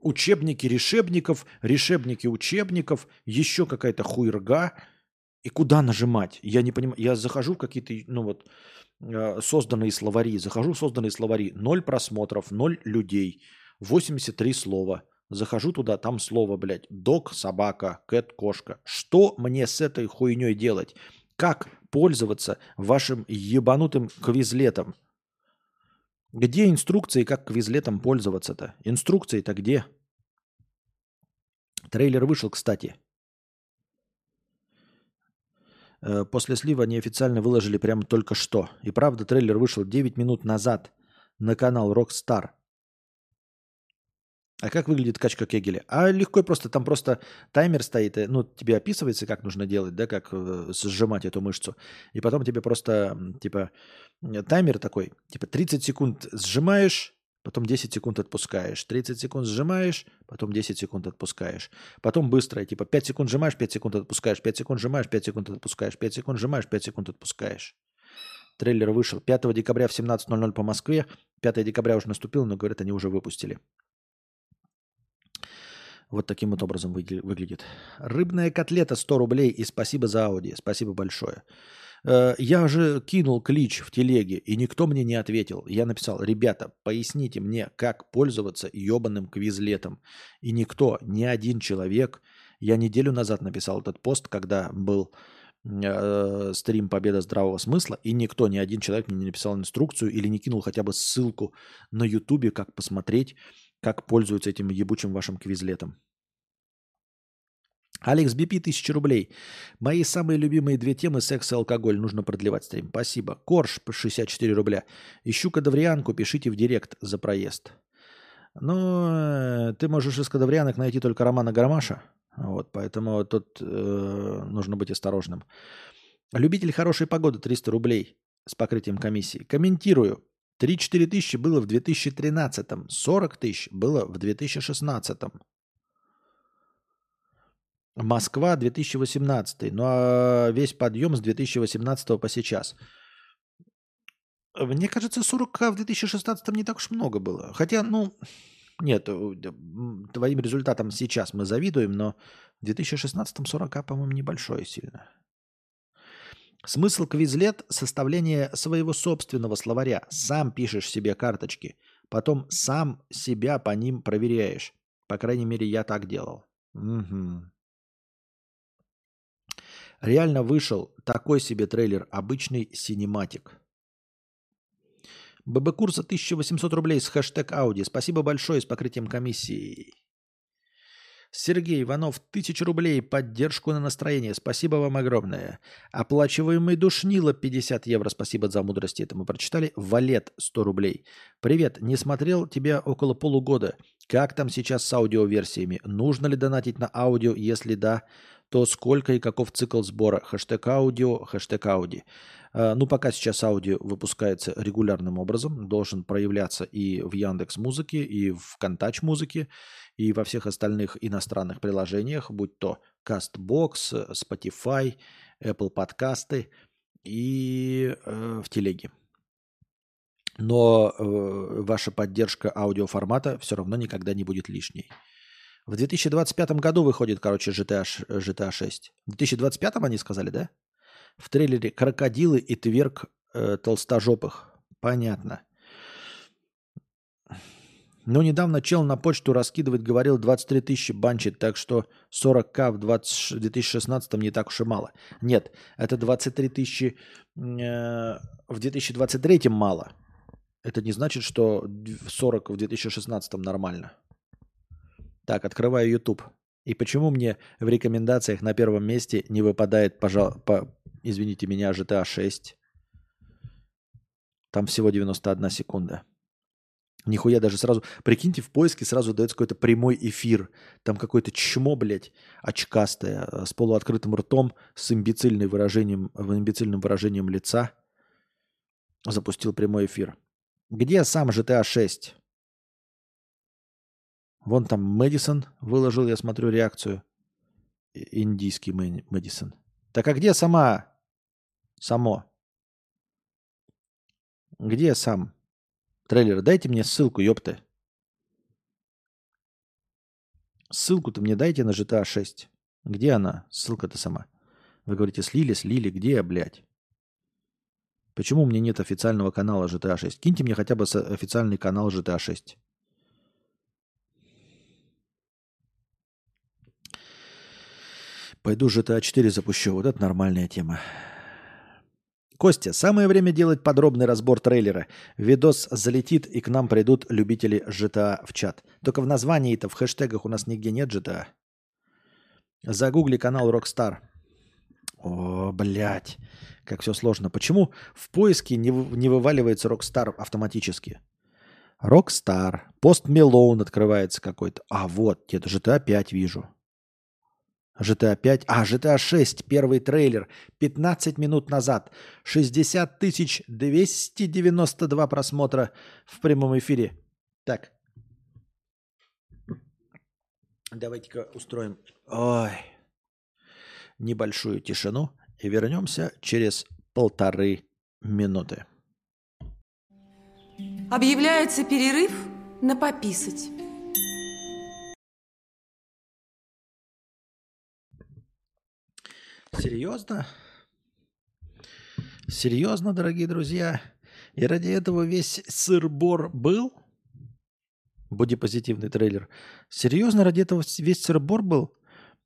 учебники решебников, решебники учебников, еще какая-то хуйрга. И куда нажимать? Я не понимаю. Я захожу в какие-то, созданные словари. Захожу в созданные словари. 0 просмотров, 0 людей, 83 слова. Захожу туда, там слово, блядь. Дог, собака, кэт, кошка. Что мне с этой хуйней делать? Как пользоваться вашим ебанутым Quizlet'ом? Где инструкции, как Quizlet'ом пользоваться-то? Инструкции-то где? Трейлер вышел, кстати. После слива они официально выложили прямо только что. И правда, трейлер вышел 9 минут назад на канал Rockstar. А как выглядит качка Кегеля? А легко и просто. Там просто таймер стоит. Тебе описывается, как нужно делать, да, как сжимать эту мышцу. И потом тебе просто, таймер такой. 30 секунд сжимаешь, потом 10 секунд отпускаешь. 30 секунд сжимаешь, потом 10 секунд отпускаешь. Потом быстрое, 5 секунд сжимаешь, 5 секунд отпускаешь. 5 секунд сжимаешь, 5 секунд отпускаешь. 5 секунд сжимаешь, 5 секунд отпускаешь. Трейлер вышел 5 декабря в 17:00 по Москве. 5 декабря уже наступило, но, говорят, они уже выпустили. Вот таким вот образом выглядит. Рыбная котлета 100 рублей и спасибо за аудио. Спасибо большое. Я же кинул клич в телеге, и никто мне не ответил. Я написал: ребята, поясните мне, как пользоваться ебаным Quizlet'ом. И никто, ни один человек. Я неделю назад написал этот пост, когда был стрим «Победа здравого смысла», и никто, ни один человек мне не написал инструкцию или не кинул хотя бы ссылку на Ютубе, как посмотреть, как пользуются этим ебучим вашим Quizlet'ом. Алекс Бипи, 1000 рублей. Мои самые любимые две темы – секс и алкоголь. Нужно продлевать стрим. Спасибо. Корж, 64 рубля. Ищу кадаврианку, пишите в директ за проезд. Ну, ты можешь из кадаврианок найти только Романа Гармаша. Вот, поэтому тут нужно быть осторожным. Любитель хорошей погоды, 300 рублей с покрытием комиссии. Комментирую. 3-4 тысячи было в 2013-м. 40 тысяч было в 2016-м. Москва 2018. Ну а весь подъем с 2018 по сейчас. Мне кажется, 40к в 2016 не так уж много было. Хотя, ну, нет, твоим результатам сейчас мы завидуем, но в 2016 40к, по-моему, небольшое сильно. Смысл Quizlet – составление своего собственного словаря. Сам пишешь себе карточки, потом сам себя по ним проверяешь. По крайней мере, я так делал. Угу. Реально вышел такой себе трейлер, обычный синематик. ББ Курса 1800 рублей с хэштег Ауди. Спасибо большое с покрытием комиссии. Сергей Иванов 1000 рублей. Поддержку на настроение. Спасибо вам огромное. Оплачиваемый Душнило 50 евро. Спасибо за мудрость. Это мы прочитали. Валет 100 рублей. Привет. Не смотрел тебя около полугода. Как там сейчас с аудиоверсиями? Нужно ли донатить на аудио? Если да, то сколько и каков цикл сбора? Хэштег аудио, хэштег ауди. Ну, пока сейчас аудио выпускается регулярным образом, должен проявляться и в Яндекс.Музыке, и в ВКонтач.Музыке, и во всех остальных иностранных приложениях, будь то Castbox, Spotify, Apple подкасты и в телеге. Но ваша поддержка аудиоформата все равно никогда не будет лишней. В 2025 году выходит, короче, GTA 6. В 2025 они сказали, да? В трейлере крокодилы и тверк толстожопых. Понятно. Но недавно чел на почту раскидывать говорил 23 тысячи банчит, так что 40к в 2016 не так уж и мало. Нет, это 23 тысячи в 2023 мало. Это не значит, что 40 в 2016 нормально. Так, открываю YouTube. И почему мне в рекомендациях на первом месте не выпадает, извините меня, GTA 6? Там всего 91 секунда. Нихуя даже сразу... Прикиньте, в поиске сразу дается какой-то прямой эфир. Там какое-то чмо, блядь, очкастое, с полуоткрытым ртом, с имбецильным выражением лица. Запустил прямой эфир. Где сам GTA 6? Вон там Мэдисон выложил, я смотрю реакцию. Индийский Мэдисон. Так а где сама? Само. Где сам трейлер? Дайте мне ссылку, ёпты. Ссылку-то мне дайте на GTA 6. Где она? Ссылка-то сама. Вы говорите, слили. Где, блядь? Почему у меня нет официального канала GTA 6? Киньте мне хотя бы официальный канал GTA 6. Пойду GTA 4 запущу. Вот это нормальная тема. Костя, самое время делать подробный разбор трейлера. Видос залетит, и к нам придут любители GTA в чат. Только в названии-то, в хэштегах у нас нигде нет GTA. Загугли канал Rockstar. О, блядь, как все сложно. Почему в поиске не вываливается Rockstar автоматически? Rockstar. Пост Мелоун открывается какой-то. А, вот, это GTA 5 вижу. GTA 5, GTA 6, первый трейлер, 15 минут назад, 60 292 просмотра в прямом эфире. Так, давайте-ка устроим небольшую тишину и вернемся через 1,5 минуты. Объявляется перерыв на пописать. Серьезно? Серьезно, дорогие друзья? И ради этого весь сыр-бор был? Бодипозитивный трейлер. Серьезно, ради этого весь сыр-бор был?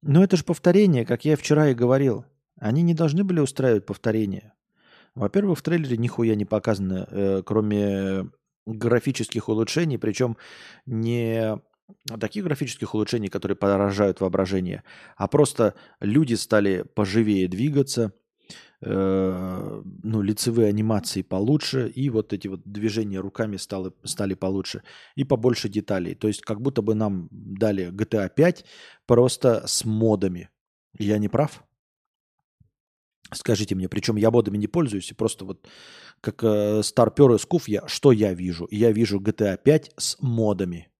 Но это же повторение, как я вчера и говорил. Они не должны были устраивать повторение. Во-первых, в трейлере нихуя не показано, кроме графических улучшений, причем не таких графических улучшений, которые поражают воображение, а просто люди стали поживее двигаться, ну, лицевые анимации получше, и вот эти вот движения руками стали получше, и побольше деталей. То есть как будто бы нам дали GTA 5 просто с модами. Я не прав? Скажите мне, причем я модами не пользуюсь, и просто вот как старпер из Куф, что я вижу? Я вижу GTA 5 с модами.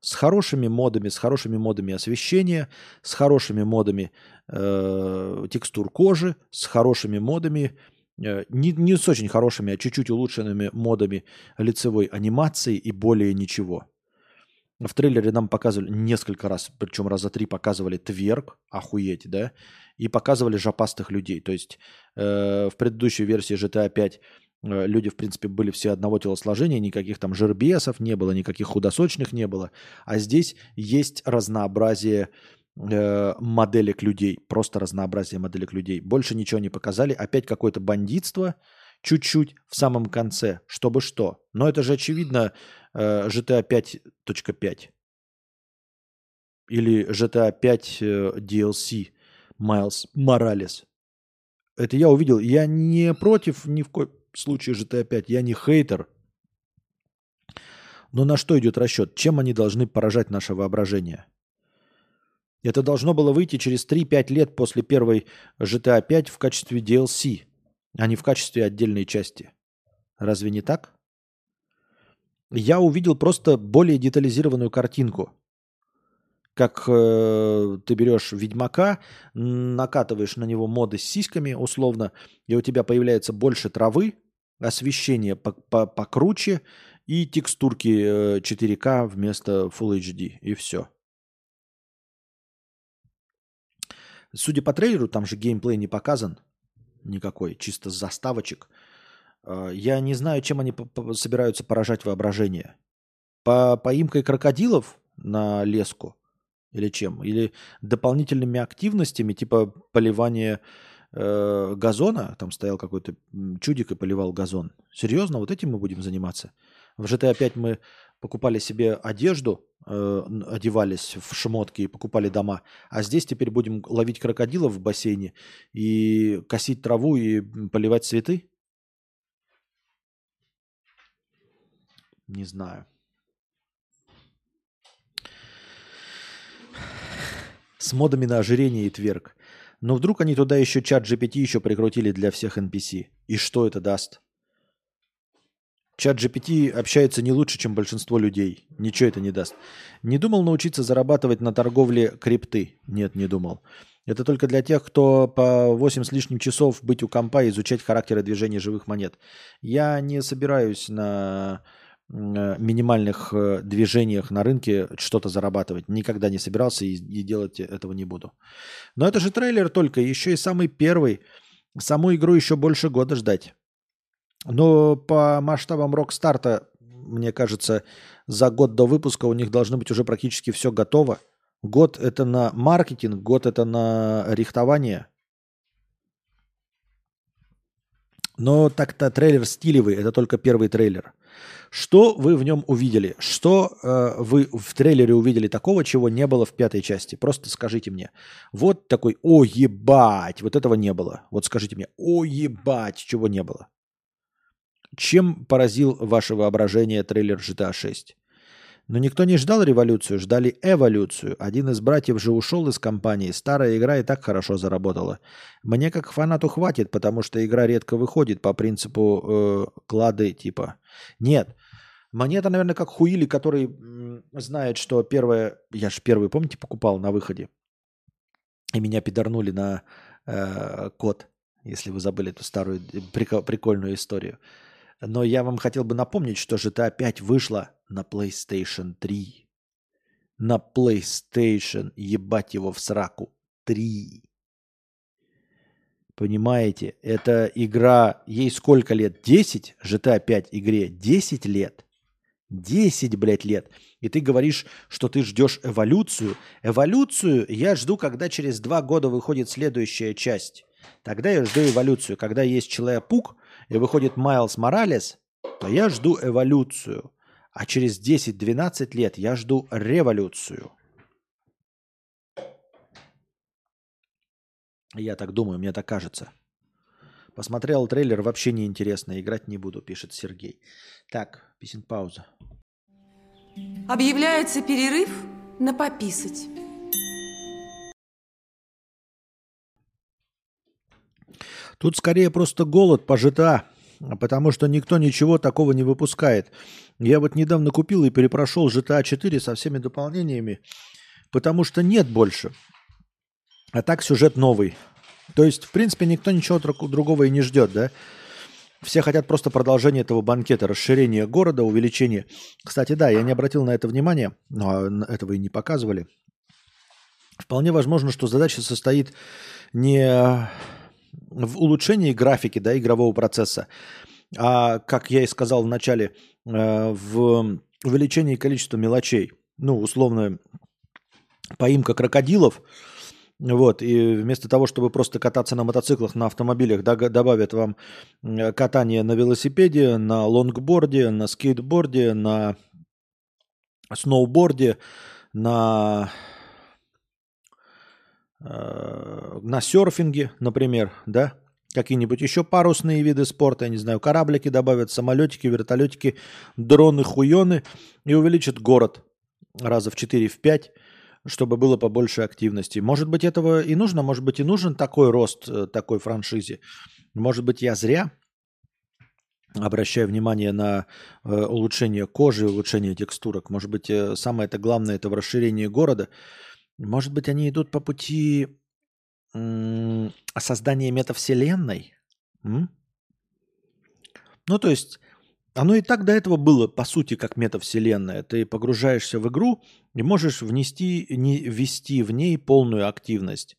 С хорошими модами освещения, с хорошими модами текстур кожи, с хорошими модами, не с очень хорошими, а чуть-чуть улучшенными модами лицевой анимации и более ничего. В трейлере нам показывали несколько раз, причем раза три показывали тверк, охуеть, да, и показывали жопастых людей. То есть в предыдущей версии GTA 5 люди, в принципе, были все одного телосложения, никаких там жербесов не было, никаких худосочных не было. А здесь есть разнообразие моделек людей, просто разнообразие моделек людей. Больше ничего не показали. Опять какое-то бандитство чуть-чуть в самом конце, чтобы что. Но это же, очевидно, GTA 5.5 или GTA 5 DLC Miles Morales. Это я увидел. Я не против ни в коем случае GTA 5. Я не хейтер. Но на что идет расчет? Чем они должны поражать наше воображение? Это должно было выйти через 3-5 лет после первой GTA 5 в качестве DLC, а не в качестве отдельной части. Разве не так? Я увидел просто более детализированную картинку. Как ты берешь Ведьмака, накатываешь на него моды с сиськами условно, и у тебя появляется больше травы, освещение покруче и текстурки 4К вместо Full HD, и все. Судя по трейлеру, там же геймплей не показан никакой, чисто с заставочек. Я не знаю, чем они собираются поражать воображение. Поимкой крокодилов на леску? Или чем? Или дополнительными активностями, типа поливания газона. Там стоял какой-то чудик и поливал газон. Серьезно, вот этим мы будем заниматься? В GTA 5 мы покупали себе одежду, одевались в шмотки и покупали дома. А здесь теперь будем ловить крокодилов в бассейне и косить траву и поливать цветы? Не знаю. С модами на ожирение и тверк. Но вдруг они туда еще чат GPT еще прикрутили для всех NPC. И что это даст? Чат GPT общается не лучше, чем большинство людей. Ничего это не даст. Не думал научиться зарабатывать на торговле крипты? Нет, не думал. Это только для тех, кто по 8 с лишним часов быть у компа и изучать характеры движения живых монет. Я не собираюсь на минимальных движениях на рынке что-то зарабатывать. Никогда не собирался и делать этого не буду. Но это же трейлер только, еще и самый первый. Саму игру еще больше года ждать. Но по масштабам Rockstar, мне кажется, за год до выпуска у них должно быть уже практически все готово. Год это на маркетинг, год это на рихтование. Но так-то трейлер стилевый, это только первый трейлер. Что вы в нем увидели? Что вы в трейлере увидели такого, чего не было в пятой части? Просто скажите мне. Вот такой, о ебать, вот этого не было. Вот скажите мне, о ебать, чего не было? Чем поразил ваше воображение трейлер GTA 6? Но никто не ждал революцию, ждали эволюцию. Один из братьев же ушел из компании. Старая игра и так хорошо заработала. Мне как фанату хватит, потому что игра редко выходит по принципу клады типа. Нет. Мне-то, наверное, как хуили, который знает, что первое... Я же первый, помните, покупал на выходе. И меня пидорнули на код, если вы забыли эту старую прикольную историю. Но я вам хотел бы напомнить, что GTA 5 вышла на PlayStation 3. На PlayStation, ебать его в сраку, 3. Понимаете, эта игра, ей сколько лет? 10? GTA 5 игре 10 лет. 10, блядь, лет. И ты говоришь, что ты ждешь эволюцию. Эволюцию я жду, когда через 2 года выходит следующая часть. Тогда я жду эволюцию. Когда есть Человек-пук, и выходит Майлз Моралес, то я жду эволюцию. А через 10-12 лет я жду революцию. Я так думаю, мне так кажется. Посмотрел трейлер, вообще неинтересно, играть не буду, пишет Сергей. Так, песен пауза. Объявляется перерыв на пописать. Тут скорее просто голод по GTA, потому что никто ничего такого не выпускает. Я вот недавно купил и перепрошел GTA 4 со всеми дополнениями, потому что нет больше. А так сюжет новый. То есть, в принципе, никто ничего другого и не ждет, да? Все хотят просто продолжения этого банкета, расширения города, увеличения. Кстати, да, я не обратил на это внимания, но этого и не показывали. Вполне возможно, что задача состоит не в улучшении графики, да, игрового процесса, а, как я и сказал в начале, в увеличении количества мелочей. Ну, условно, поимка крокодилов. Вот, и вместо того, чтобы просто кататься на мотоциклах, на автомобилях, добавят вам катание на велосипеде, на лонгборде, на скейтборде, на сноуборде, на серфинге, например, да, какие-нибудь еще парусные виды спорта, я не знаю, кораблики добавят, самолетики, вертолетики, дроны, хуёны, и увеличат город раза в 4, в 5, чтобы было побольше активности. Может быть, этого и нужно, может быть, и нужен такой рост такой франшизе. Может быть, я зря обращаю внимание на улучшение кожи, улучшение текстурок. Может быть, самое главное – это в расширении города. Может быть, они идут по пути создания метавселенной? Ну, то есть... Оно и так до этого было, по сути, как метавселенная. Ты погружаешься в игру и можешь ввести в ней полную активность.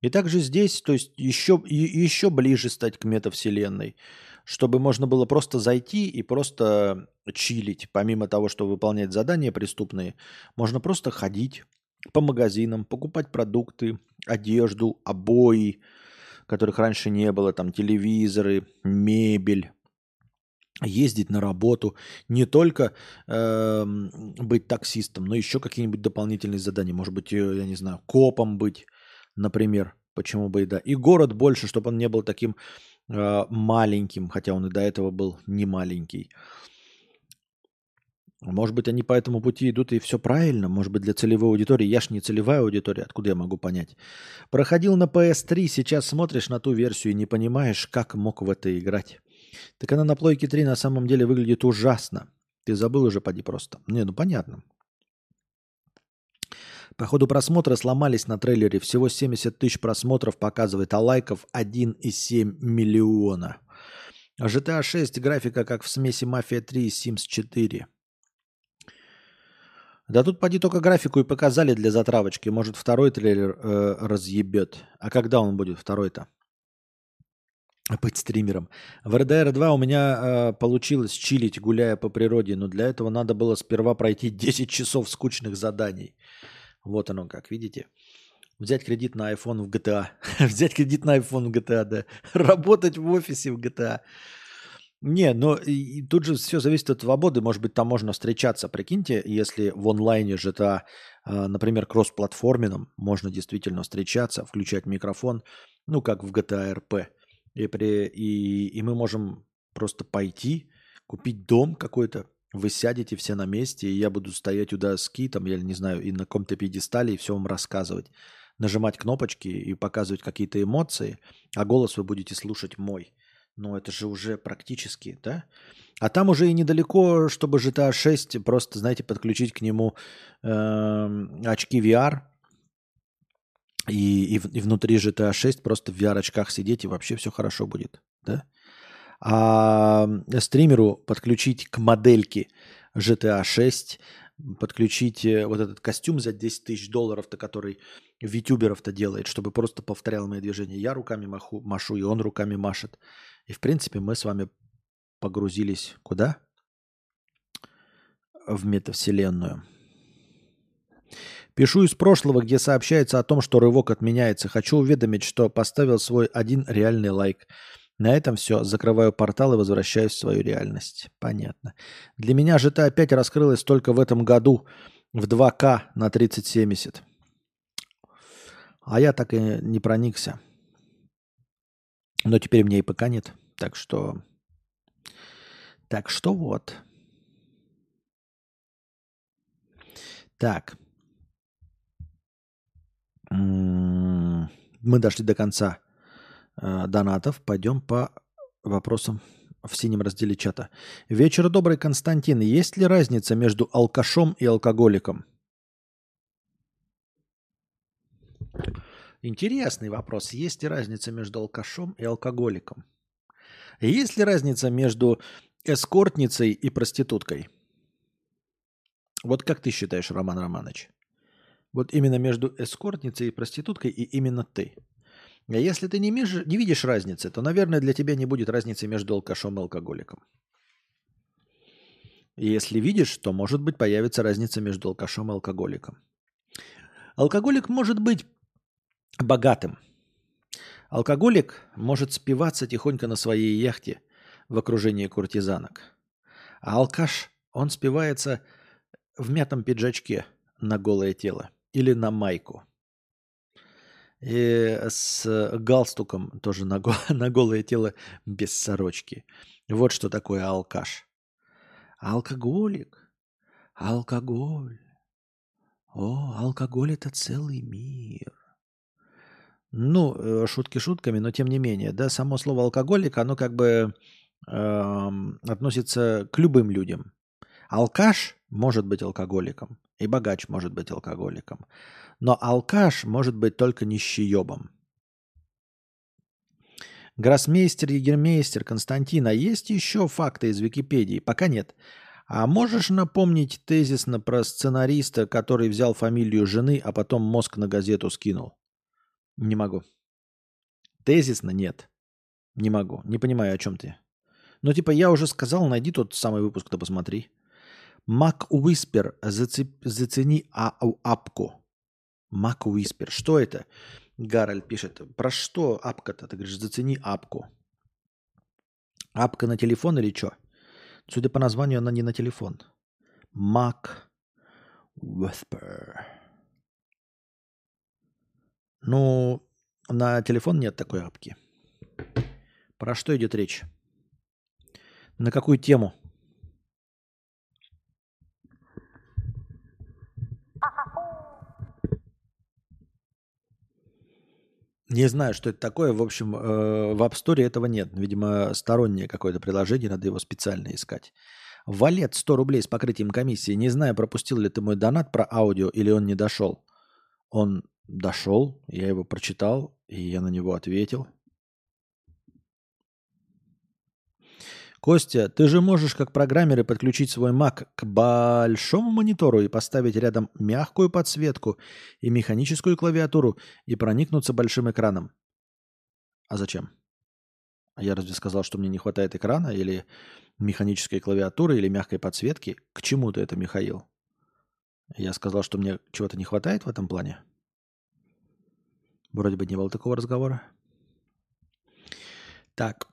И также здесь, то есть еще ближе стать к метавселенной, чтобы можно было просто зайти и просто чилить. Помимо того, что выполнять задания преступные, можно просто ходить по магазинам, покупать продукты, одежду, обои, которых раньше не было, там телевизоры, мебель. Ездить на работу, не только быть таксистом, но еще какие-нибудь дополнительные задания. Может быть, я не знаю, копом быть, например, почему бы и да. И город больше, чтобы он не был таким маленьким, хотя он и до этого был не маленький. Может быть, они по этому пути идут, и все правильно. Может быть, для целевой аудитории. Я ж не целевая аудитория, откуда я могу понять? Проходил на PS3, сейчас смотришь на ту версию и не понимаешь, как мог в это играть. Так она на плойке 3 на самом деле выглядит ужасно. Ты забыл уже, поди просто. Не, ну понятно. По ходу просмотра сломались на трейлере. Всего 70 тысяч просмотров показывает, а лайков 1,7 миллиона. GTA 6 графика как в смеси Mafia 3 и Sims 4. Да тут поди только графику и показали для затравочки. Может, второй трейлер разъебет. А когда он будет второй-то? Быть стримером. В RDR 2 у меня получилось чилить, гуляя по природе, но для этого надо было сперва пройти 10 часов скучных заданий. Вот оно как, видите? Взять кредит на iPhone в GTA. Взять кредит на iPhone в GTA, да. Работать в офисе в GTA. Не, но и тут же все зависит от свободы. Может быть, там можно встречаться. Прикиньте, если в онлайне GTA, например, кроссплатформенном, можно действительно встречаться, включать микрофон, ну, как в GTA RP. И мы можем просто пойти, купить дом какой-то, вы сядете все на месте, и я буду стоять у доски, там, я не знаю, и на каком-то пьедестале, и все вам рассказывать. Нажимать кнопочки и показывать какие-то эмоции, а голос вы будете слушать мой. Но это же уже практически, да? А там уже и недалеко, чтобы GTA 6 просто, знаете, подключить к нему очки VR, и внутри GTA 6 просто в VR-очках сидеть, и вообще все хорошо будет, да? А стримеру подключить к модельке GTA 6, подключить вот этот костюм за $10 тысяч, который витюберов-то делает, чтобы просто повторял мои движения. Я руками машу, и он руками машет. И, в принципе, мы с вами погрузились куда? В метавселенную. Пишу из прошлого, где сообщается о том, что рывок отменяется. Хочу уведомить, что поставил свой один реальный лайк. На этом все. Закрываю портал и возвращаюсь в свою реальность. Понятно. Для меня GTA 5 раскрылась только в этом году в 2К на 3070. А я так и не проникся. Но теперь мне и ПК нет. Так что вот. Так. Мы дошли до конца донатов. Пойдем по вопросам в синем разделе чата. Вечер добрый, Константин. Есть ли разница между алкашом и алкоголиком? Интересный вопрос. Есть ли разница между алкашом и алкоголиком? Есть ли разница между эскортницей и проституткой? Вот как ты считаешь, Роман Романович? Вот именно между эскортницей и проституткой и именно ты. А если ты не видишь разницы, то, наверное, для тебя не будет разницы между алкашом и алкоголиком. И если видишь, то, может быть, появится разница между алкашом и алкоголиком. Алкоголик может быть богатым. Алкоголик может спиваться тихонько на своей яхте в окружении куртизанок. А алкаш, он спивается в мятом пиджачке на голое тело или на майку. И с галстуком тоже на голое тело без сорочки. Вот что такое алкаш. Алкоголик. Алкоголь. О, алкоголь – это целый мир. Ну, шутки шутками, но тем не менее. Да, само слово «алкоголик», оно как бы относится к любым людям. Алкаш может быть алкоголиком, и богач может быть алкоголиком. Но алкаш может быть только нищеёбом. Гроссмейстер, егермейстер, Константин, а есть еще факты из Википедии? Пока нет. А можешь напомнить тезисно про сценариста, который взял фамилию жены, а потом мозг на газету скинул? Не могу. Тезисно нет. Не могу. Не понимаю, о чем ты. Ну, типа, я уже сказал, найди тот самый выпуск-то посмотри. Мак Уиспер, зацени апку. Мак Уиспер. Что это? Гарольд пишет. Про что апка-то? Ты говоришь, зацени апку. Апка на телефон или что? Судя по названию, она не на телефон. Мак Уиспер. Ну, на телефон нет такой апки. Про что идет речь? На какую тему? Не знаю, что это такое. В общем, в App Store этого нет. Видимо, стороннее какое-то приложение, надо его специально искать. Валет, 100 рублей с покрытием комиссии. Не знаю, пропустил ли ты мой донат про аудио или он не дошел. Он дошел, я его прочитал, и я на него ответил. Костя, ты же можешь, как программеры, подключить свой Mac к большому монитору и поставить рядом мягкую подсветку и механическую клавиатуру и проникнуться большим экраном. А зачем? Я разве сказал, что мне не хватает экрана или механической клавиатуры или мягкой подсветки? К чему-то это, Михаил. Я сказал, что мне чего-то не хватает в этом плане? Вроде бы не было такого разговора. Так.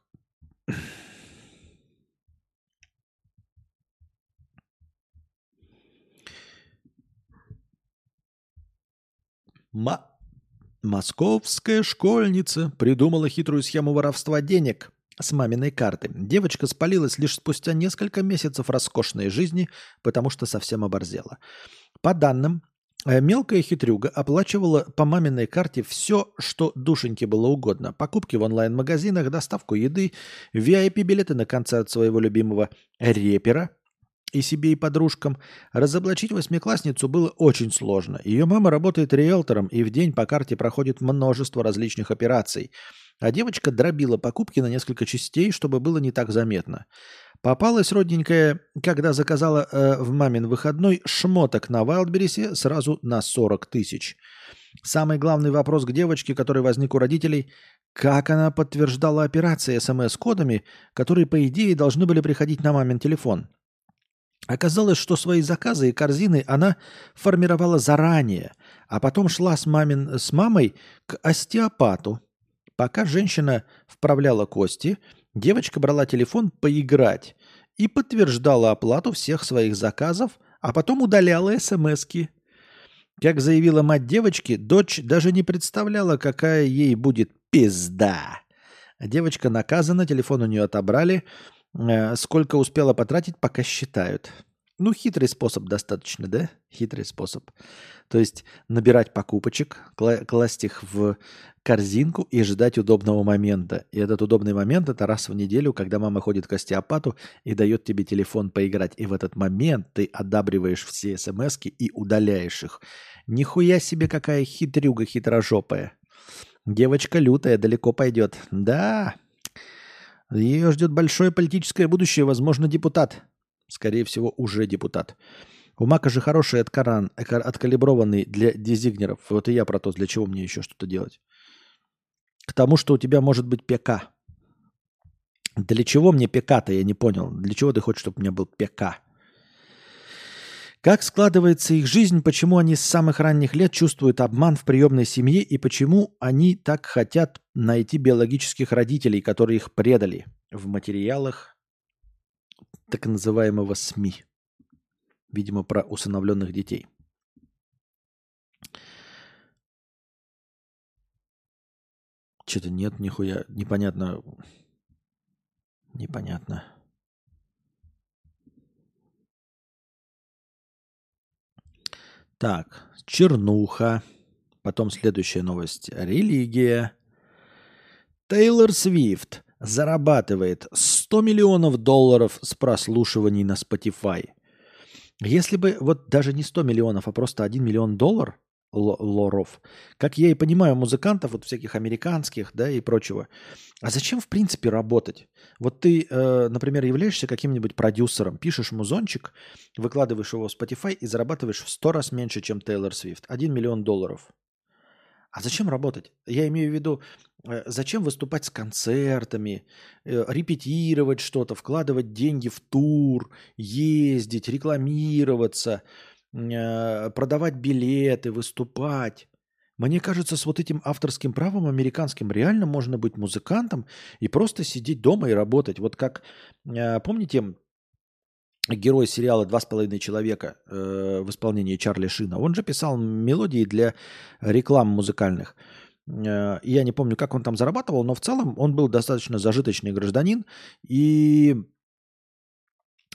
Московская школьница придумала хитрую схему воровства денег с маминой карты. Девочка спалилась лишь спустя несколько месяцев роскошной жизни, потому что совсем оборзела. По данным, мелкая хитрюга оплачивала по маминой карте все, что душеньке было угодно. Покупки в онлайн-магазинах, доставку еды, VIP-билеты на концерт своего любимого репера и себе, и подружкам. Разоблачить восьмиклассницу было очень сложно. Ее мама работает риэлтором, и в день по карте проходит множество различных операций. А девочка дробила покупки на несколько частей, чтобы было не так заметно. Попалась родненькая, когда заказала в мамин выходной шмоток на Wildberries сразу на 40 000. Самый главный вопрос к девочке, который возник у родителей, как она подтверждала операции СМС-кодами, которые, по идее, должны были приходить на мамин телефон. Оказалось, что свои заказы и корзины она формировала заранее, а потом шла с мамой к остеопату, Пока женщина вправляла кости, девочка брала телефон поиграть и подтверждала оплату всех своих заказов, а потом удаляла смс-ки. Как заявила мать девочки, дочь даже не представляла, какая ей будет пизда. Девочка наказана, телефон у нее отобрали. Сколько успела потратить, пока считают. Ну, хитрый способ достаточно, да? Хитрый способ. То есть набирать покупочек, класть их в корзинку и ждать удобного момента. И этот удобный момент – это раз в неделю, когда мама ходит к остеопату и дает тебе телефон поиграть. И в этот момент ты одобриваешь все смс-ки и удаляешь их. Нихуя себе, какая хитрюга хитрожопая. Девочка лютая, далеко пойдет. Да, ее ждет большое политическое будущее, возможно, депутат. Скорее всего, уже депутат. У Мака же хороший откалиброванный для дизайнеров. Вот и я про то, для чего мне еще что-то делать. К тому, что у тебя может быть ПК. Для чего мне ПК-то, я не понял. Для чего ты хочешь, чтобы у меня был ПК? Как складывается их жизнь? Почему они с самых ранних лет чувствуют обман в приемной семье? И почему они так хотят найти биологических родителей, которые их предали в материалах так называемого СМИ. Видимо, про усыновленных детей. Что-то нет, нихуя. Непонятно. Непонятно. Так, чернуха. Потом следующая новость. Религия. Тейлор Свифт зарабатывает $100 миллионов с прослушиваний на Spotify. Если бы вот даже не 100 миллионов, а просто $1 миллион лоров, как я и понимаю, музыкантов, вот всяких американских, да, и прочего, а зачем в принципе работать? Вот ты, например, являешься каким-нибудь продюсером, пишешь музончик, выкладываешь его в Spotify и зарабатываешь в 100 раз меньше, чем Тейлор Свифт. $1 миллион. А зачем работать? Я имею в виду, зачем выступать с концертами, репетировать что-то, вкладывать деньги в тур, ездить, рекламироваться, продавать билеты, выступать. Мне кажется, с вот этим авторским правом американским реально можно быть музыкантом и просто сидеть дома и работать. Вот как, помните, герой сериала «2,5 человека» в исполнении Чарли Шина. Он же писал мелодии для реклам музыкальных. Я не помню, как он там зарабатывал, но в целом он был достаточно зажиточный гражданин и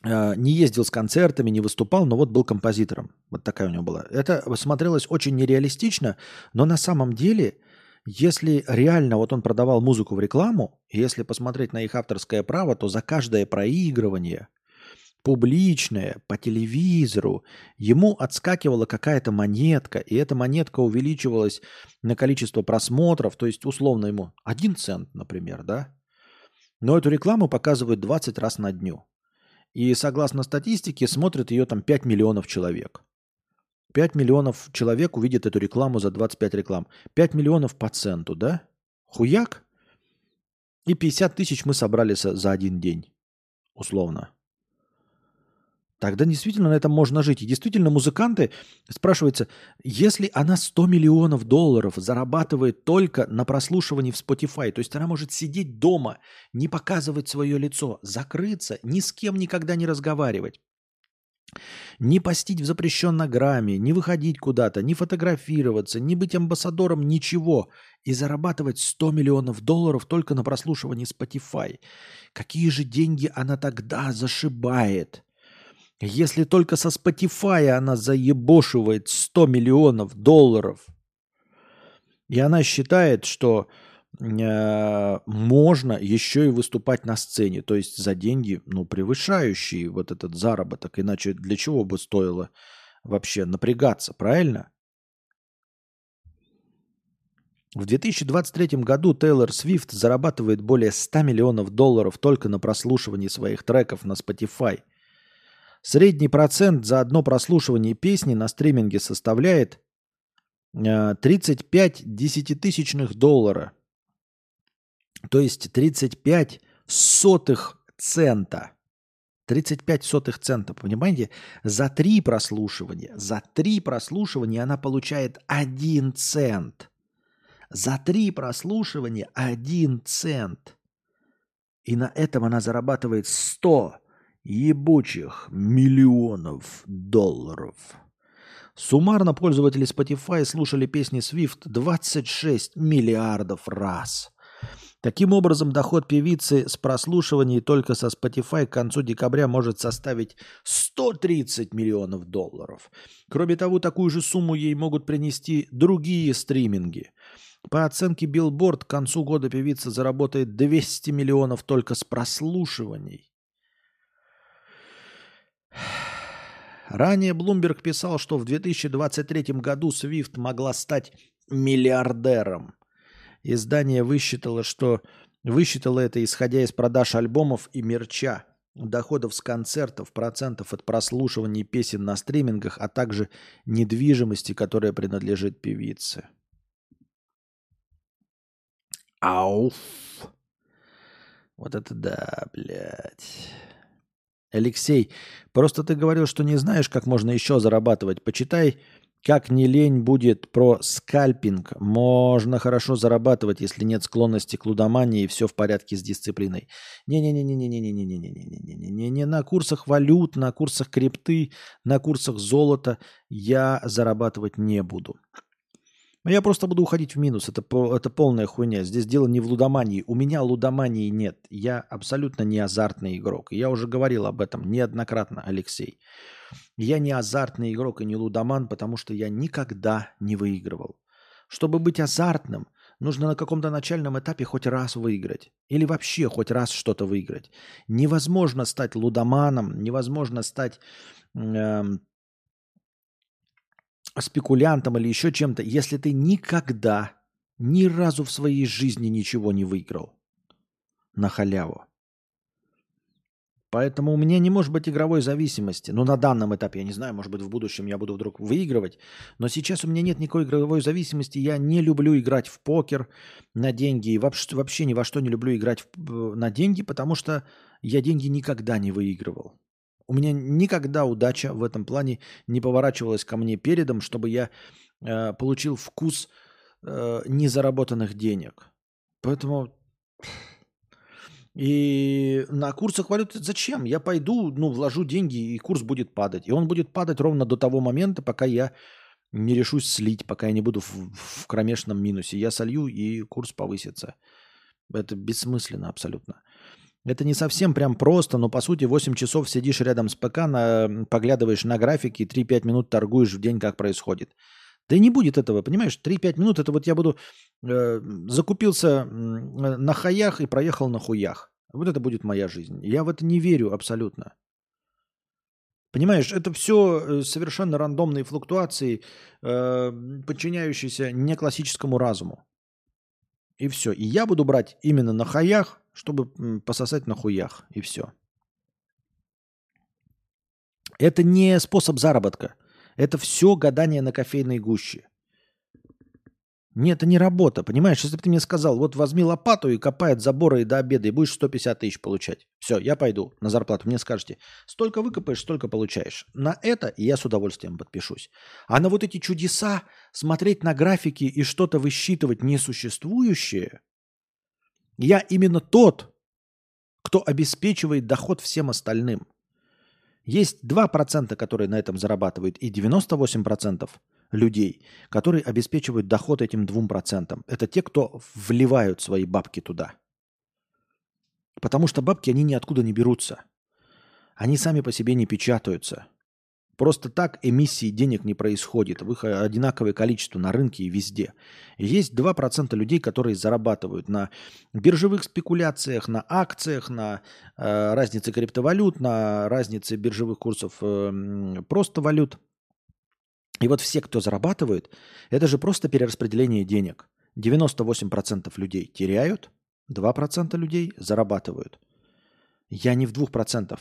не ездил с концертами, не выступал, но вот был композитором. Вот такая у него была. Это смотрелось очень нереалистично, но на самом деле, если реально вот он продавал музыку в рекламу, если посмотреть на их авторское право, то за каждое проигрывание публичное, по телевизору, ему отскакивала какая-то монетка, и эта монетка увеличивалась на количество просмотров, то есть условно ему 1 цент, например, да? Но эту рекламу показывают 20 раз на дню. И согласно статистике, смотрят ее там 5 миллионов человек. 5 миллионов человек увидят эту рекламу за 25 реклам. 5 миллионов по центу, да? Хуяк? И 50 тысяч мы собрали за один день, условно. Тогда действительно на этом можно жить. И действительно музыканты, спрашивается, если она $100 миллионов зарабатывает только на прослушивании в Spotify, то есть она может сидеть дома, не показывать свое лицо, закрыться, ни с кем никогда не разговаривать, не постить в запрещенном грамме, не выходить куда-то, не фотографироваться, не быть амбассадором, ничего, и зарабатывать $100 миллионов только на прослушивании Spotify. Какие же деньги она тогда зашибает? Если только со Spotify она заебошивает $100 миллионов, и она считает, что можно еще и выступать на сцене, то есть за деньги, ну, превышающие вот этот заработок, иначе для чего бы стоило вообще напрягаться, правильно? В 2023 году Тейлор Свифт зарабатывает более $100 миллионов только на прослушивании своих треков на Spotify. Средний процент за одно прослушивание песни на стриминге составляет 35 десятитысячных доллара. То есть 35 сотых цента. 35 сотых цента, понимаете? За три прослушивания она получает 1 цент. За 3 прослушивания 1 цент. И на этом она зарабатывает 100 ебучих миллионов долларов. Суммарно пользователи Spotify слушали песни Swift 26 миллиардов раз. Таким образом, доход певицы с прослушиваний только со Spotify к концу декабря может составить 130 миллионов долларов. Кроме того, такую же сумму ей могут принести другие стриминги. По оценке Billboard, к концу года певица заработает 200 миллионов только с прослушиваний. Ранее Bloomberg писал, что в 2023 году Swift могла стать миллиардером. Издание высчитало это, исходя из продаж альбомов и мерча, доходов с концертов, процентов от прослушиваний песен на стримингах, а также недвижимости, которая принадлежит певице. Ауф. Вот это да, блядь. Алексей, просто ты говорил, что не знаешь, как можно еще зарабатывать. Почитай, как не лень будет, про скальпинг. Можно хорошо зарабатывать, если нет склонности к лудомании и все в порядке с дисциплиной. Не-не-не-не-не-не-не-не-не-не-не-не-не. На курсах валют, на курсах крипты, на курсах золота я зарабатывать не буду. Я просто буду уходить в минус. Это полная хуйня. Здесь дело не в лудомании. У меня лудомании нет. Я абсолютно не азартный игрок. Я уже говорил об этом неоднократно, Алексей. Я не азартный игрок и не лудоман, потому что я никогда не выигрывал. Чтобы быть азартным, нужно на каком-то начальном этапе хоть раз выиграть. Или вообще хоть раз что-то выиграть. Невозможно стать лудоманом, невозможно стать... спекулянтом или еще чем-то, если ты никогда, ни разу в своей жизни ничего не выиграл на халяву. Поэтому у меня не может быть игровой зависимости. Ну, на данном этапе, я не знаю, может быть, в будущем я буду вдруг выигрывать, но сейчас у меня нет никакой игровой зависимости. Я не люблю играть в покер на деньги и вообще ни во что не люблю играть на деньги, потому что я деньги никогда не выигрывал. У меня никогда удача в этом плане не поворачивалась ко мне передом, чтобы я получил вкус незаработанных денег. Поэтому... И на курсах валют зачем? Я пойду, вложу деньги, и курс будет падать. И он будет падать ровно до того момента, пока я не решусь слить, пока я не буду в кромешном минусе. Я солью, и курс повысится. Это бессмысленно абсолютно. Это не совсем прям просто, но по сути 8 часов сидишь рядом с ПК, поглядываешь на графики и 3-5 минут торгуешь в день, как происходит. Да и не будет этого, понимаешь? 3-5 минут это вот я буду закупился на хаях и проехал на хуях. Вот это будет моя жизнь. Я в это не верю абсолютно. Понимаешь, это все совершенно рандомные флуктуации, подчиняющиеся не классическому разуму. И все. И я буду брать именно на хаях, чтобы пососать на хуях. И все. Это не способ заработка. Это все гадание на кофейной гуще. Нет, это не работа. Понимаешь, если бы ты мне сказал, вот возьми лопату и копай от забора и до обеда, и будешь 150 тысяч получать. Все, я пойду на зарплату. Мне скажете, столько выкопаешь, столько получаешь. На это я с удовольствием подпишусь. А на вот эти чудеса, смотреть на графики и что-то высчитывать несуществующее, я именно тот, кто обеспечивает доход всем остальным. Есть 2%, которые на этом зарабатывают, и 98% людей, которые обеспечивают доход этим 2%. Это те, кто вливают свои бабки туда. Потому что бабки, они ниоткуда не берутся. Они сами по себе не печатаются. Просто так эмиссии денег не происходит. В их одинаковое количество на рынке и везде. Есть 2% людей, которые зарабатывают на биржевых спекуляциях, на акциях, на разнице криптовалют, на разнице биржевых курсов просто валют. И вот все, кто зарабатывает, это же просто перераспределение денег. 98% людей теряют, 2% людей зарабатывают. Я не в 2%.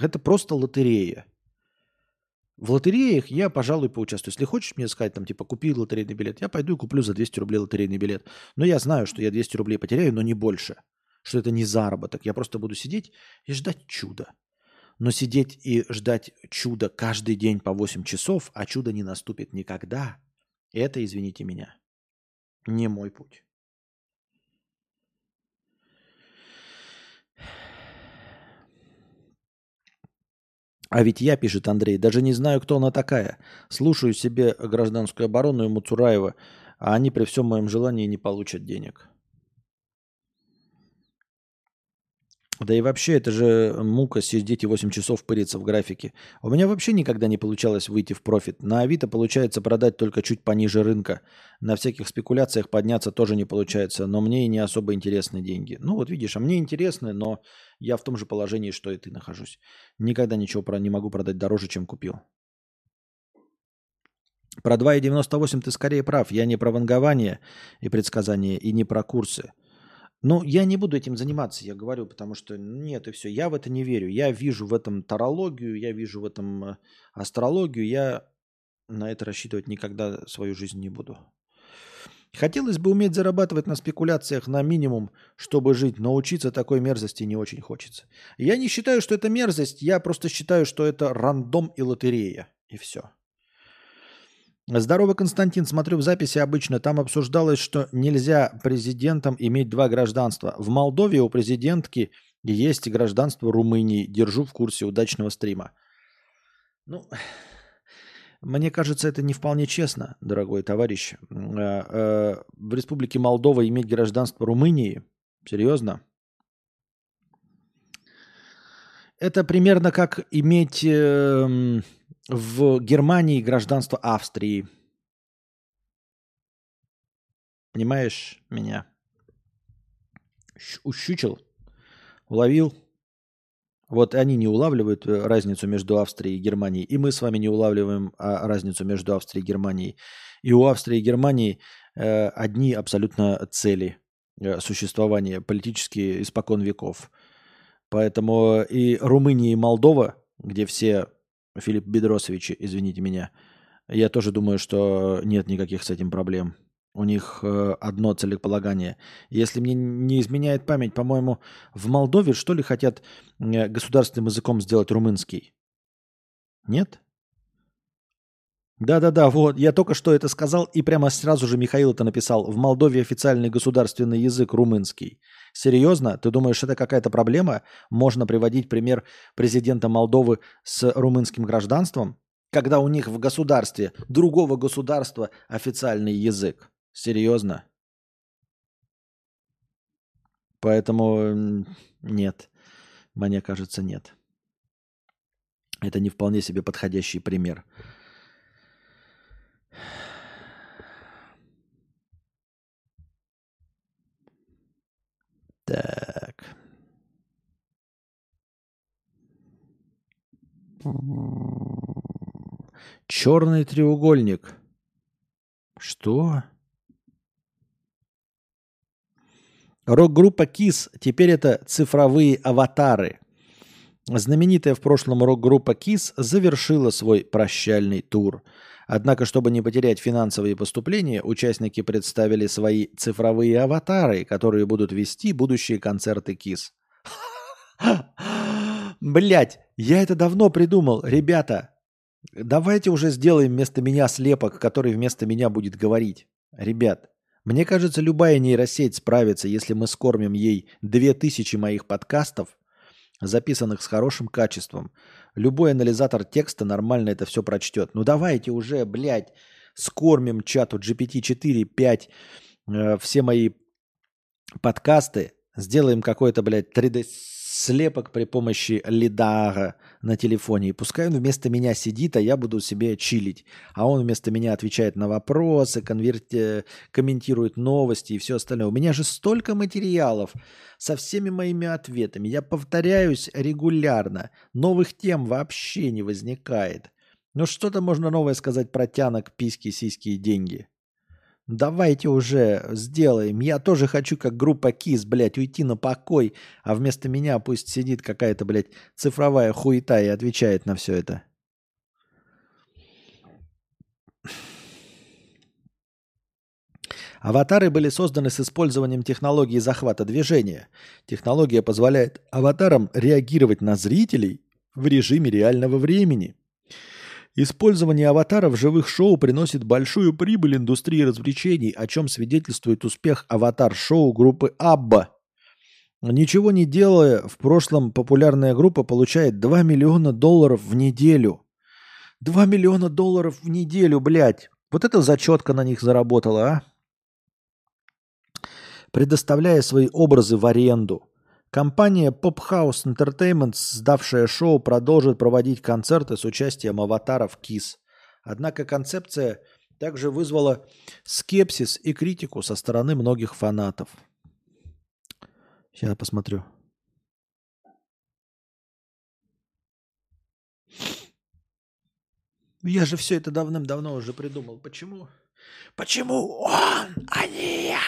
Это просто лотерея. В лотереях я, пожалуй, поучаствую. Если хочешь мне сказать, купи лотерейный билет, я пойду и куплю за 200 рублей лотерейный билет. Но я знаю, что я 200 рублей потеряю, но не больше. Что это не заработок. Я просто буду сидеть и ждать чуда. Но сидеть и ждать чуда каждый день по 8 часов, а чудо не наступит никогда, это, извините меня, не мой путь. А ведь я, пишет Андрей, даже не знаю, кто она такая. Слушаю себе гражданскую оборону и Муцураева, а они при всем моем желании не получат денег. Да и вообще, это же мука сидеть и 8 часов пыриться в графике. У меня вообще никогда не получалось выйти в профит. На Авито получается продать только чуть пониже рынка. На всяких спекуляциях подняться тоже не получается, но мне и не особо интересны деньги. Ну вот видишь, а мне интересны, но я в том же положении, что и ты нахожусь. Никогда ничего не могу продать дороже, чем купил. Про 2,98 ты скорее прав. Я не про вангование и предсказания, и не про курсы. Ну, я не буду этим заниматься, я говорю, потому что нет, и все, я в это не верю. Я вижу в этом тарологию, я вижу в этом астрологию, я на это рассчитывать никогда свою жизнь не буду. Хотелось бы уметь зарабатывать на спекуляциях на минимум, чтобы жить, но учиться такой мерзости не очень хочется. Я не считаю, что это мерзость, я просто считаю, что это рандом и лотерея, и все. Здорово, Константин. Смотрю в записи обычно. Там обсуждалось, что нельзя президентам иметь два гражданства. В Молдове у президентки есть гражданство Румынии. Держу в курсе удачного стрима. Ну, мне кажется, это не вполне честно, дорогой товарищ. В Республике Молдова иметь гражданство Румынии? Серьезно? Это примерно как иметь... в Германии гражданство Австрии. Понимаешь меня? Ущучил? Уловил? Вот они не улавливают разницу между Австрией и Германией. И мы с вами не улавливаем разницу между Австрией и Германией. И у Австрии и Германии одни абсолютно цели существования политические испокон веков. Поэтому и Румыния, и Молдова, где все... Филипп Бедросович, извините меня, я тоже думаю, что нет никаких с этим проблем. У них одно целеполагание. Если мне не изменяет память, по-моему, в Молдове что ли хотят государственным языком сделать румынский? Нет? Да-да-да, вот, я только что это сказал, и прямо сразу же Михаил это написал. В Молдове официальный государственный язык румынский. Серьезно? Ты думаешь, это какая-то проблема? Можно приводить пример президента Молдовы с румынским гражданством, когда у них в государстве другого государства официальный язык? Серьезно? Поэтому нет. Мне кажется, нет. Это не вполне себе подходящий пример. Так. Черный треугольник. Что? Рок-группа Kiss. Теперь это цифровые аватары. Знаменитая в прошлом рок-группа Kiss завершила свой прощальный тур. Однако, чтобы не потерять финансовые поступления, участники представили свои цифровые аватары, которые будут вести будущие концерты Kiss. Блять, я это давно придумал. Ребята, давайте уже сделаем вместо меня слепок, который вместо меня будет говорить. Ребят, мне кажется, любая нейросеть справится, если мы скормим ей 2000 моих подкастов, записанных с хорошим качеством. Любой анализатор текста нормально это все прочтет. Ну давайте уже, блядь, скормим чату GPT-4, 5, все мои подкасты, сделаем какой-то, блядь, 3D-слепок при помощи лидара на телефоне. И пускай он вместо меня сидит, а я буду себе чилить. А он вместо меня отвечает на вопросы, комментирует новости и все остальное. У меня же столько материалов со всеми моими ответами. Я повторяюсь регулярно. Новых тем вообще не возникает. Но что-то можно новое сказать про тянок, письки, сиськи и деньги. Давайте уже сделаем. Я тоже хочу, как группа Kiss, блядь, уйти на покой, а вместо меня пусть сидит какая-то, блядь, цифровая хуета и отвечает на все это. Аватары были созданы с использованием технологии захвата движения. Технология позволяет аватарам реагировать на зрителей в режиме реального времени. Использование аватара в живых шоу приносит большую прибыль индустрии развлечений, о чем свидетельствует успех аватар-шоу группы «Абба». Ничего не делая, в прошлом популярная группа получает $2 миллиона в неделю. $2 миллиона в неделю, блядь. Вот это зачетка на них заработала, а? Предоставляя свои образы в аренду. Компания Pop House Entertainment, сдавшая шоу, продолжит проводить концерты с участием аватаров Kiss. Однако концепция также вызвала скепсис и критику со стороны многих фанатов. Сейчас я посмотрю. Я же все это давным-давно уже придумал. Почему? Почему он, а не я?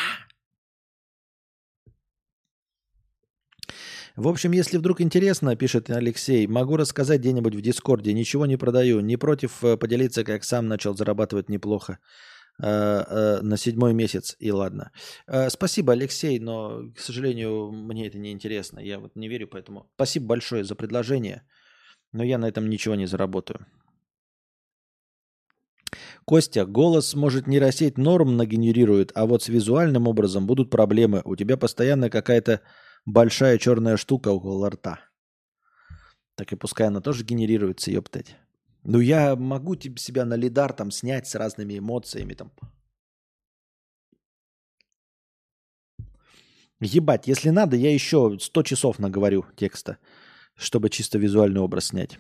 В общем, если вдруг интересно, пишет Алексей, могу рассказать где-нибудь в Дискорде. Ничего не продаю, не против поделиться, как сам начал зарабатывать неплохо на 7-й месяц. И ладно. Спасибо, Алексей, но, к сожалению, мне это не интересно. Я вот не верю, поэтому спасибо большое за предложение, но я на этом ничего не заработаю. Костя, голос может нейросеть норм нагенерирует, а вот с визуальным образом будут проблемы. У тебя постоянно какая-то большая черная штука около рта. Так и пускай она тоже генерируется, ёптать. Ну я могу себя на лидар там снять с разными эмоциями там. Ебать, если надо, я еще 100 часов наговорю текста, чтобы чисто визуальный образ снять.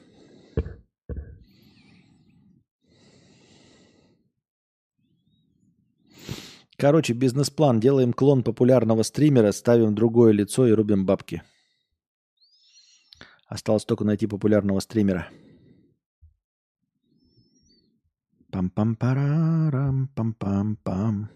Короче, бизнес-план. Делаем клон популярного стримера, ставим другое лицо и рубим бабки. Осталось только найти популярного стримера. Пам-пам-парам, пам-пам-пам.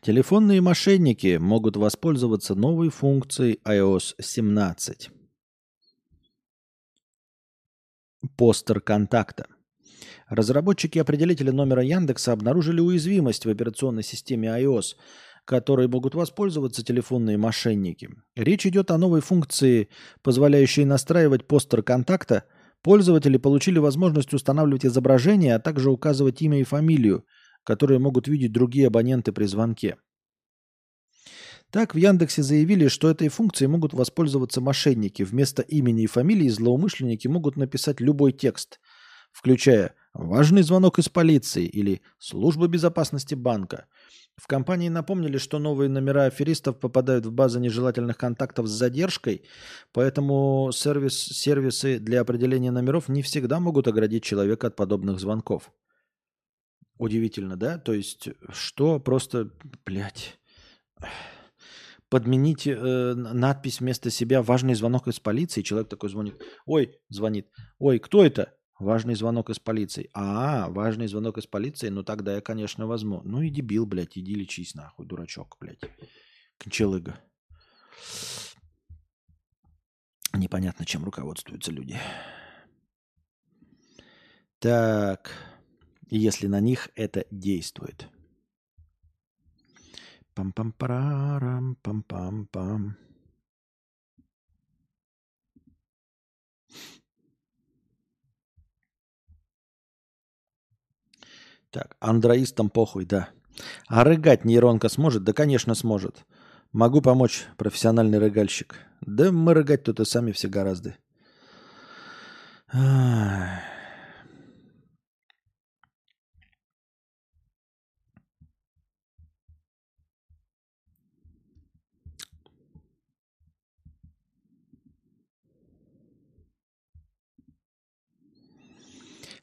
Телефонные мошенники могут воспользоваться новой функцией iOS 17. Постер контакта. Разработчики определителя номера Яндекса обнаружили уязвимость в операционной системе iOS, которой могут воспользоваться телефонные мошенники. Речь идет о новой функции, позволяющей настраивать постер контакта. Пользователи получили возможность устанавливать изображение, а также указывать имя и фамилию, которые могут видеть другие абоненты при звонке. Так, в Яндексе заявили, что этой функцией могут воспользоваться мошенники. Вместо имени и фамилии злоумышленники могут написать любой текст, включая «Важный звонок из полиции» или «Служба безопасности банка». В компании напомнили, что новые номера аферистов попадают в базы нежелательных контактов с задержкой, поэтому сервисы для определения номеров не всегда могут оградить человека от подобных звонков. Удивительно, да? То есть, что просто, блядь, подменить надпись вместо себя «Важный звонок из полиции». Человек такой звонит. Ой, звонит. Ой, кто это? Важный звонок из полиции. А, важный звонок из полиции. Ну, тогда я, конечно, возьму. Ну и дебил, блядь, иди лечись нахуй, дурачок, блядь. Кончалыга. Непонятно, чем руководствуются люди. Так... если на них это действует. Пам-пам-парам, пам-пам-пам. Так, андроистам похуй, да. А рыгать нейронка сможет? Да, конечно, сможет. Могу помочь, профессиональный рыгальщик. Да мы рыгать тут и сами все гораздо.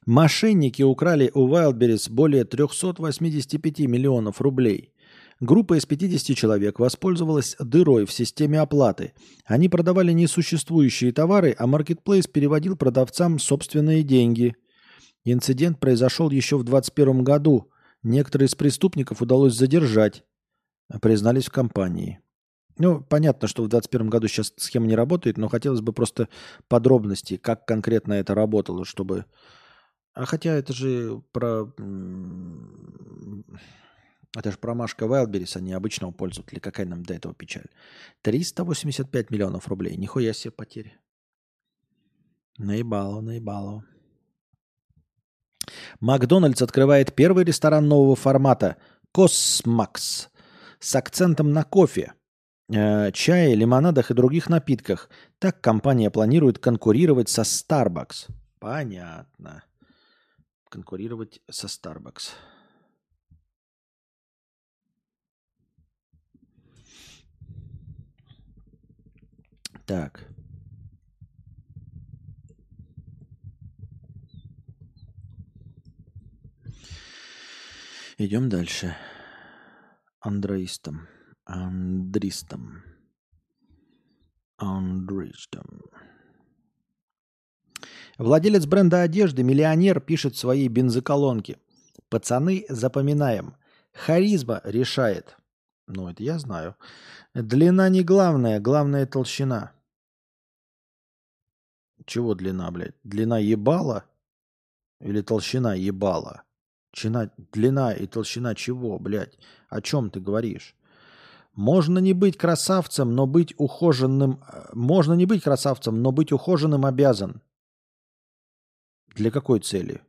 Мошенники украли у Wildberries более 385 миллионов рублей. Группа из 50 человек воспользовалась дырой в системе оплаты. Они продавали несуществующие товары, а маркетплейс переводил продавцам собственные деньги. Инцидент произошел еще в 2021 году. Некоторые из преступников удалось задержать, признались в компании. Ну, понятно, что в 2021 году сейчас схема не работает, но хотелось бы просто подробностей, как конкретно это работало, чтобы... А хотя это же про Это же промашка Wildberries, а не обычного пользователя. Какая нам до этого печаль? 385 миллионов рублей. Нихуя себе потери. Наебало, наебало. Макдональдс открывает первый ресторан нового формата «Космакс» с акцентом на кофе, чае, лимонадах и других напитках. Так компания планирует конкурировать со Starbucks. Понятно. Конкурировать со Starbucks. Так. Идем дальше. Андристом. Владелец бренда одежды, миллионер, пишет в своей бензоколонке: «Пацаны, запоминаем. Харизма решает». Ну, это я знаю. «Длина не главное, главное толщина». Чего длина, блядь? Длина ебала? Или толщина ебала? Длина и толщина чего, блядь? О чем ты говоришь? Можно не быть красавцем, но быть ухоженным. Можно не быть красавцем, но быть ухоженным обязан. Для какой цели?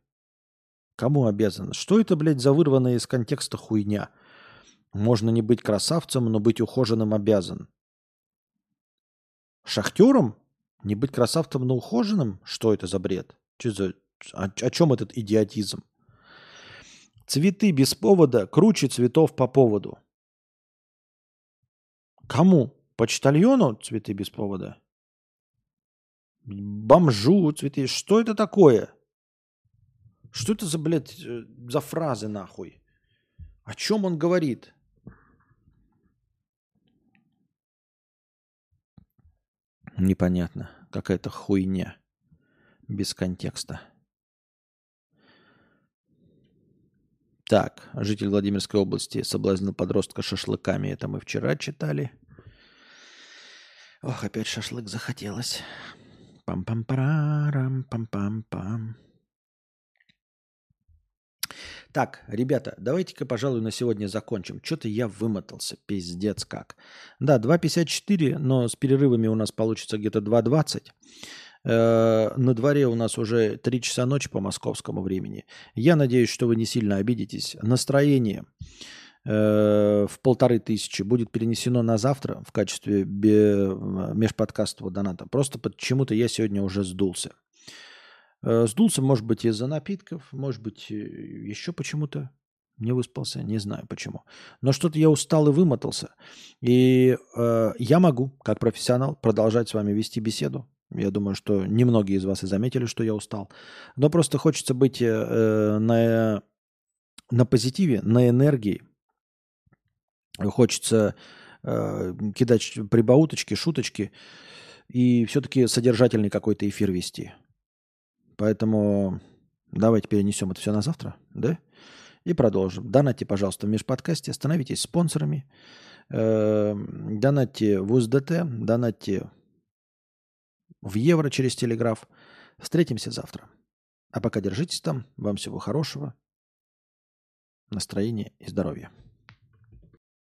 Кому обязан? Что это, блядь, за вырванная из контекста хуйня? Можно не быть красавцем, но быть ухоженным обязан. Шахтером? Не быть красавцем, но ухоженным? Что это за бред? О чем этот идиотизм? Цветы без повода круче цветов по поводу. Кому? Почтальону цветы без повода? Бомжу цветы? Что это такое? Что это за, блядь, за фразы нахуй? О чем он говорит? Непонятно. Какая-то хуйня. Без контекста. Так, житель Владимирской области соблазнил подростка шашлыками. Это мы вчера читали. Ох, опять шашлык захотелось. Пам-пам-парам, пам-пам-пам. Так, ребята, давайте-ка, пожалуй, на сегодня закончим. Что-то я вымотался, пиздец как. Да, 2.54, но с перерывами у нас получится где-то 2.20. На дворе у нас уже 3 часа ночи по московскому времени. Я надеюсь, что вы не сильно обидитесь. Настроение в 1500 будет перенесено на завтра в качестве межподкастового доната. Просто почему-то я сегодня уже сдулся. Сдулся, может быть, из-за напитков, может быть, еще почему-то. Не выспался, не знаю почему. Но что-то я устал и вымотался. И я могу, как профессионал, продолжать с вами вести беседу. Я думаю, что немногие из вас и заметили, что я устал. Но просто хочется быть на позитиве, на энергии. Хочется кидать прибауточки, шуточки и все-таки содержательный какой-то эфир вести. Поэтому давайте перенесем это все на завтра, да? И продолжим. Донатьте, пожалуйста, в межподкасте, становитесь спонсорами, донатьте в УСДТ, донатьте в евро через телеграф. Встретимся завтра. А пока держитесь там. Вам всего хорошего, настроения и здоровья.